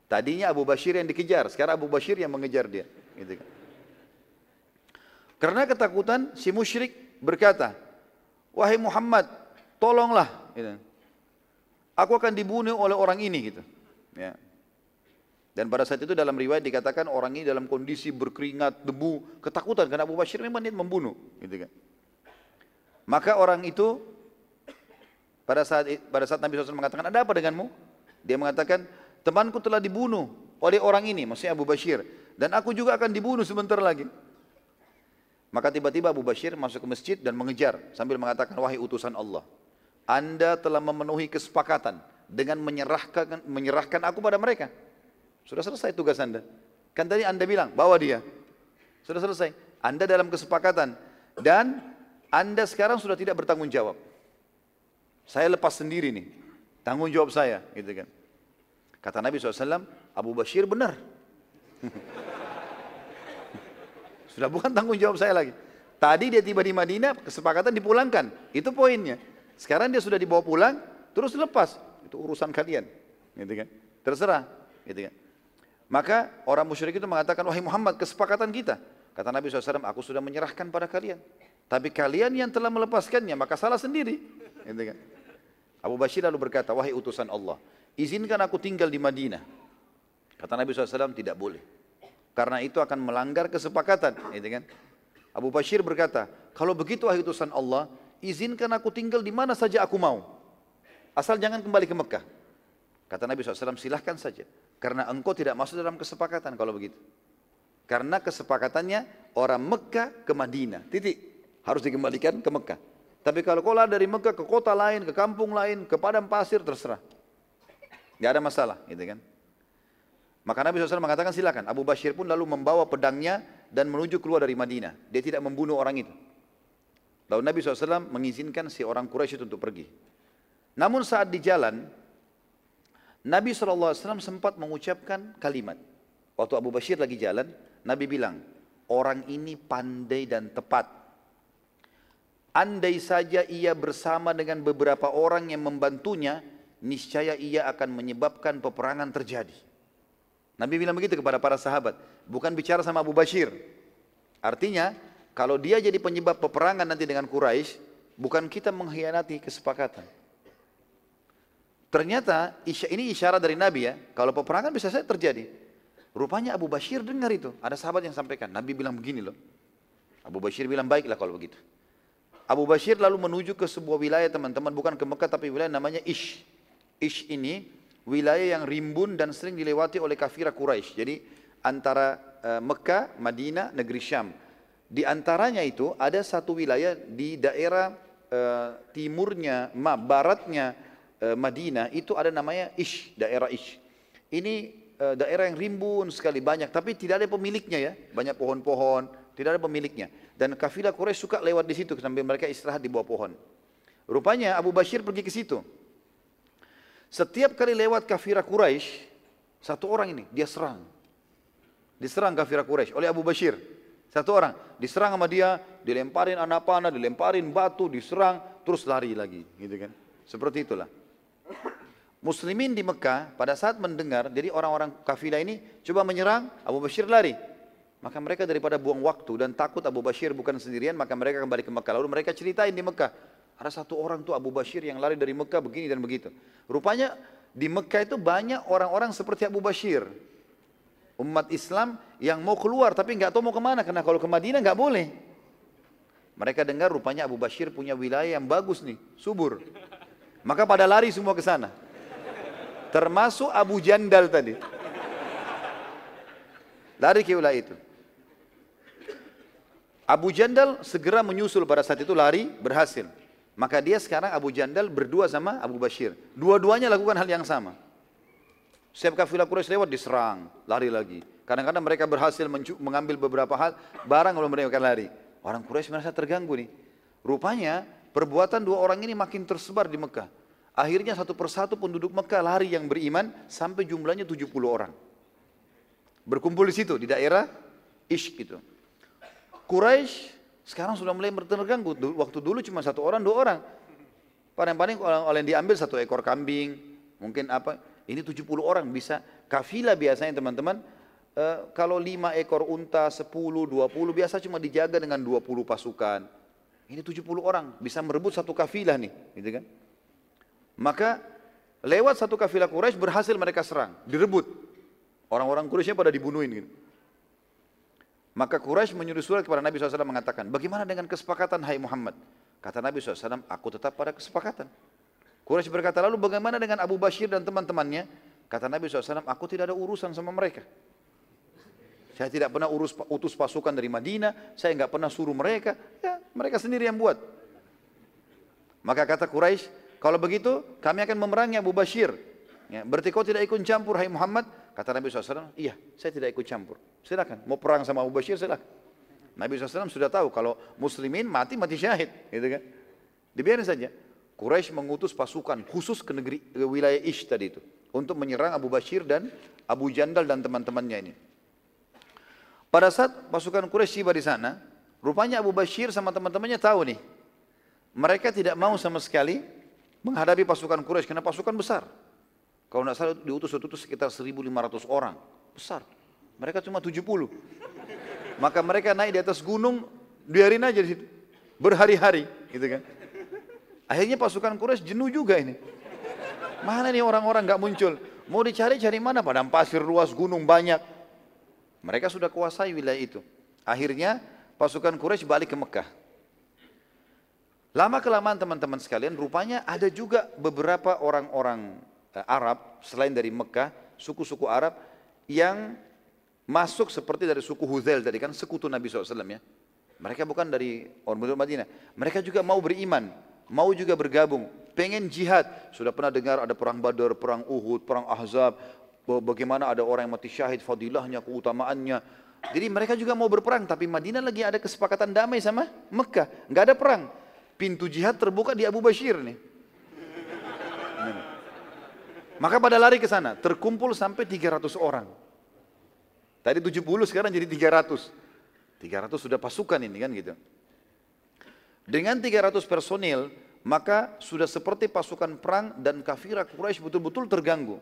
Tadinya Abu Bashir yang dikejar, sekarang Abu Bashir yang mengejar dia, gitu kan? Karena ketakutan si musyrik berkata, "Wahai Muhammad, tolonglah, gitu. Aku akan dibunuh oleh orang ini," gitu. Ya. Dan pada saat itu dalam riwayat dikatakan orang ini dalam kondisi berkeringat, debu, ketakutan karena Abu Bashir memang niat membunuh, gitu kan. Maka orang itu pada saat Nabi SAW mengatakan, "Ada apa denganmu?" Dia mengatakan, "Temanku telah dibunuh oleh orang ini," maksudnya Abu Bashir, "dan aku juga akan dibunuh sebentar lagi." Maka tiba-tiba Abu Bashir masuk ke masjid dan mengejar sambil mengatakan, "Wahai utusan Allah, anda telah memenuhi kesepakatan dengan menyerahkan aku pada mereka. Sudah selesai tugas anda. Kan tadi anda bilang, bawa dia. Sudah selesai. Anda dalam kesepakatan. Dan anda sekarang sudah tidak bertanggung jawab. Saya lepas sendiri nih. Tanggung jawab saya." Gitu kan. Kata Nabi SAW, "Abu Bashir benar." Sudah bukan tanggung jawab saya lagi. Tadi dia tiba di Madinah, kesepakatan dipulangkan. Itu poinnya. Sekarang dia sudah dibawa pulang, terus dilepas. Itu urusan kalian. Gitu kan. Terserah. Gitu kan. Maka orang musyrik itu mengatakan, "Wahai Muhammad, kesepakatan kita." Kata Nabi SAW, "Aku sudah menyerahkan pada kalian. Tapi kalian yang telah melepaskannya, maka salah sendiri." Gitu kan. Abu Bashir lalu berkata, "Wahai utusan Allah, izinkan aku tinggal di Madinah." Kata Nabi SAW, "Tidak boleh. Karena itu akan melanggar kesepakatan." Gitu kan. Abu Bashir berkata, "Kalau begitu wahai utusan Allah, izinkan aku tinggal di mana saja aku mau. Asal jangan kembali ke Mekah." Kata Nabi SAW, "Silahkan saja. Karena engkau tidak masuk dalam kesepakatan kalau begitu. Karena kesepakatannya orang Mekah ke Madinah. Titik. Harus dikembalikan ke Mekah. Tapi kalau kau lah dari Mekah ke kota lain, ke kampung lain, ke padang pasir, terserah. Tidak ada masalah." Gitu kan. Maka Nabi SAW mengatakan, "Silakan." Abu Bashir pun lalu membawa pedangnya dan menuju keluar dari Madinah. Dia tidak membunuh orang itu. Lalu Nabi SAW mengizinkan si orang Quraisy itu untuk pergi. Namun saat di jalan, Nabi SAW sempat mengucapkan kalimat. Waktu Abu Bashir lagi jalan, Nabi bilang, "Orang ini pandai dan tepat. Andai saja ia bersama dengan beberapa orang yang membantunya, niscaya ia akan menyebabkan peperangan terjadi." Nabi bilang begitu kepada para sahabat, bukan bicara sama Abu Bashir. Artinya, kalau dia jadi penyebab peperangan nanti dengan Quraisy, bukan kita mengkhianati kesepakatan. Ternyata ini isyarat dari Nabi ya, kalau peperangan bisa saja terjadi. Rupanya Abu Bashir dengar itu, ada sahabat yang sampaikan, Nabi bilang begini loh. Abu Bashir bilang baiklah kalau begitu. Abu Bashir lalu menuju ke sebuah wilayah teman-teman, bukan ke Mekah tapi wilayah namanya Ish. Ish ini wilayah yang rimbun dan sering dilewati oleh kafirah Quraisy. Jadi antara Mekah, Madinah, negeri Syam. Di antaranya itu ada satu wilayah di daerah timurnya, baratnya Madinah itu ada namanya Ish, daerah Ish. Ini daerah yang rimbun sekali banyak, tapi tidak ada pemiliknya ya, banyak pohon-pohon. Tidak ada pemiliknya. Dan kafilah Quraisy suka lewat di situ sambil mereka istirahat di bawah pohon. Rupanya Abu Bashir pergi ke situ. Setiap kali lewat kafilah Quraisy, satu orang ini dia serang. Diserang kafilah Quraisy oleh Abu Bashir. Satu orang diserang sama dia, dilemparin anak panah, dilemparin batu, diserang, terus lari lagi, gitu kan? Seperti itulah. Muslimin di Mekah pada saat mendengar, jadi orang-orang kafilah ini coba menyerang, Abu Bashir lari. Maka mereka daripada buang waktu dan takut Abu Bashir bukan sendirian, maka mereka kembali ke Mekah. Lalu mereka ceritain di Mekah, ada satu orang tuh Abu Bashir yang lari dari Mekah begini dan begitu. Rupanya di Mekah itu banyak orang-orang seperti Abu Bashir. Umat Islam yang mau keluar tapi nggak tahu mau kemana, karena kalau ke Madinah nggak boleh. Mereka dengar rupanya Abu Bashir punya wilayah yang bagus nih, subur. Maka pada lari semua ke sana. Termasuk Abu Jandal tadi. Lari ke wilayah itu. Abu Jandal segera menyusul pada saat itu lari, berhasil. Maka dia sekarang Abu Jandal berdua sama Abu Bashir. Dua-duanya lakukan hal yang sama. Setiap kafilah Quraisy lewat diserang, lari lagi. Kadang-kadang mereka berhasil mengambil beberapa hal, barang lalu mereka lari. Orang Quraisy merasa terganggu nih. Rupanya perbuatan dua orang ini makin tersebar di Mekah. Akhirnya satu persatu penduduk Mekah lari yang beriman sampai jumlahnya 70 orang. Berkumpul di situ, di daerah Ish gitu. Quraisy sekarang sudah mulai terganggu. Waktu dulu cuma satu orang, dua orang. Paling-paling oleh yang diambil satu ekor kambing, mungkin apa. Ini 70 orang bisa. Kafilah biasanya teman-teman, kalau 5 ekor unta, 10, 20, biasa cuma dijaga dengan 20 pasukan. Ini 70 orang, bisa merebut satu kafilah nih. Gitu kan? Maka lewat satu kafilah Quraisy berhasil mereka serang, direbut. Orang-orang Quraisynya pada dibunuhin gitu. Maka Quraisy menyuruh surat kepada Nabi SAW mengatakan, bagaimana dengan kesepakatan hai Muhammad? Kata Nabi SAW, aku tetap pada kesepakatan. Quraisy berkata, lalu bagaimana dengan Abu Bashir dan teman-temannya? Kata Nabi SAW, aku tidak ada urusan sama mereka. Saya tidak pernah utus pasukan dari Madinah, saya nggak pernah suruh mereka, ya mereka sendiri yang buat. Maka kata Quraisy, kalau begitu kami akan memerangi Abu Bashir. Ya, berarti kau tidak ikut campur hai Muhammad? Kata Nabi SAW, iya saya tidak ikut campur. Silakan, mau perang sama Abu Bashir silakan. Nabi SAW sudah tahu kalau muslimin mati syahid, gitu kan? Dibiarin saja. Quraisy mengutus pasukan khusus ke negeri ke wilayah Ish tadi itu untuk menyerang Abu Bashir dan Abu Jandal dan teman-temannya ini. Pada saat pasukan Quraisy tiba di sana, rupanya Abu Bashir sama teman-temannya tahu nih, mereka tidak mau sama sekali menghadapi pasukan Quraisy karena pasukan besar. Kalau tidak salah diutus sekitar 1.500 orang, besar. Mereka cuma 70. Maka mereka naik di atas gunung, biarin aja di situ, berhari-hari, gitu kan. Akhirnya pasukan Quraisy jenuh juga ini. Mana nih orang-orang nggak muncul? Mau dicari-cari mana? Padang pasir luas, gunung banyak. Mereka sudah kuasai wilayah itu. Akhirnya pasukan Quraisy balik ke Mekah. Lama kelamaan teman-teman sekalian, rupanya ada juga beberapa orang-orang Arab selain dari Mekah, suku-suku Arab yang masuk seperti dari suku Hudhayl tadi kan, sekutu Nabi SAW ya. Mereka bukan dari orang Madinah, mereka juga mau beriman, mau juga bergabung, pengen jihad. Sudah pernah dengar ada perang Badar, perang Uhud, perang Ahzab, bagaimana ada orang yang mati syahid, fadilahnya, keutamaannya. Jadi mereka juga mau berperang, tapi Madinah lagi ada kesepakatan damai sama Mekah, nggak ada perang. Pintu jihad terbuka di Abu Bashir nih. Maka pada lari ke sana, terkumpul sampai 300 orang. Tadi 70 sekarang jadi 300. 300 sudah pasukan ini kan gitu. Dengan 300 personil, maka sudah seperti pasukan perang dan kafirah Quraisy betul-betul terganggu.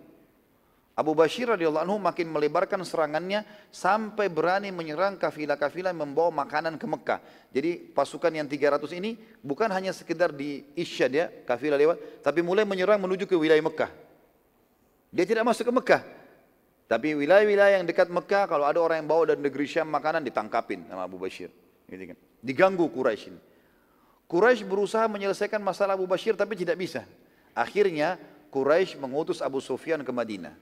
Abu Bashir radhiyallahu anhu makin melebarkan serangannya sampai berani menyerang kafilah-kafilah membawa makanan ke Mekah. Jadi pasukan yang 300 ini bukan hanya sekedar di Ish ya, kafilah lewat, tapi mulai menyerang menuju ke wilayah Mekah. Dia tidak masuk ke Mekah, tapi wilayah-wilayah yang dekat Mekah kalau ada orang yang bawa dari negeri Syam makanan ditangkapin sama Abu Bashir. Gitu kan. Diganggu Quraisy ini. Quraisy berusaha menyelesaikan masalah Abu Bashir tapi tidak bisa. Akhirnya Quraisy mengutus Abu Sufyan ke Madinah.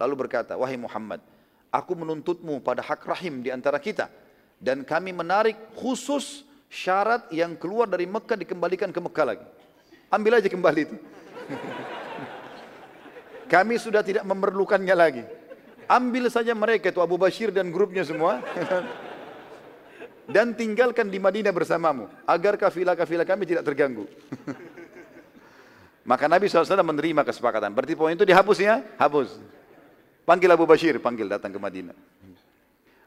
Lalu berkata, wahai Muhammad, aku menuntutmu pada hak rahim di antara kita. Dan kami menarik khusus syarat yang keluar dari Mekah dikembalikan ke Mekah lagi. Ambil aja kembali itu. Kami sudah tidak memerlukannya lagi. Ambil saja mereka itu, Abu Bashir dan grupnya semua. Dan tinggalkan di Madinah bersamamu. Agar kafilah-kafilah kami tidak terganggu. Maka Nabi SAW menerima kesepakatan. Berarti poin itu dihapusnya? Hapus. Panggil Abu Bashir, panggil datang ke Madinah.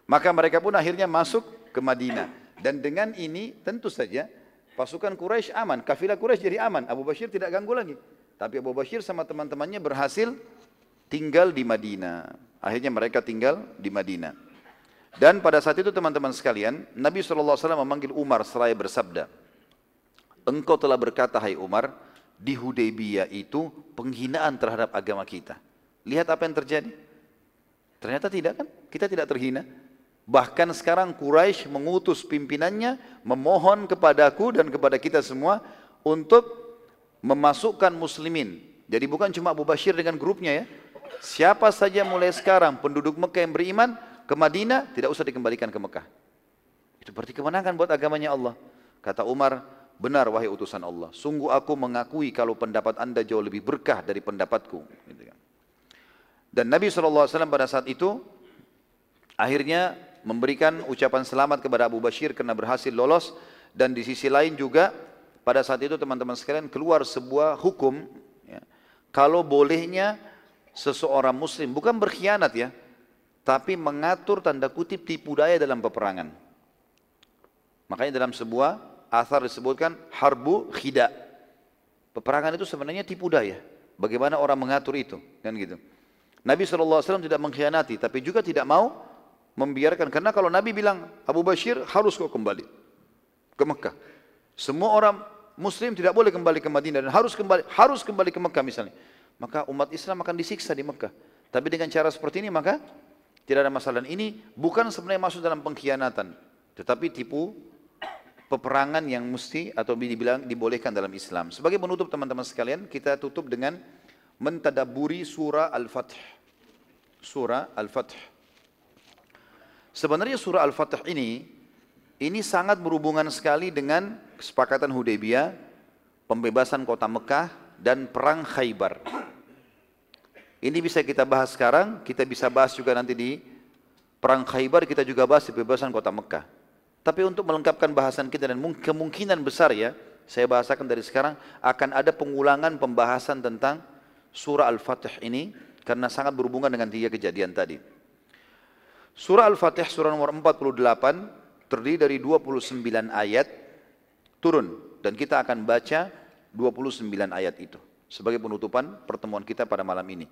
Maka mereka pun akhirnya masuk ke Madinah. Dan dengan ini tentu saja pasukan Quraisy aman, kafilah Quraisy jadi aman. Abu Bashir tidak ganggu lagi. Tapi Abu Bashir sama teman-temannya berhasil tinggal di Madinah. Akhirnya mereka tinggal di Madinah. Dan pada saat itu teman-teman sekalian, Nabi SAW memanggil Umar seraya bersabda, engkau telah berkata, hai Umar, di Hudaybiyyah itu penghinaan terhadap agama kita. Lihat apa yang terjadi. Ternyata tidak kan? Kita tidak terhina. Bahkan sekarang Quraisy mengutus pimpinannya memohon kepadaku dan kepada kita semua untuk memasukkan muslimin. Jadi bukan cuma Abu Bashir dengan grupnya ya. Siapa saja mulai sekarang penduduk Mekah yang beriman ke Madinah tidak usah dikembalikan ke Mekah. Itu berarti kemenangan buat agamanya Allah. Kata Umar, benar wahai utusan Allah. Sungguh aku mengakui kalau pendapat anda jauh lebih berkah dari pendapatku. Gitu kan. Dan Nabi SAW pada saat itu akhirnya memberikan ucapan selamat kepada Abu Bashir karena berhasil lolos. Dan di sisi lain juga pada saat itu teman-teman sekalian keluar sebuah hukum. Ya, kalau bolehnya seseorang muslim, bukan berkhianat ya, tapi mengatur tanda kutip tipu daya dalam peperangan. Makanya dalam sebuah athar disebutkan harbu khida. Peperangan itu sebenarnya tipu daya. Bagaimana orang mengatur itu kan gitu. Nabi SAW tidak mengkhianati, tapi juga tidak mau membiarkan. Karena kalau Nabi bilang, Abu Bashir harus kau kembali ke Mekah. Semua orang Muslim tidak boleh kembali ke Madinah dan harus kembali ke Mekah misalnya. Maka umat Islam akan disiksa di Mekah. Tapi dengan cara seperti ini maka tidak ada masalah. Dan ini bukan sebenarnya masuk dalam pengkhianatan, tetapi tipu peperangan yang mesti atau dibilang dibolehkan dalam Islam. Sebagai penutup teman-teman sekalian, kita tutup dengan mentadaburi surah Al-Fath. Surah Al-Fath. Sebenarnya surah Al-Fath ini sangat berhubungan sekali dengan kesepakatan Hudaybiyyah, pembebasan kota Mekah dan perang Khaybar. Ini bisa kita bahas sekarang, kita bisa bahas juga nanti di perang Khaybar, kita juga bahas pembebasan kota Mekah. Tapi untuk melengkapkan bahasan kita dan kemungkinan besar ya, saya bahasakan dari sekarang akan ada pengulangan pembahasan tentang surah Al-Fatih ini karena sangat berhubungan dengan tiga kejadian tadi. Surah Al-Fatih surah nomor 48 terdiri dari 29 ayat turun dan kita akan baca 29 ayat itu sebagai penutupan pertemuan kita pada malam ini.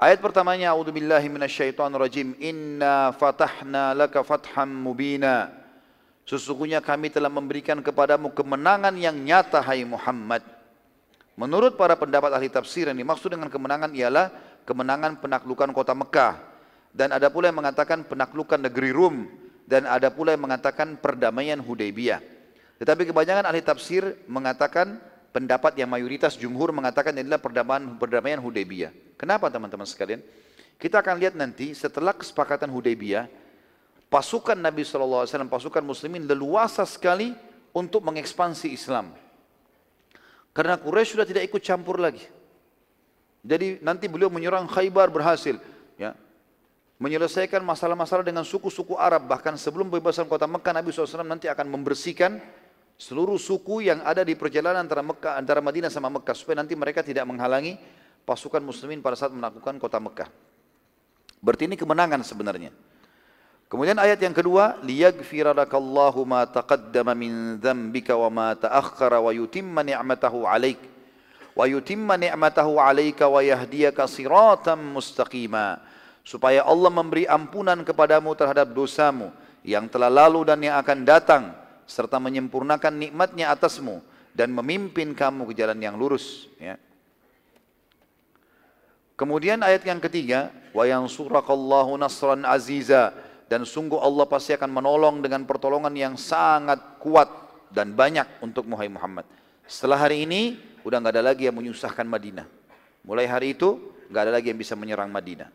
Ayat pertamanya A'udzubillahi minasyaitonirrajim inna fatahna laka fatham mubina. Sesungguhnya kami telah memberikan kepadamu kemenangan yang nyata hai Muhammad. Menurut para pendapat ahli tafsir yang dimaksud dengan kemenangan ialah kemenangan penaklukan kota Mekah. Dan ada pula yang mengatakan penaklukan negeri Rum. Dan ada pula yang mengatakan perdamaian Hudaybiyyah. Tetapi kebanyakan ahli tafsir mengatakan pendapat yang mayoritas jumhur mengatakan adalah perdamaian Hudaybiyyah. Kenapa teman-teman sekalian? Kita akan lihat nanti setelah kesepakatan Hudaybiyyah, pasukan Nabi SAW, pasukan muslimin leluasa sekali untuk mengekspansi Islam. Karena Quraisy sudah tidak ikut campur lagi. Jadi nanti beliau menyerang Khaybar berhasil. Ya. Menyelesaikan masalah-masalah dengan suku-suku Arab. Bahkan sebelum pembebasan kota Mekah, Nabi SAW nanti akan membersihkan seluruh suku yang ada di perjalanan antara Madinah sama Mekah. Supaya nanti mereka tidak menghalangi pasukan muslimin pada saat menaklukkan kota Mekah. Berarti ini kemenangan sebenarnya. Kemudian ayat yang kedua, liyaghfira lakallahu ma taqaddama min dzambika wa ma ta'akhkhara wa yutimma ni'matahu 'alaik wa yutimma ni'matahu 'alaika wa yahdiyaka siratan mustaqima, supaya Allah memberi ampunan kepadamu terhadap dosamu yang telah lalu dan yang akan datang, serta menyempurnakan nikmatnya atasmu dan memimpin kamu ke jalan yang lurus, ya. Kemudian ayat yang ketiga, wa yansurakallahu nasran aziza, dan sungguh Allah pasti akan menolong dengan pertolongan yang sangat kuat dan banyak untuk Muhammad. Setelah hari ini udah nggak ada lagi yang menyusahkan Madinah. Mulai hari itu nggak ada lagi yang bisa menyerang Madinah.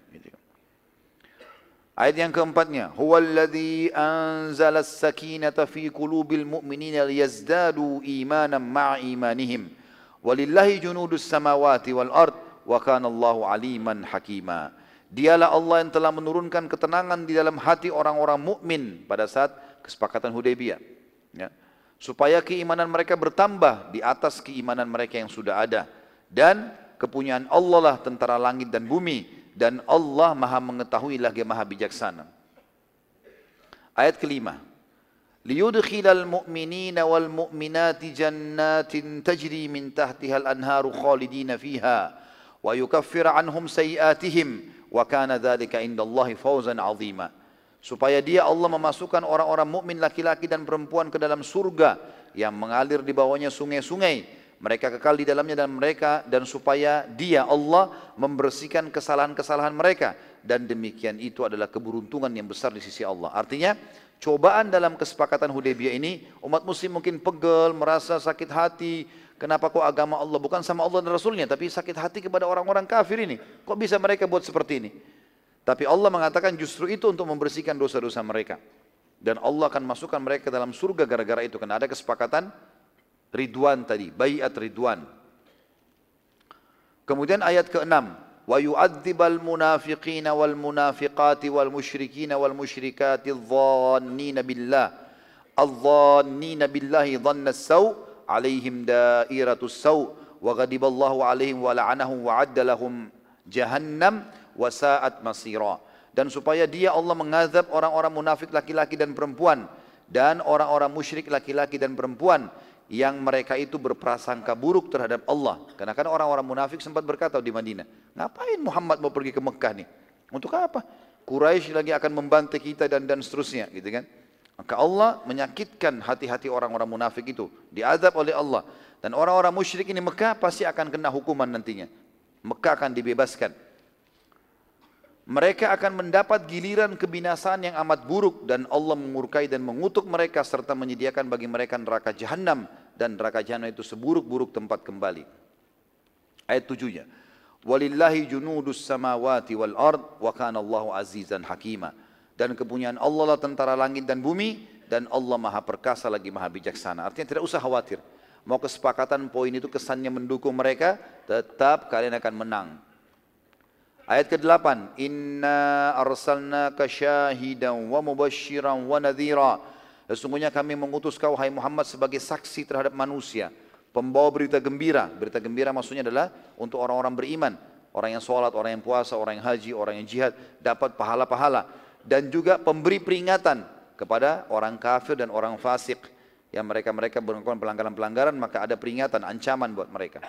Ayat yang keempatnya, huwallazi anzalas sakinata fi qulubil mu'minina liyazdadu imanan ma'a imanihim walillahi junudus samawati wal ard wa kana Allahu aliman hakima. Dialah Allah yang telah menurunkan ketenangan di dalam hati orang-orang mukmin pada saat kesepakatan Hudaybiyyah, ya, supaya keimanan mereka bertambah di atas keimanan mereka yang sudah ada. Dan kepunyaan Allah lah tentara langit dan bumi, dan Allah maha mengetahui lagi maha bijaksana. Ayat kelima, liyudkhilal mu'minina wal mu'minati jannatin tajri min tahtihal anharu khalidina fiha wa yukaffir anhum sayiatihim wa kana dzalika indallahi fawzan 'azima. Supaya dia Allah memasukkan orang-orang mukmin laki-laki dan perempuan ke dalam surga yang mengalir di bawahnya sungai-sungai, mereka kekal di dalamnya, dan mereka, dan supaya dia Allah membersihkan kesalahan-kesalahan mereka, dan demikian itu adalah keberuntungan yang besar di sisi Allah. Artinya cobaan dalam kesepakatan Hudaybiyyah ini, umat muslim mungkin pegel, merasa sakit hati, kenapa kok agama Allah, bukan sama Allah dan Rasulnya, tapi sakit hati kepada orang-orang kafir ini, kok bisa mereka buat seperti ini. Tapi Allah mengatakan justru itu untuk membersihkan dosa-dosa mereka. Dan Allah akan masukkan mereka ke dalam surga gara-gara itu. Karena ada kesepakatan Ridwan tadi, Baiat Ridwan. Kemudian ayat ke-6. وَيُعَذِّبَ الْمُنَافِقِينَ وَالْمُنَافِقَاتِ وَالْمُشْرِكِينَ وَالْمُشْرِكَاتِ الظَّانِّينَ بِاللَّهِ ظَنَّ السَّوْءِ عَلَيْهِمْ دَائِرَةُ السَّوْءِ وَغَضِبَ اللَّهُ عَلَيْهِمْ وَلَعَنَهُمْ وَأَعَدَّ لَهُمْ جَهَنَّمَ wasa'at masira. Dan supaya dia Allah mengazab orang-orang munafik laki-laki dan perempuan, dan orang-orang musyrik laki-laki dan perempuan yang mereka itu berprasangka buruk terhadap Allah. Karena kan orang-orang munafik sempat berkata di Madinah, ngapain Muhammad mau pergi ke Mekah nih, untuk apa? Quraisy lagi akan membantai kita dan seterusnya, gitu kan. Maka Allah menyakitkan hati-hati orang-orang munafik itu, diazab oleh Allah. Dan orang-orang musyrik ini Mekah pasti akan kena hukuman nantinya. Mekah akan dibebaskan. Mereka akan mendapat giliran kebinasaan yang amat buruk, dan Allah mengurkai dan mengutuk mereka, serta menyediakan bagi mereka neraka jahanam, dan neraka jahanam itu seburuk-buruk tempat kembali. Ayat 7-nya, walillahi junudus samawati wal ard wa kana Allahu azizan hakima. Dan kepunyaan Allah lah tentara langit dan bumi, dan Allah maha perkasa lagi maha bijaksana. Artinya tidak usah khawatir, mau kesepakatan poin itu kesannya mendukung mereka, tetap kalian akan menang. Ayat ke-8, inna arsalnaka syahidan wa mubashiran wa nadhira. Sesungguhnya kami mengutus kau hai Muhammad sebagai saksi terhadap manusia, pembawa berita gembira. Berita gembira maksudnya adalah untuk orang-orang beriman, orang yang sholat, orang yang puasa, orang yang haji, orang yang jihad, dapat pahala-pahala. Dan juga pemberi peringatan kepada orang kafir dan orang fasik, yang mereka melakukan pelanggaran-pelanggaran, maka ada peringatan, ancaman buat mereka.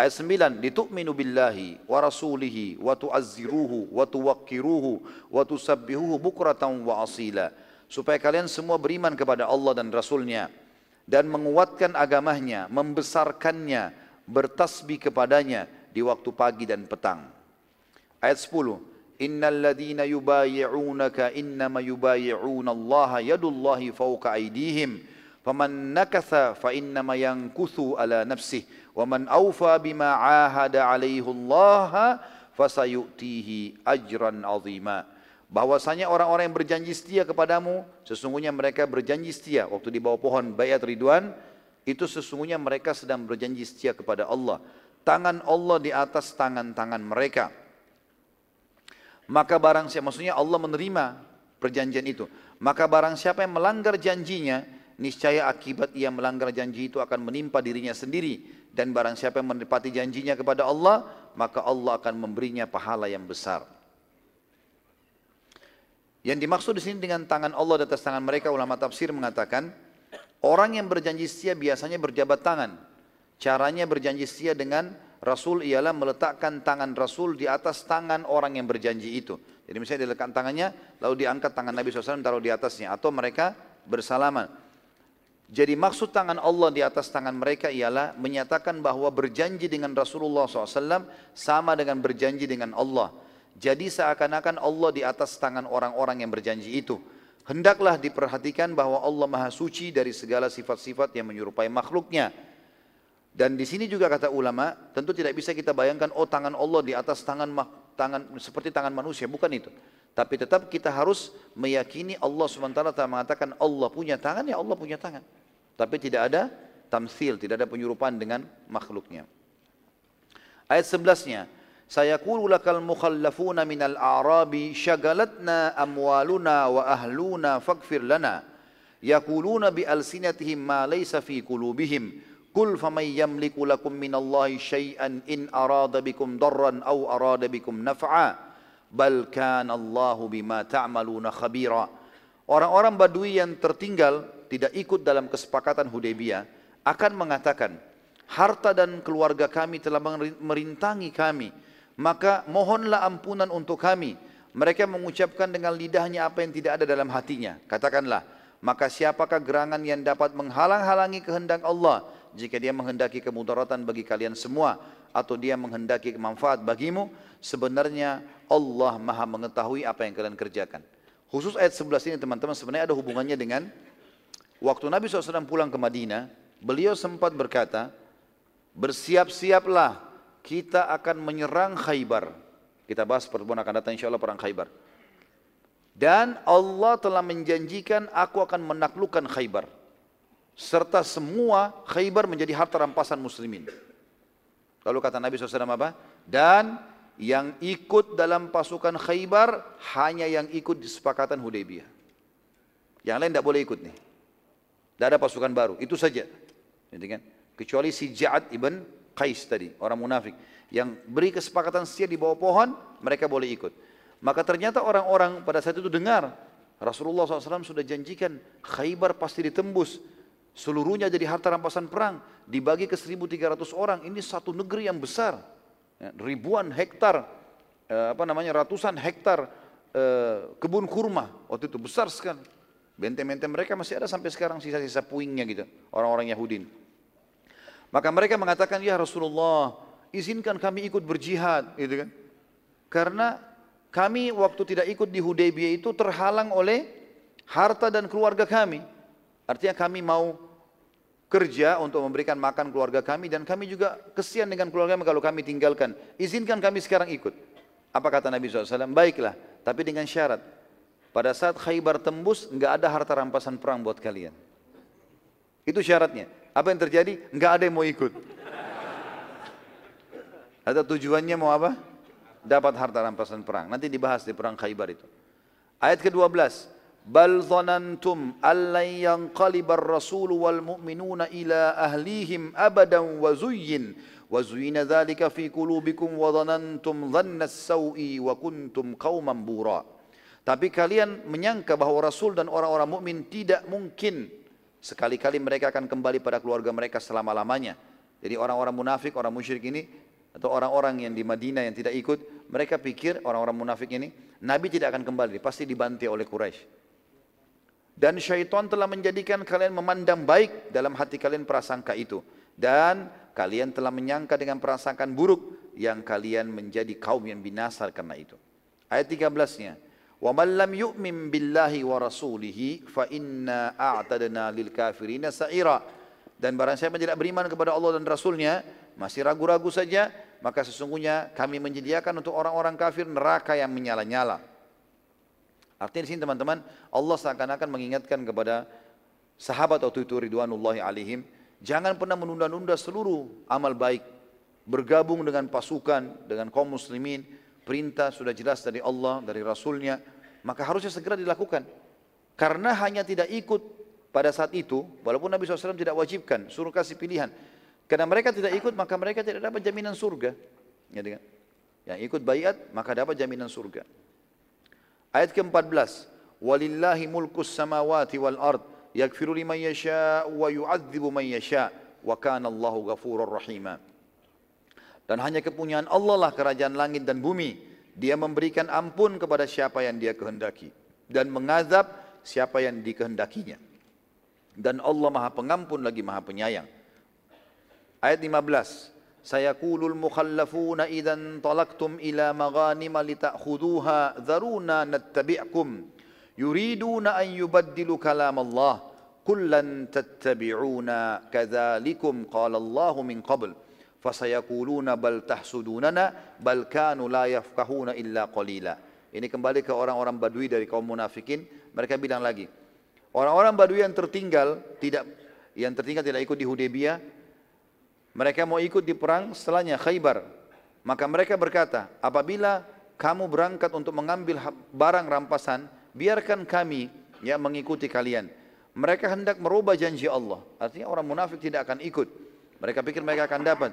Ayat 9, litu'minu billahi wa rasulihi wa tu'azziruhu wa tuwaqqiruhu wa tusabbihuhu bukratan wa asila. Supaya kalian semua beriman kepada Allah dan Rasulnya, dan menguatkan agamanya, membesarkannya, bertasbih kepadanya di waktu pagi dan petang. Ayat 10, innal ladhina yubayi'unaka innama yubayi'una allaha yadullahi fawqa aydihim faman nakatha fa innama yankuthu ala nafsih wa man awfa bima ahada alaihi Allah fasayutihi ajran azima. Bahwasanya orang-orang yang berjanji setia kepadamu, sesungguhnya mereka berjanji setia waktu di bawah pohon Baiat Ridwan itu, sesungguhnya mereka sedang berjanji setia kepada Allah. Tangan Allah di atas tangan-tangan mereka, maka barang siapa, maksudnya Allah menerima perjanjian itu, maka barang siapa yang melanggar janjinya, niscaya akibat ia melanggar janji itu akan menimpa dirinya sendiri. Dan barang siapa yang menepati janjinya kepada Allah, maka Allah akan memberinya pahala yang besar. Yang dimaksud di sini dengan tangan Allah di atas tangan mereka, ulama tafsir mengatakan, orang yang berjanji setia biasanya berjabat tangan. Caranya berjanji setia dengan Rasul ialah meletakkan tangan Rasul di atas tangan orang yang berjanji itu. Jadi misalnya diletakkan tangannya, lalu diangkat tangan Nabi SAW taruh di atasnya, atau mereka bersalaman. Jadi maksud tangan Allah di atas tangan mereka ialah menyatakan bahwa berjanji dengan Rasulullah SAW sama dengan berjanji dengan Allah. Jadi seakan-akan Allah di atas tangan orang-orang yang berjanji itu. Hendaklah diperhatikan bahwa Allah Maha Suci dari segala sifat-sifat yang menyerupai makhluknya. Dan di sini juga kata ulama, tentu tidak bisa kita bayangkan, oh tangan Allah di atas tangan seperti tangan manusia, bukan itu. Tapi tetap kita harus meyakini Allah SWT mengatakan Allah punya tangan, ya Allah punya tangan. Tapi tidak ada tamthil, tidak ada penyerupaan dengan makhluknya. Ayat 11-nya, sayaqulu lakal mukhallafuna minal a'rabi syagalatna amwaluna wa ahluna faghfir lana yaquluna bi alsinatihim ma laysa fi qulubihim qul faman yamliku lakum minallahi syai'an in arada bikum darran aw arada bikum naf'a. Balkan Allahu bima ta'maluna khabira. Orang-orang Badui yang tertinggal tidak ikut dalam kesepakatan Hudaybiyyah akan mengatakan, harta dan keluarga kami telah merintangi kami, maka mohonlah ampunan untuk kami. Mereka mengucapkan dengan lidahnya apa yang tidak ada dalam hatinya. Katakanlah, maka siapakah gerangan yang dapat menghalang-halangi kehendak Allah jika dia menghendaki kemudaratan bagi kalian semua atau dia menghendaki manfaat bagimu? Sebenarnya Allah Maha mengetahui apa yang kalian kerjakan. Khusus ayat 11 ini teman-teman sebenarnya ada hubungannya dengan waktu Nabi SAW pulang ke Madinah, beliau sempat berkata, bersiap-siaplah kita akan menyerang Khaybar. Kita bahas pertemuan akan datang insya Allah perang Khaybar. Dan Allah telah menjanjikan aku akan menaklukkan Khaybar. Serta semua Khaybar menjadi harta rampasan muslimin. Lalu kata Nabi SAW apa? Dan yang ikut dalam pasukan Khaybar hanya yang ikut di sepakatan Hudaybiyyah. Yang lain tidak boleh ikut nih. Tidak ada pasukan baru. Itu saja. Kecuali si Ja'ad ibn Qais tadi, orang munafik. Yang beri kesepakatan setia di bawah pohon, mereka boleh ikut. Maka ternyata orang-orang pada saat itu dengar, Rasulullah SAW sudah janjikan Khaybar pasti ditembus. Seluruhnya jadi harta rampasan perang. Dibagi ke 1.300 orang. Ini satu negeri yang besar. Ribuan hektar, ratusan hektar kebun kurma waktu itu besar sekali. Benteng-benteng mereka masih ada sampai sekarang sisa-sisa puingnya gitu, orang-orang Yahudin. Maka mereka mengatakan, ya Rasulullah, izinkan kami ikut berjihad, gitu kan? Karena kami waktu tidak ikut di Hudaybiyyah itu terhalang oleh harta dan keluarga kami. Artinya kami mau kerja untuk memberikan makan keluarga kami dan kami juga kesian dengan keluarga kami kalau kami tinggalkan. Izinkan kami sekarang ikut. Apa kata Nabi SAW? Baiklah, tapi dengan syarat. Pada saat Khaybar tembus, nggak ada harta rampasan perang buat kalian. Itu syaratnya. Apa yang terjadi? Nggak ada yang mau ikut. Atau tujuannya mau apa? Dapat harta rampasan perang. Nanti dibahas di perang Khaybar itu. Ayat ke-12. Bal zanantum allan yanqalibar rasulu wal mu'minuna ila ahlihim abadan wa zuyyina dhalika fi qulubikum wa zanantum dhannas sau'i wa kuntum qauman bura. Tapi kalian menyangka bahwa Rasul dan orang-orang mukmin tidak mungkin sekali-kali mereka akan kembali pada keluarga mereka selama-lamanya. Jadi orang-orang munafik, orang musyrik ini, atau orang-orang yang di Madinah yang tidak ikut, mereka pikir orang-orang munafik ini Nabi tidak akan kembali, pasti dibantai oleh Quraisy. Dan syaitan telah menjadikan kalian memandang baik dalam hati kalian prasangka itu. Dan kalian telah menyangka dengan prasangkaan buruk yang kalian menjadi kaum yang binasa karena itu. Ayat 13-nya. وَمَنْ لَمْ يُؤْمِنْ بِاللَّهِ وَرَسُولِهِ فَإِنَّا أَعْتَدْنَا لِلْكَافِرِينَ سَعِيرًا. Dan barang siapa tidak beriman kepada Allah dan Rasulnya, masih ragu-ragu saja, maka sesungguhnya kami menyediakan untuk orang-orang kafir neraka yang menyala-nyala. Artinya di sini teman-teman, Allah seakan-akan mengingatkan kepada sahabat waktu itu Ridwanullahi alaihim, jangan pernah menunda-nunda seluruh amal baik, bergabung dengan pasukan, dengan kaum muslimin, perintah sudah jelas dari Allah, dari Rasulnya, maka harusnya segera dilakukan. Karena hanya tidak ikut pada saat itu, walaupun Nabi SAW tidak wajibkan, suruh kasih pilihan. Karena mereka tidak ikut, maka mereka tidak dapat jaminan surga. Yang ikut bayat, maka dapat jaminan surga. Ayat ke-14. Walillahi mulkus samawati wal ard yaghfiru liman yasha wa yu'adzibu man yasha wa kana Allahu ghafurur rahima. Dan hanya kepunyaan Allah lah kerajaan langit dan bumi. Dia memberikan ampun kepada siapa yang dia kehendaki dan mengazab siapa yang dikehendakinya. Dan Allah Maha Pengampun lagi Maha Penyayang. Ayat 15. Sayaqulul mukhallafuna idzan talaqtum ila maghanima litakhudhuha dharuna nattabi'kum yuriduna an yubaddilu kalam Allah kullan tattabi'una kadzalikum qala Allahu min qabl fasayaquluna bal tahsudunana bal kanu la yafqahuna illa qalila. Ini kembali ke orang-orang Badui dari kaum munafikin, mereka bilang lagi, orang-orang Badui yang tertinggal tidak ikut di Hudaybiyyah. Mereka mau ikut di perang setelahnya Khaybar. Maka mereka berkata, apabila kamu berangkat untuk mengambil barang rampasan, biarkan kami yang mengikuti kalian. Mereka hendak merubah janji Allah. Artinya orang munafik tidak akan ikut. Mereka pikir mereka akan dapat.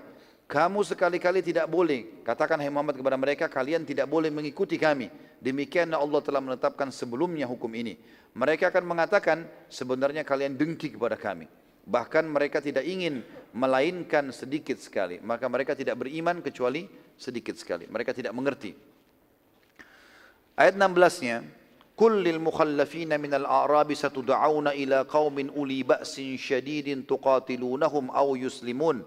Kamu sekali-kali tidak boleh. Katakan hai Muhammad kepada mereka, kalian tidak boleh mengikuti kami. Demikianlah Allah telah menetapkan sebelumnya hukum ini. Mereka akan mengatakan, sebenarnya kalian dengki kepada kami. Bahkan mereka tidak ingin melainkan sedikit sekali. Maka mereka tidak beriman kecuali sedikit sekali. Mereka tidak mengerti. Ayat 16-nya. Kullil mukhallafina minal a'rabi satuda'awna ila qawmin uli ba'sin syadidin tuqatilunahum aw yuslimun.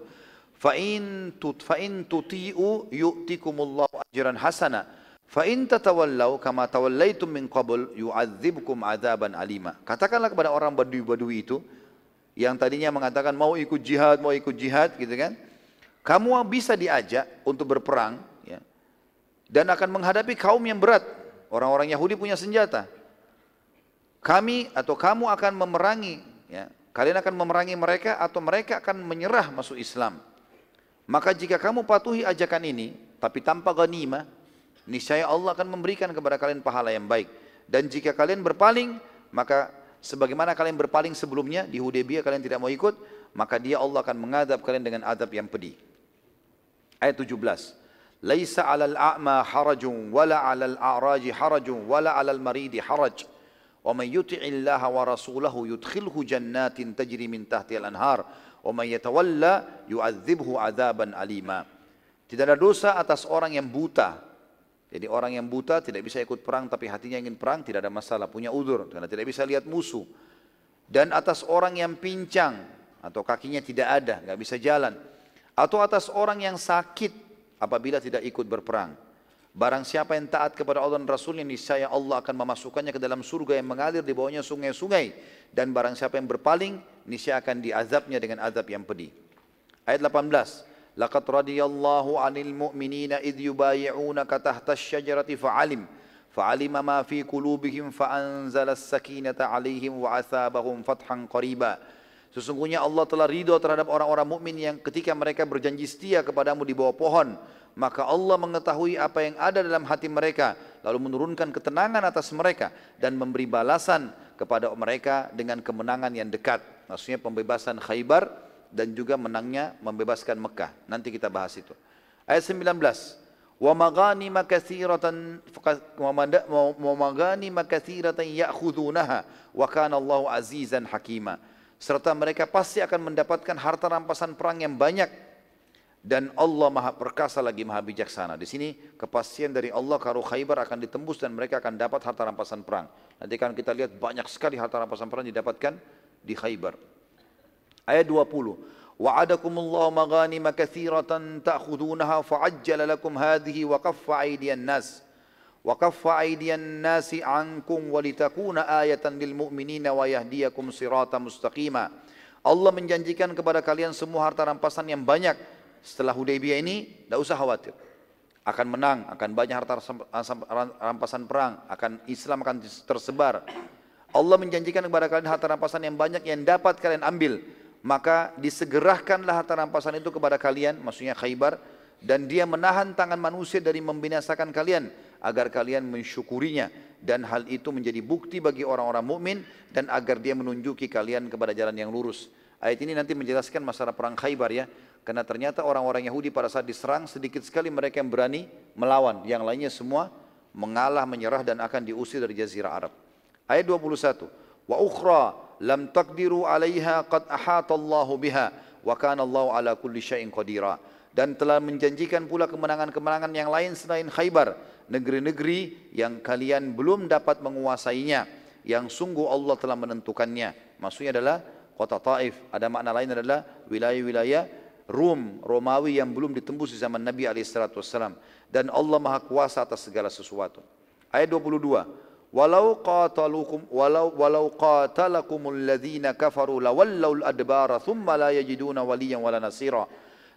Fa'in tuti'u yu'tikumullahu ajran hasana. Fa'in tatawallau kama tawallaitum min qabl yu'adzibkum azaban alima. Katakanlah kepada orang badui-badui itu, yang tadinya mengatakan mau ikut jihad gitu kan, kamu bisa diajak untuk berperang ya, dan akan menghadapi kaum yang berat. Orang-orang Yahudi punya senjata. Kami atau kamu akan memerangi ya, kalian akan memerangi mereka atau mereka akan menyerah masuk Islam. Maka jika kamu patuhi ajakan ini tapi tanpa ghanimah, niscaya Allah akan memberikan kepada kalian pahala yang baik. Dan jika kalian berpaling, maka sebagaimana kalian berpaling sebelumnya di Hudaybiyyah, kalian tidak mau ikut, maka dia Allah akan mengadab kalian dengan adab yang pedih. Ayat 17. Laisa 'alal a'ma harajun wala 'alal a'raji harajun wala 'alal maridi haraj. Wa may yuti'illaha wa rasulahu yudkhilhu jannatin tajri min tahtiha al-anhar wa may yatawalla yu'adzibhu 'adzaban alima. Tidak ada dosa atas orang yang buta. Jadi orang yang buta tidak bisa ikut perang tapi hatinya ingin perang, tidak ada masalah, punya udzur karena tidak bisa lihat musuh. Dan atas orang yang pincang atau kakinya tidak ada, nggak bisa jalan. Atau atas orang yang sakit apabila tidak ikut berperang. Barang siapa yang taat kepada Allah dan Rasulnya, niscaya Allah akan memasukkannya ke dalam surga yang mengalir di bawahnya sungai-sungai. Dan barang siapa yang berpaling, niscaya akan diazabnya dengan azab yang pedih. Ayat 18. Laqad radiyallahu 'anil mu'minina idh yubayyi'unaka tahta asy-syajarati fa'alima ma fi qulubihim fa'anzala as-sakinata 'alaihim wa atsabahum fathan qariba. Sesungguhnya Allah telah ridho terhadap orang-orang mukmin yang ketika mereka berjanji setia kepadamu di bawah pohon, maka Allah mengetahui apa yang ada dalam hati mereka, lalu menurunkan ketenangan atas mereka dan memberi balasan kepada mereka dengan kemenangan yang dekat. Maksudnya pembebasan Khaybar dan juga menangnya membebaskan Mekah. Nanti kita bahas itu. Ayat 19. Wa maghanima katsiratan ya'khudunaha wa kana Allahu azizan hakima. Serta mereka pasti akan mendapatkan harta rampasan perang yang banyak, dan Allah Maha Perkasa lagi Maha Bijaksana. Di sini kepastian dari Allah kalau Khaybar akan ditembus dan mereka akan dapat harta rampasan perang. Nanti kan kita lihat banyak sekali harta rampasan perang didapatkan di Khaybar. Ayat 20. Wa'adakumullahu maghanima katsiratan ta'khudunaha fa'ajjala lakum hadhihi wa kaffa aydiyan nas wa kaffa aydiyan nasi 'ankum wa litakuna ayatan lil mu'minina wa yahdiyakum siratan mustaqima. Allah menjanjikan kepada kalian semua harta rampasan yang banyak setelah Hudaybiyyah ini, tidak usah khawatir. Akan menang, akan banyak harta rampasan perang, akan Islam akan tersebar. Allah menjanjikan kepada kalian harta rampasan yang banyak yang dapat kalian ambil. Maka disegerakanlah harta rampasan itu kepada kalian, maksudnya Khaybar, dan dia menahan tangan manusia dari membinasakan kalian agar kalian mensyukurinya, dan hal itu menjadi bukti bagi orang-orang mukmin dan agar dia menunjuki kalian kepada jalan yang lurus. Ayat ini nanti menjelaskan masalah perang Khaybar ya, karena ternyata orang-orang Yahudi pada saat diserang sedikit sekali mereka yang berani melawan, yang lainnya semua mengalah, menyerah dan akan diusir dari Jazirah Arab. Ayat 21. Wa ukhra lam taqdiru 'alaiha qad ahata Allahu biha wa kana Allahu ala kulli syai'in qadira. Dan telah menjanjikan pula kemenangan-kemenangan yang lain selain Khaybar, negeri-negeri yang kalian belum dapat menguasainya, yang sungguh Allah telah menentukannya. Maksudnya adalah kota Taif, ada makna lain adalah wilayah-wilayah Rum, Romawi yang belum ditembus di zaman Nabi SAW. Dan Allah maha kuasa atas segala sesuatu. Ayat 22. Walau qatalakumul ladzina kafaru lawallul adbara thumma la yajiduna waliyan wala nasira.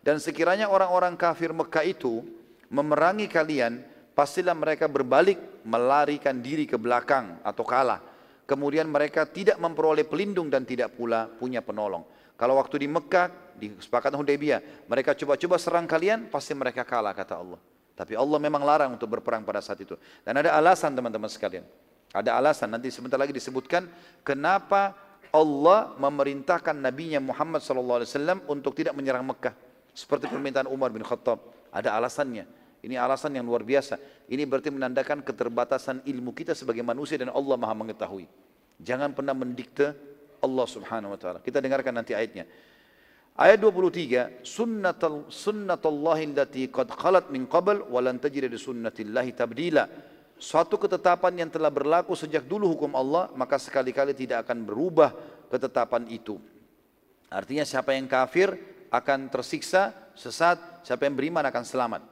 Dan sekiranya orang-orang kafir Mekah itu memerangi kalian, pastilah mereka berbalik melarikan diri ke belakang atau kalah. Kemudian mereka tidak memperoleh pelindung dan tidak pula punya penolong. Kalau waktu di Mekah, di kesepakatan Hudaybiyyah, mereka coba-coba serang kalian, pasti mereka kalah, kata Allah. Tapi Allah memang larang untuk berperang pada saat itu. Dan ada alasan teman-teman sekalian. Ada alasan, nanti sebentar lagi disebutkan kenapa Allah memerintahkan Nabi-Nya Muhammad SAW untuk tidak menyerang Mekah. Seperti permintaan Umar bin Khattab, ada alasannya. Ini alasan yang luar biasa. Ini berarti menandakan keterbatasan ilmu kita sebagai manusia dan Allah maha mengetahui. Jangan pernah mendikte Allah subhanahu wa ta'ala. Kita dengarkan nanti ayatnya. Ayat 23, sunnatullahi allati qad khalat min qabl walan tajida li sunnatillahi tabdila. Suatu ketetapan yang telah berlaku sejak dulu hukum Allah, maka sekali-kali tidak akan berubah ketetapan itu. Artinya siapa yang kafir akan tersiksa, sesat, siapa yang beriman akan selamat.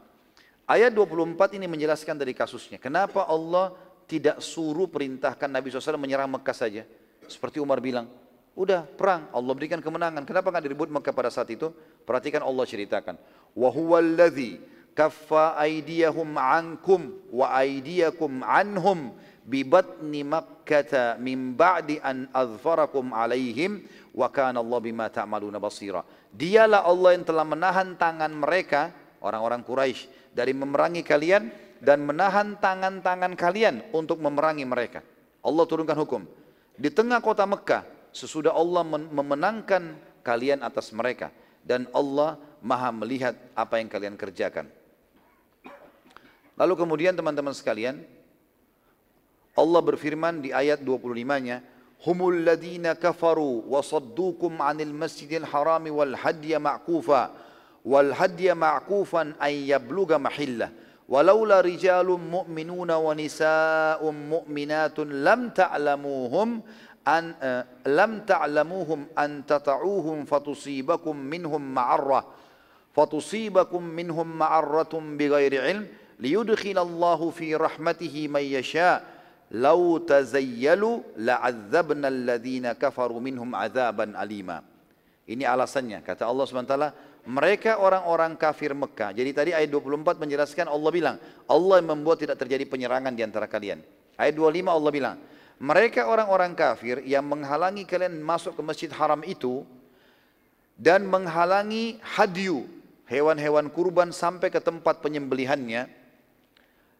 Ayat 24 ini menjelaskan dari kasusnya. Kenapa Allah tidak suruh perintahkan Nabi SAW menyerang Mekah saja? Seperti Umar bilang, udah perang, Allah berikan kemenangan. Kenapa nggak diribut Mekah pada saat itu? Perhatikan Allah ceritakan. وَهُوَ الَّذِي كَفَّ أَيْدِيَهُمْ عَنْكُمْ وَأَيْدِيَكُمْ عَنْهُمْ بِبَطْنِ مَكَّةَ مِنْ بَعْدِ أَنْ أَظْفَرَكُمْ عَلَيْهِمْ وَكَانَ اللَّهُ بِمَا تَعْمَلُونَ بَصِيرًا. Dialah Allah yang telah menahan tangan mereka, orang-orang Quraisy, dari memerangi kalian dan menahan tangan-tangan kalian untuk memerangi mereka. Allah turunkan hukum. Di tengah kota Mekah, sesudah Allah memenangkan kalian atas mereka. Dan Allah maha melihat apa yang kalian kerjakan. Lalu kemudian teman-teman sekalian, Allah berfirman di ayat 25-nya, humul ladhina kafaru wa saddukum anil masjidil harami wal hadya ma'kufan ay yabluga mahillah walaula rijalun mu'minuna wa nisa'un mu'minatun lam ta'lamuhum an tata'uhum fatusibakum minhum ma'arratun bighairi ilm liyudkhilallahu fi rahmatihi man yasha. Lau tazayyalu la'adzabna alladhina kafaru minhum azaban alima. Ini alasannya, kata Allah SWT, mereka orang-orang kafir Mekah. Jadi tadi ayat 24 menjelaskan Allah bilang, Allah membuat tidak terjadi penyerangan di antara kalian. Ayat 25 Allah bilang, mereka orang-orang kafir yang menghalangi kalian masuk ke Masjid Haram itu dan menghalangi hadyu, hewan-hewan kurban sampai ke tempat penyembelihannya.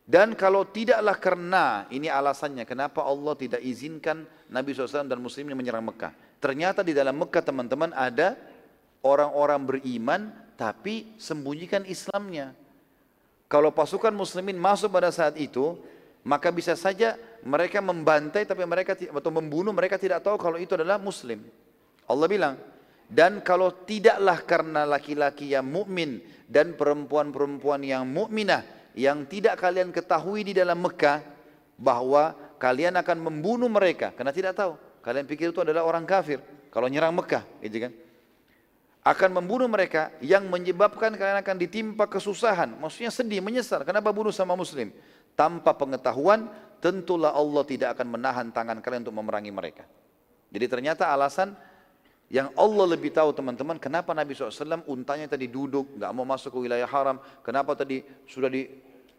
Dan kalau tidaklah karena, ini alasannya kenapa Allah tidak izinkan Nabi SAW dan Muslimin menyerang Mekah. Ternyata di dalam Mekah teman-teman ada orang-orang beriman tapi sembunyikan Islamnya. Kalau pasukan Muslimin masuk pada saat itu, maka bisa saja mereka membantai tapi mereka atau membunuh, mereka tidak tahu kalau itu adalah Muslim. Allah bilang, dan kalau tidaklah karena laki-laki yang mukmin dan perempuan-perempuan yang mukminah yang tidak kalian ketahui di dalam Mekah bahwa kalian akan membunuh mereka karena tidak tahu. Kalian pikir itu adalah orang kafir kalau nyerang Mekah, gitu kan? Akan membunuh mereka yang menyebabkan kalian akan ditimpa kesusahan, maksudnya sedih, menyesal kenapa bunuh sama Muslim tanpa pengetahuan. Tentulah Allah tidak akan menahan tangan kalian untuk memerangi mereka. Jadi ternyata alasan yang Allah lebih tahu teman-teman, kenapa Nabi SAW untanya tadi duduk, nggak mau masuk ke wilayah haram, kenapa tadi sudah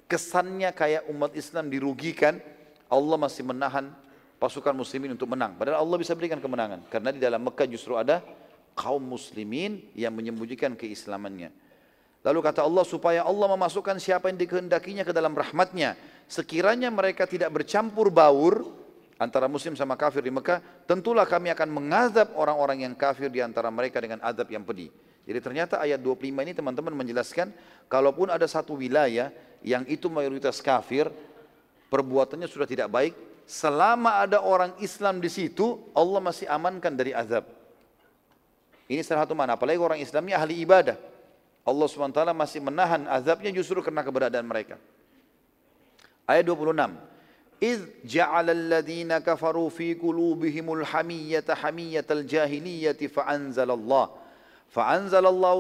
kesannya kayak umat Islam dirugikan, Allah masih menahan pasukan muslimin untuk menang. Padahal Allah bisa berikan kemenangan, karena di dalam Mekah justru ada kaum muslimin yang menyembunyikan keislamannya. Lalu kata Allah, supaya Allah memasukkan siapa yang dikehendakinya ke dalam rahmatnya, sekiranya mereka tidak bercampur baur, antara muslim sama kafir di Mekah, tentulah kami akan mengazab orang-orang yang kafir di antara mereka dengan azab yang pedih. Jadi ternyata ayat 25 ini teman-teman menjelaskan, kalaupun ada satu wilayah yang itu mayoritas kafir, perbuatannya sudah tidak baik, selama ada orang Islam di situ, Allah masih amankan dari azab. Ini salah satu mana, apalagi orang Islamnya ahli ibadah. Allah SWT masih menahan azabnya justru karena keberadaan mereka. Ayat 26. Idh ja'alalladzina kafaru fi qulubihimul hamiyyata hamiyyatal jahiliyyati fa'anzalallahu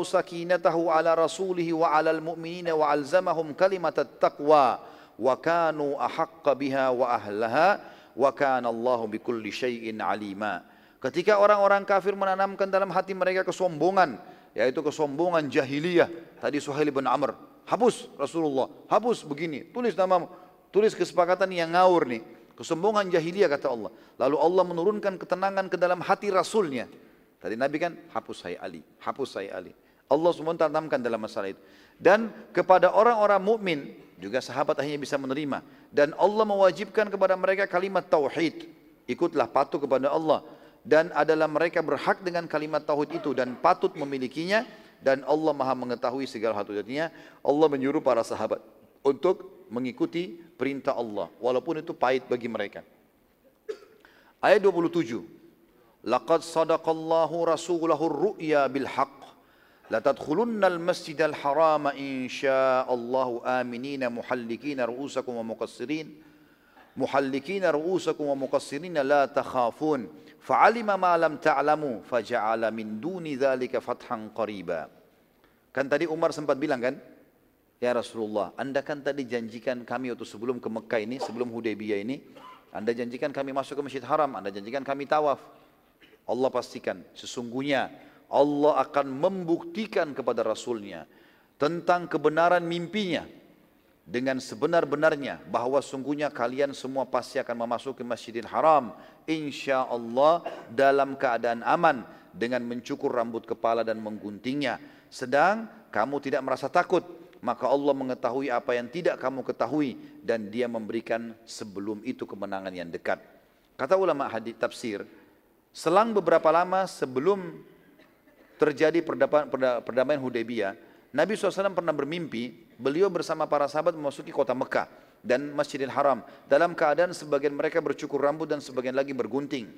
sakinatahu ala rasulihi wa alal mu'minina wa alzamahum kalimatat taqwa wa kanu ahaqqa biha wa ahlaha wa kana Allahu bikulli syai'in alima. Ketika orang-orang kafir menanamkan dalam hati mereka kesombongan, yaitu kesombongan jahiliyah. Tadi Suhail ibn Amr, hapus Rasulullah, hapus begini, tulis namamu, tulis kesepakatan yang ngawur nih. Kesombongan jahiliyah kata Allah. Lalu Allah menurunkan ketenangan ke dalam hati Rasulnya. Tadi Nabi kan, hapus hai Ali, hapus hai Ali. Allah SWT tanamkan dalam masalah itu. Dan kepada orang-orang mukmin juga sahabat akhirnya bisa menerima. Dan Allah mewajibkan kepada mereka kalimat tauhid. Ikutlah patuh kepada Allah. Dan adalah mereka berhak dengan kalimat tauhid itu dan patut memilikinya, dan Allah maha mengetahui segala hal. Artinya Allah menyuruh para sahabat untuk mengikuti perintah Allah walaupun itu pahit bagi mereka. Ayat 27. Laqad sadaqallahu rasulahu ru'ya bil haqq la tadkhulunnal masjidal harama insya'allahu aminina muhallikina ru'usakum wa muqassirin la takhafun fa'alima ma lam ta'lamu faja'ala min duni dzalika fathan qariba. Kan tadi Umar sempat bilang kan, ya Rasulullah, Anda kan tadi janjikan kami waktu sebelum ke Mekah ini, sebelum Hudaybiyyah ini, Anda janjikan kami masuk ke Masjid Haram, Anda janjikan kami tawaf. Allah pastikan sesungguhnya Allah akan membuktikan kepada Rasulnya tentang kebenaran mimpinya dengan sebenar-benarnya, bahwa sungguhnya kalian semua pasti akan memasuki Masjidil Haram insya Allah dalam keadaan aman, dengan mencukur rambut kepala dan mengguntingnya, sedang kamu tidak merasa takut. Maka Allah mengetahui apa yang tidak kamu ketahui, dan dia memberikan sebelum itu kemenangan yang dekat. Kata ulama hadis tafsir, selang beberapa lama sebelum terjadi perdamaian Hudaybiyyah, Nabi SAW pernah bermimpi, beliau bersama para sahabat memasuki kota Mekah dan Masjidil Haram dalam keadaan sebagian mereka bercukur rambut dan sebagian lagi bergunting.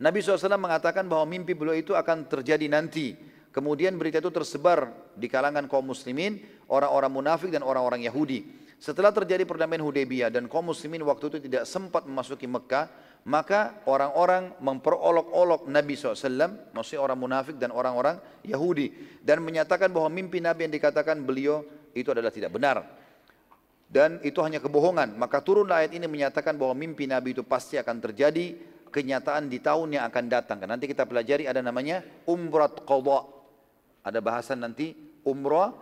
Nabi SAW mengatakan bahwa mimpi beliau itu akan terjadi nanti. Kemudian berita itu tersebar di kalangan kaum muslimin, orang-orang munafik dan orang-orang Yahudi. Setelah terjadi perdamaian Hudaybiyyah dan kaum muslimin waktu itu tidak sempat memasuki Mekah, maka orang-orang memperolok-olok Nabi SAW, maksudnya orang munafik dan orang-orang Yahudi, dan menyatakan bahwa mimpi Nabi yang dikatakan beliau itu adalah tidak benar dan itu hanya kebohongan. Maka turunlah ayat ini menyatakan bahwa mimpi Nabi itu pasti akan terjadi kenyataan di tahun yang akan datang. Nanti kita pelajari ada namanya umrat qadha. Ada bahasan nanti umrah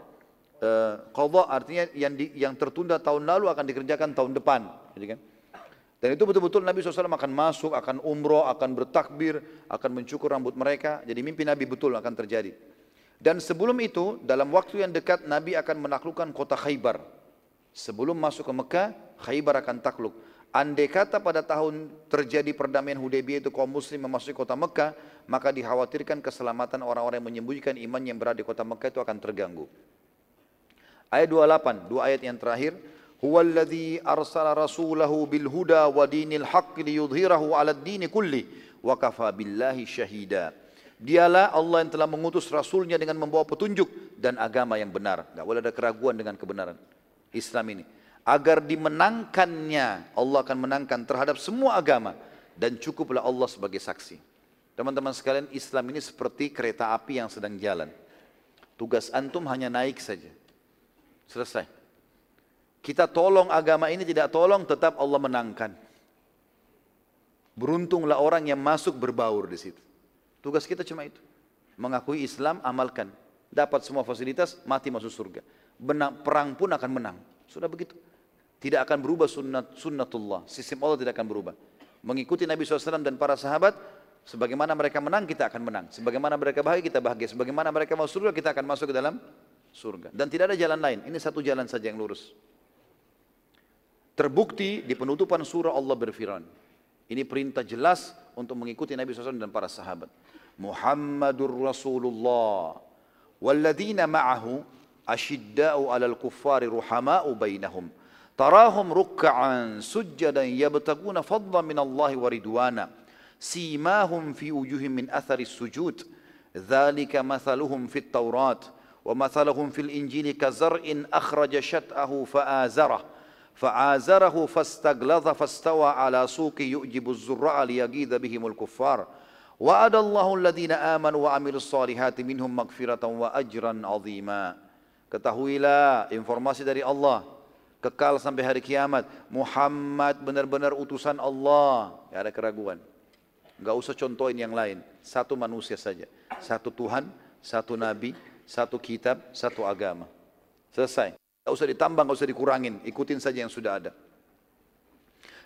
qadha, artinya yang tertunda tahun lalu akan dikerjakan tahun depan. Jadi kan? Dan itu betul-betul Nabi SAW akan masuk, akan umroh, akan bertakbir, akan mencukur rambut mereka. Jadi mimpi Nabi betul akan terjadi. Dan sebelum itu, dalam waktu yang dekat Nabi akan menaklukkan kota Khaybar. Sebelum masuk ke Mekah, Khaybar akan takluk. Andai kata pada tahun terjadi perdamaian Hudaybiyyah itu kaum muslim memasuki kota Mekah, maka dikhawatirkan keselamatan orang-orang yang menyembunyikan iman yang berada di kota Mekah itu akan terganggu. Ayat 28, dua ayat yang terakhir. Huwallazi arsala rasulahu bil huda wa dinil haqq liyudhhirahu 'alad dini kulli wa kafa billahi syahida. Dialah Allah yang telah mengutus rasulnya dengan membawa petunjuk dan agama yang benar. Enggak boleh ada keraguan dengan kebenaran Islam ini. Agar dimenangkannya, Allah akan menangkan terhadap semua agama, dan cukuplah Allah sebagai saksi. Teman-teman sekalian, Islam ini seperti kereta api yang sedang jalan. Tugas antum hanya naik saja. Selesai. Kita tolong agama ini, tidak tolong, tetap Allah menangkan. Beruntunglah orang yang masuk berbaur di situ. Tugas kita cuma itu. Mengakui Islam, amalkan. Dapat semua fasilitas, mati masuk surga. Benang, perang pun akan menang. Sudah begitu. Tidak akan berubah sunnatullah. Sistem Allah tidak akan berubah. Mengikuti Nabi SAW dan para sahabat, sebagaimana mereka menang, kita akan menang. Sebagaimana mereka bahagia, kita bahagia. Sebagaimana mereka masuk surga, kita akan masuk ke dalam surga. Dan tidak ada jalan lain. Ini satu jalan saja yang lurus. Terbukti di penutupan surah Allah berfirman. Ini perintah jelas untuk mengikuti Nabi SAW dan para sahabat. Muhammadur Rasulullah walladzina ma'ahu asyidda'u alal kuffari ruhama'u bainahum tarahum rukka'an sujjadan yabtaguna fadlan minallahi wa ridwana simahum fi wujuhim min atharis sujud Dzalika mathaluhum fit Taurat wa mathaluhum fil Injil kazar'in akhraja syat'ahu fa'azarahu fastagladha fastawa ala suqi yu'jibu az-zurra'a liyaghidha bihimul kuffar wa'adallahu alladhina amanu wa 'amilus solihati minhum maghfiratan wa ajran 'azima. Ketahuilah informasi dari Allah kekal sampai hari kiamat, Muhammad benar-benar utusan Allah, tidak ada keraguan. Enggak usah contohin yang lain, satu manusia saja, satu Tuhan, satu Nabi, satu kitab, satu agama. Selesai, enggak usah ditambah, enggak usah dikurangin, ikutin saja yang sudah ada.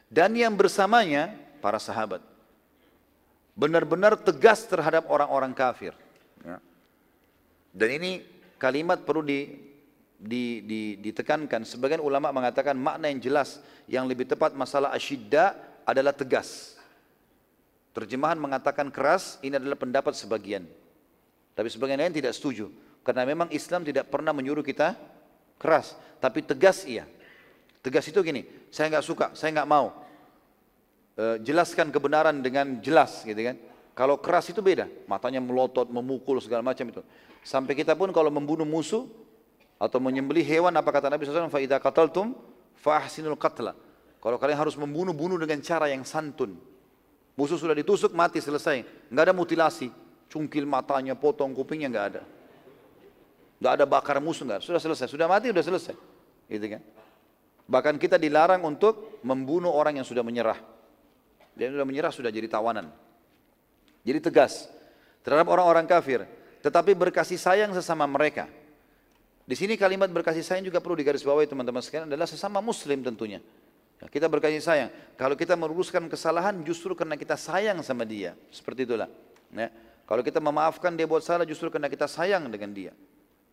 Dan yang bersamanya, para sahabat, benar-benar tegas terhadap orang-orang kafir. Dan ini kalimat perlu ditekankan. Sebagian ulama mengatakan makna yang jelas yang lebih tepat masalah asyidda adalah tegas. Terjemahan mengatakan keras, ini adalah pendapat sebagian. Tapi sebagian lain tidak setuju, karena memang Islam tidak pernah menyuruh kita keras, tapi tegas iya. Tegas itu gini, saya nggak suka, saya nggak mau. Jelaskan kebenaran dengan jelas, gitu kan. Kalau keras itu beda, matanya melotot, memukul segala macam itu. Sampai kita pun kalau membunuh musuh atau menyembelih hewan, apa kata Nabi SAW? Fa'idha qataltum fa'ahsinul qatla. Kalau kalian harus membunuh, bunuh dengan cara yang santun. Musuh sudah ditusuk, mati, selesai. Nggak ada mutilasi, cungkil matanya, potong kupingnya, nggak ada. Nggak ada bakar musuh, nggak ada. Sudah selesai, sudah mati, sudah selesai. Gitu kan? Bahkan kita dilarang untuk membunuh orang yang sudah menyerah. Dia sudah menyerah, sudah jadi tawanan. Jadi tegas terhadap orang-orang kafir, tetapi berkasih sayang sesama mereka. Di sini kalimat berkasih sayang juga perlu digarisbawahi teman-teman sekalian, adalah sesama muslim tentunya. Kita berkasih sayang. Kalau kita meluruskan kesalahan justru karena kita sayang sama dia. Seperti itulah. Ya. Kalau kita memaafkan dia buat salah justru karena kita sayang dengan dia.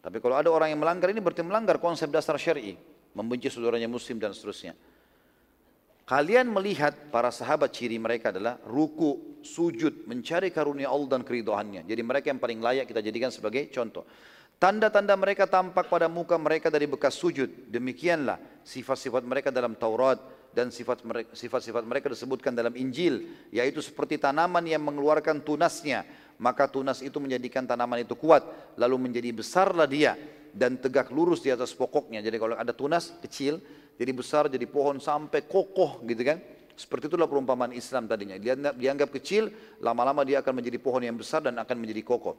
Tapi kalau ada orang yang melanggar, ini berarti melanggar konsep dasar syar'i, membenci saudaranya muslim dan seterusnya. Kalian melihat para sahabat ciri mereka adalah ruku, sujud, mencari karunia Allah dan keridhaannya. Jadi mereka yang paling layak kita jadikan sebagai contoh. Tanda-tanda mereka tampak pada muka mereka dari bekas sujud. Demikianlah sifat-sifat mereka dalam Taurat dan sifat-sifat mereka disebutkan dalam Injil, yaitu seperti tanaman yang mengeluarkan tunasnya, maka tunas itu menjadikan tanaman itu kuat, lalu menjadi besarlah dia dan tegak lurus di atas pokoknya. Jadi kalau ada tunas kecil, jadi besar, jadi pohon sampai kokoh, gitu kan? Seperti itulah perumpamaan Islam tadinya. Dianggap kecil, lama-lama dia akan menjadi pohon yang besar dan akan menjadi kokoh.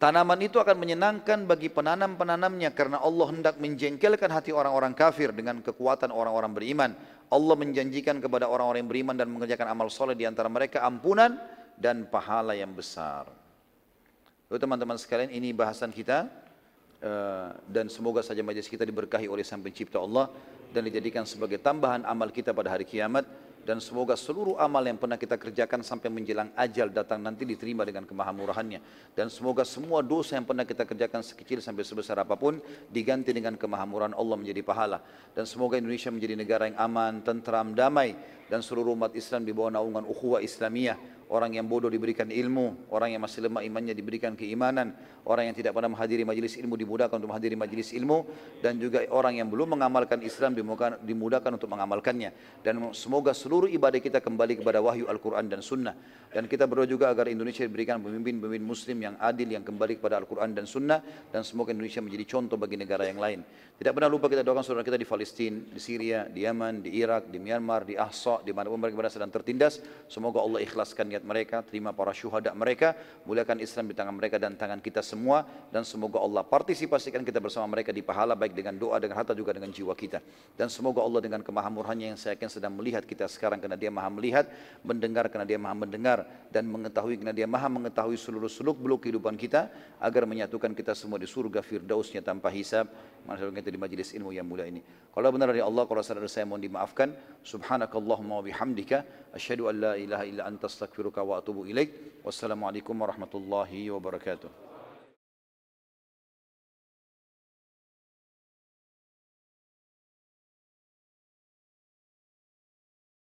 Tanaman itu akan menyenangkan bagi penanam-penanamnya, karena Allah hendak menjengkelkan hati orang-orang kafir dengan kekuatan orang-orang beriman. Allah menjanjikan kepada orang-orang yang beriman dan mengerjakan amal soleh di antara mereka ampunan dan pahala yang besar. Lalu teman-teman sekalian, ini bahasan kita, dan semoga saja majelis kita diberkahi oleh Sang Pencipta Allah dan dijadikan sebagai tambahan amal kita pada hari kiamat, dan semoga seluruh amal yang pernah kita kerjakan sampai menjelang ajal datang nanti diterima dengan kemahamurahannya, dan semoga semua dosa yang pernah kita kerjakan sekecil sampai sebesar apapun diganti dengan kemahamurahan Allah menjadi pahala, dan semoga Indonesia menjadi negara yang aman, tentram, damai, dan seluruh umat Islam di bawah naungan ukhuwah Islamiyah. Orang yang bodoh diberikan ilmu, orang yang masih lemah imannya diberikan keimanan, orang yang tidak pernah menghadiri majelis ilmu dimudahkan untuk menghadiri majelis ilmu, dan juga orang yang belum mengamalkan Islam dimudahkan untuk mengamalkannya. Dan semoga seluruh ibadah kita kembali kepada wahyu Al-Quran dan Sunnah. Dan kita berdoa juga agar Indonesia diberikan pemimpin-pemimpin Muslim yang adil, yang kembali kepada Al-Quran dan Sunnah, dan semoga Indonesia menjadi contoh bagi negara yang lain. Tidak pernah lupa kita doakan saudara kita di Palestina, di Syria, di Yaman, di Irak, di Myanmar, di Ahsa, di mana pun mereka berada sedang tertindas. Semoga Allah ikhlaskan mereka, terima para syuhada mereka, muliakan Islam di tangan mereka dan tangan kita semua, dan semoga Allah partisipasikan kita bersama mereka di pahala, baik dengan doa, dengan harta, juga dengan jiwa kita. Dan semoga Allah dengan kemahamurhannya yang saya yakin sedang melihat kita sekarang, karena dia maha melihat, mendengar karena dia maha mendengar, dan mengetahui karena dia maha mengetahui seluruh seluk beluk kehidupan kita, agar menyatukan kita semua di surga firdausnya tanpa hisab, masyaallah kita di majelis ilmu yang mulia ini. Kalau benar dari Allah, kalau salah dari saya mohon dimaafkan. Subhanakallahumma wa bihamdika, asyhadu an la ilaha illa anta, astaghfiruka wa atubu ilaik. Wassalamualaikum warahmatullahi wabarakatuh.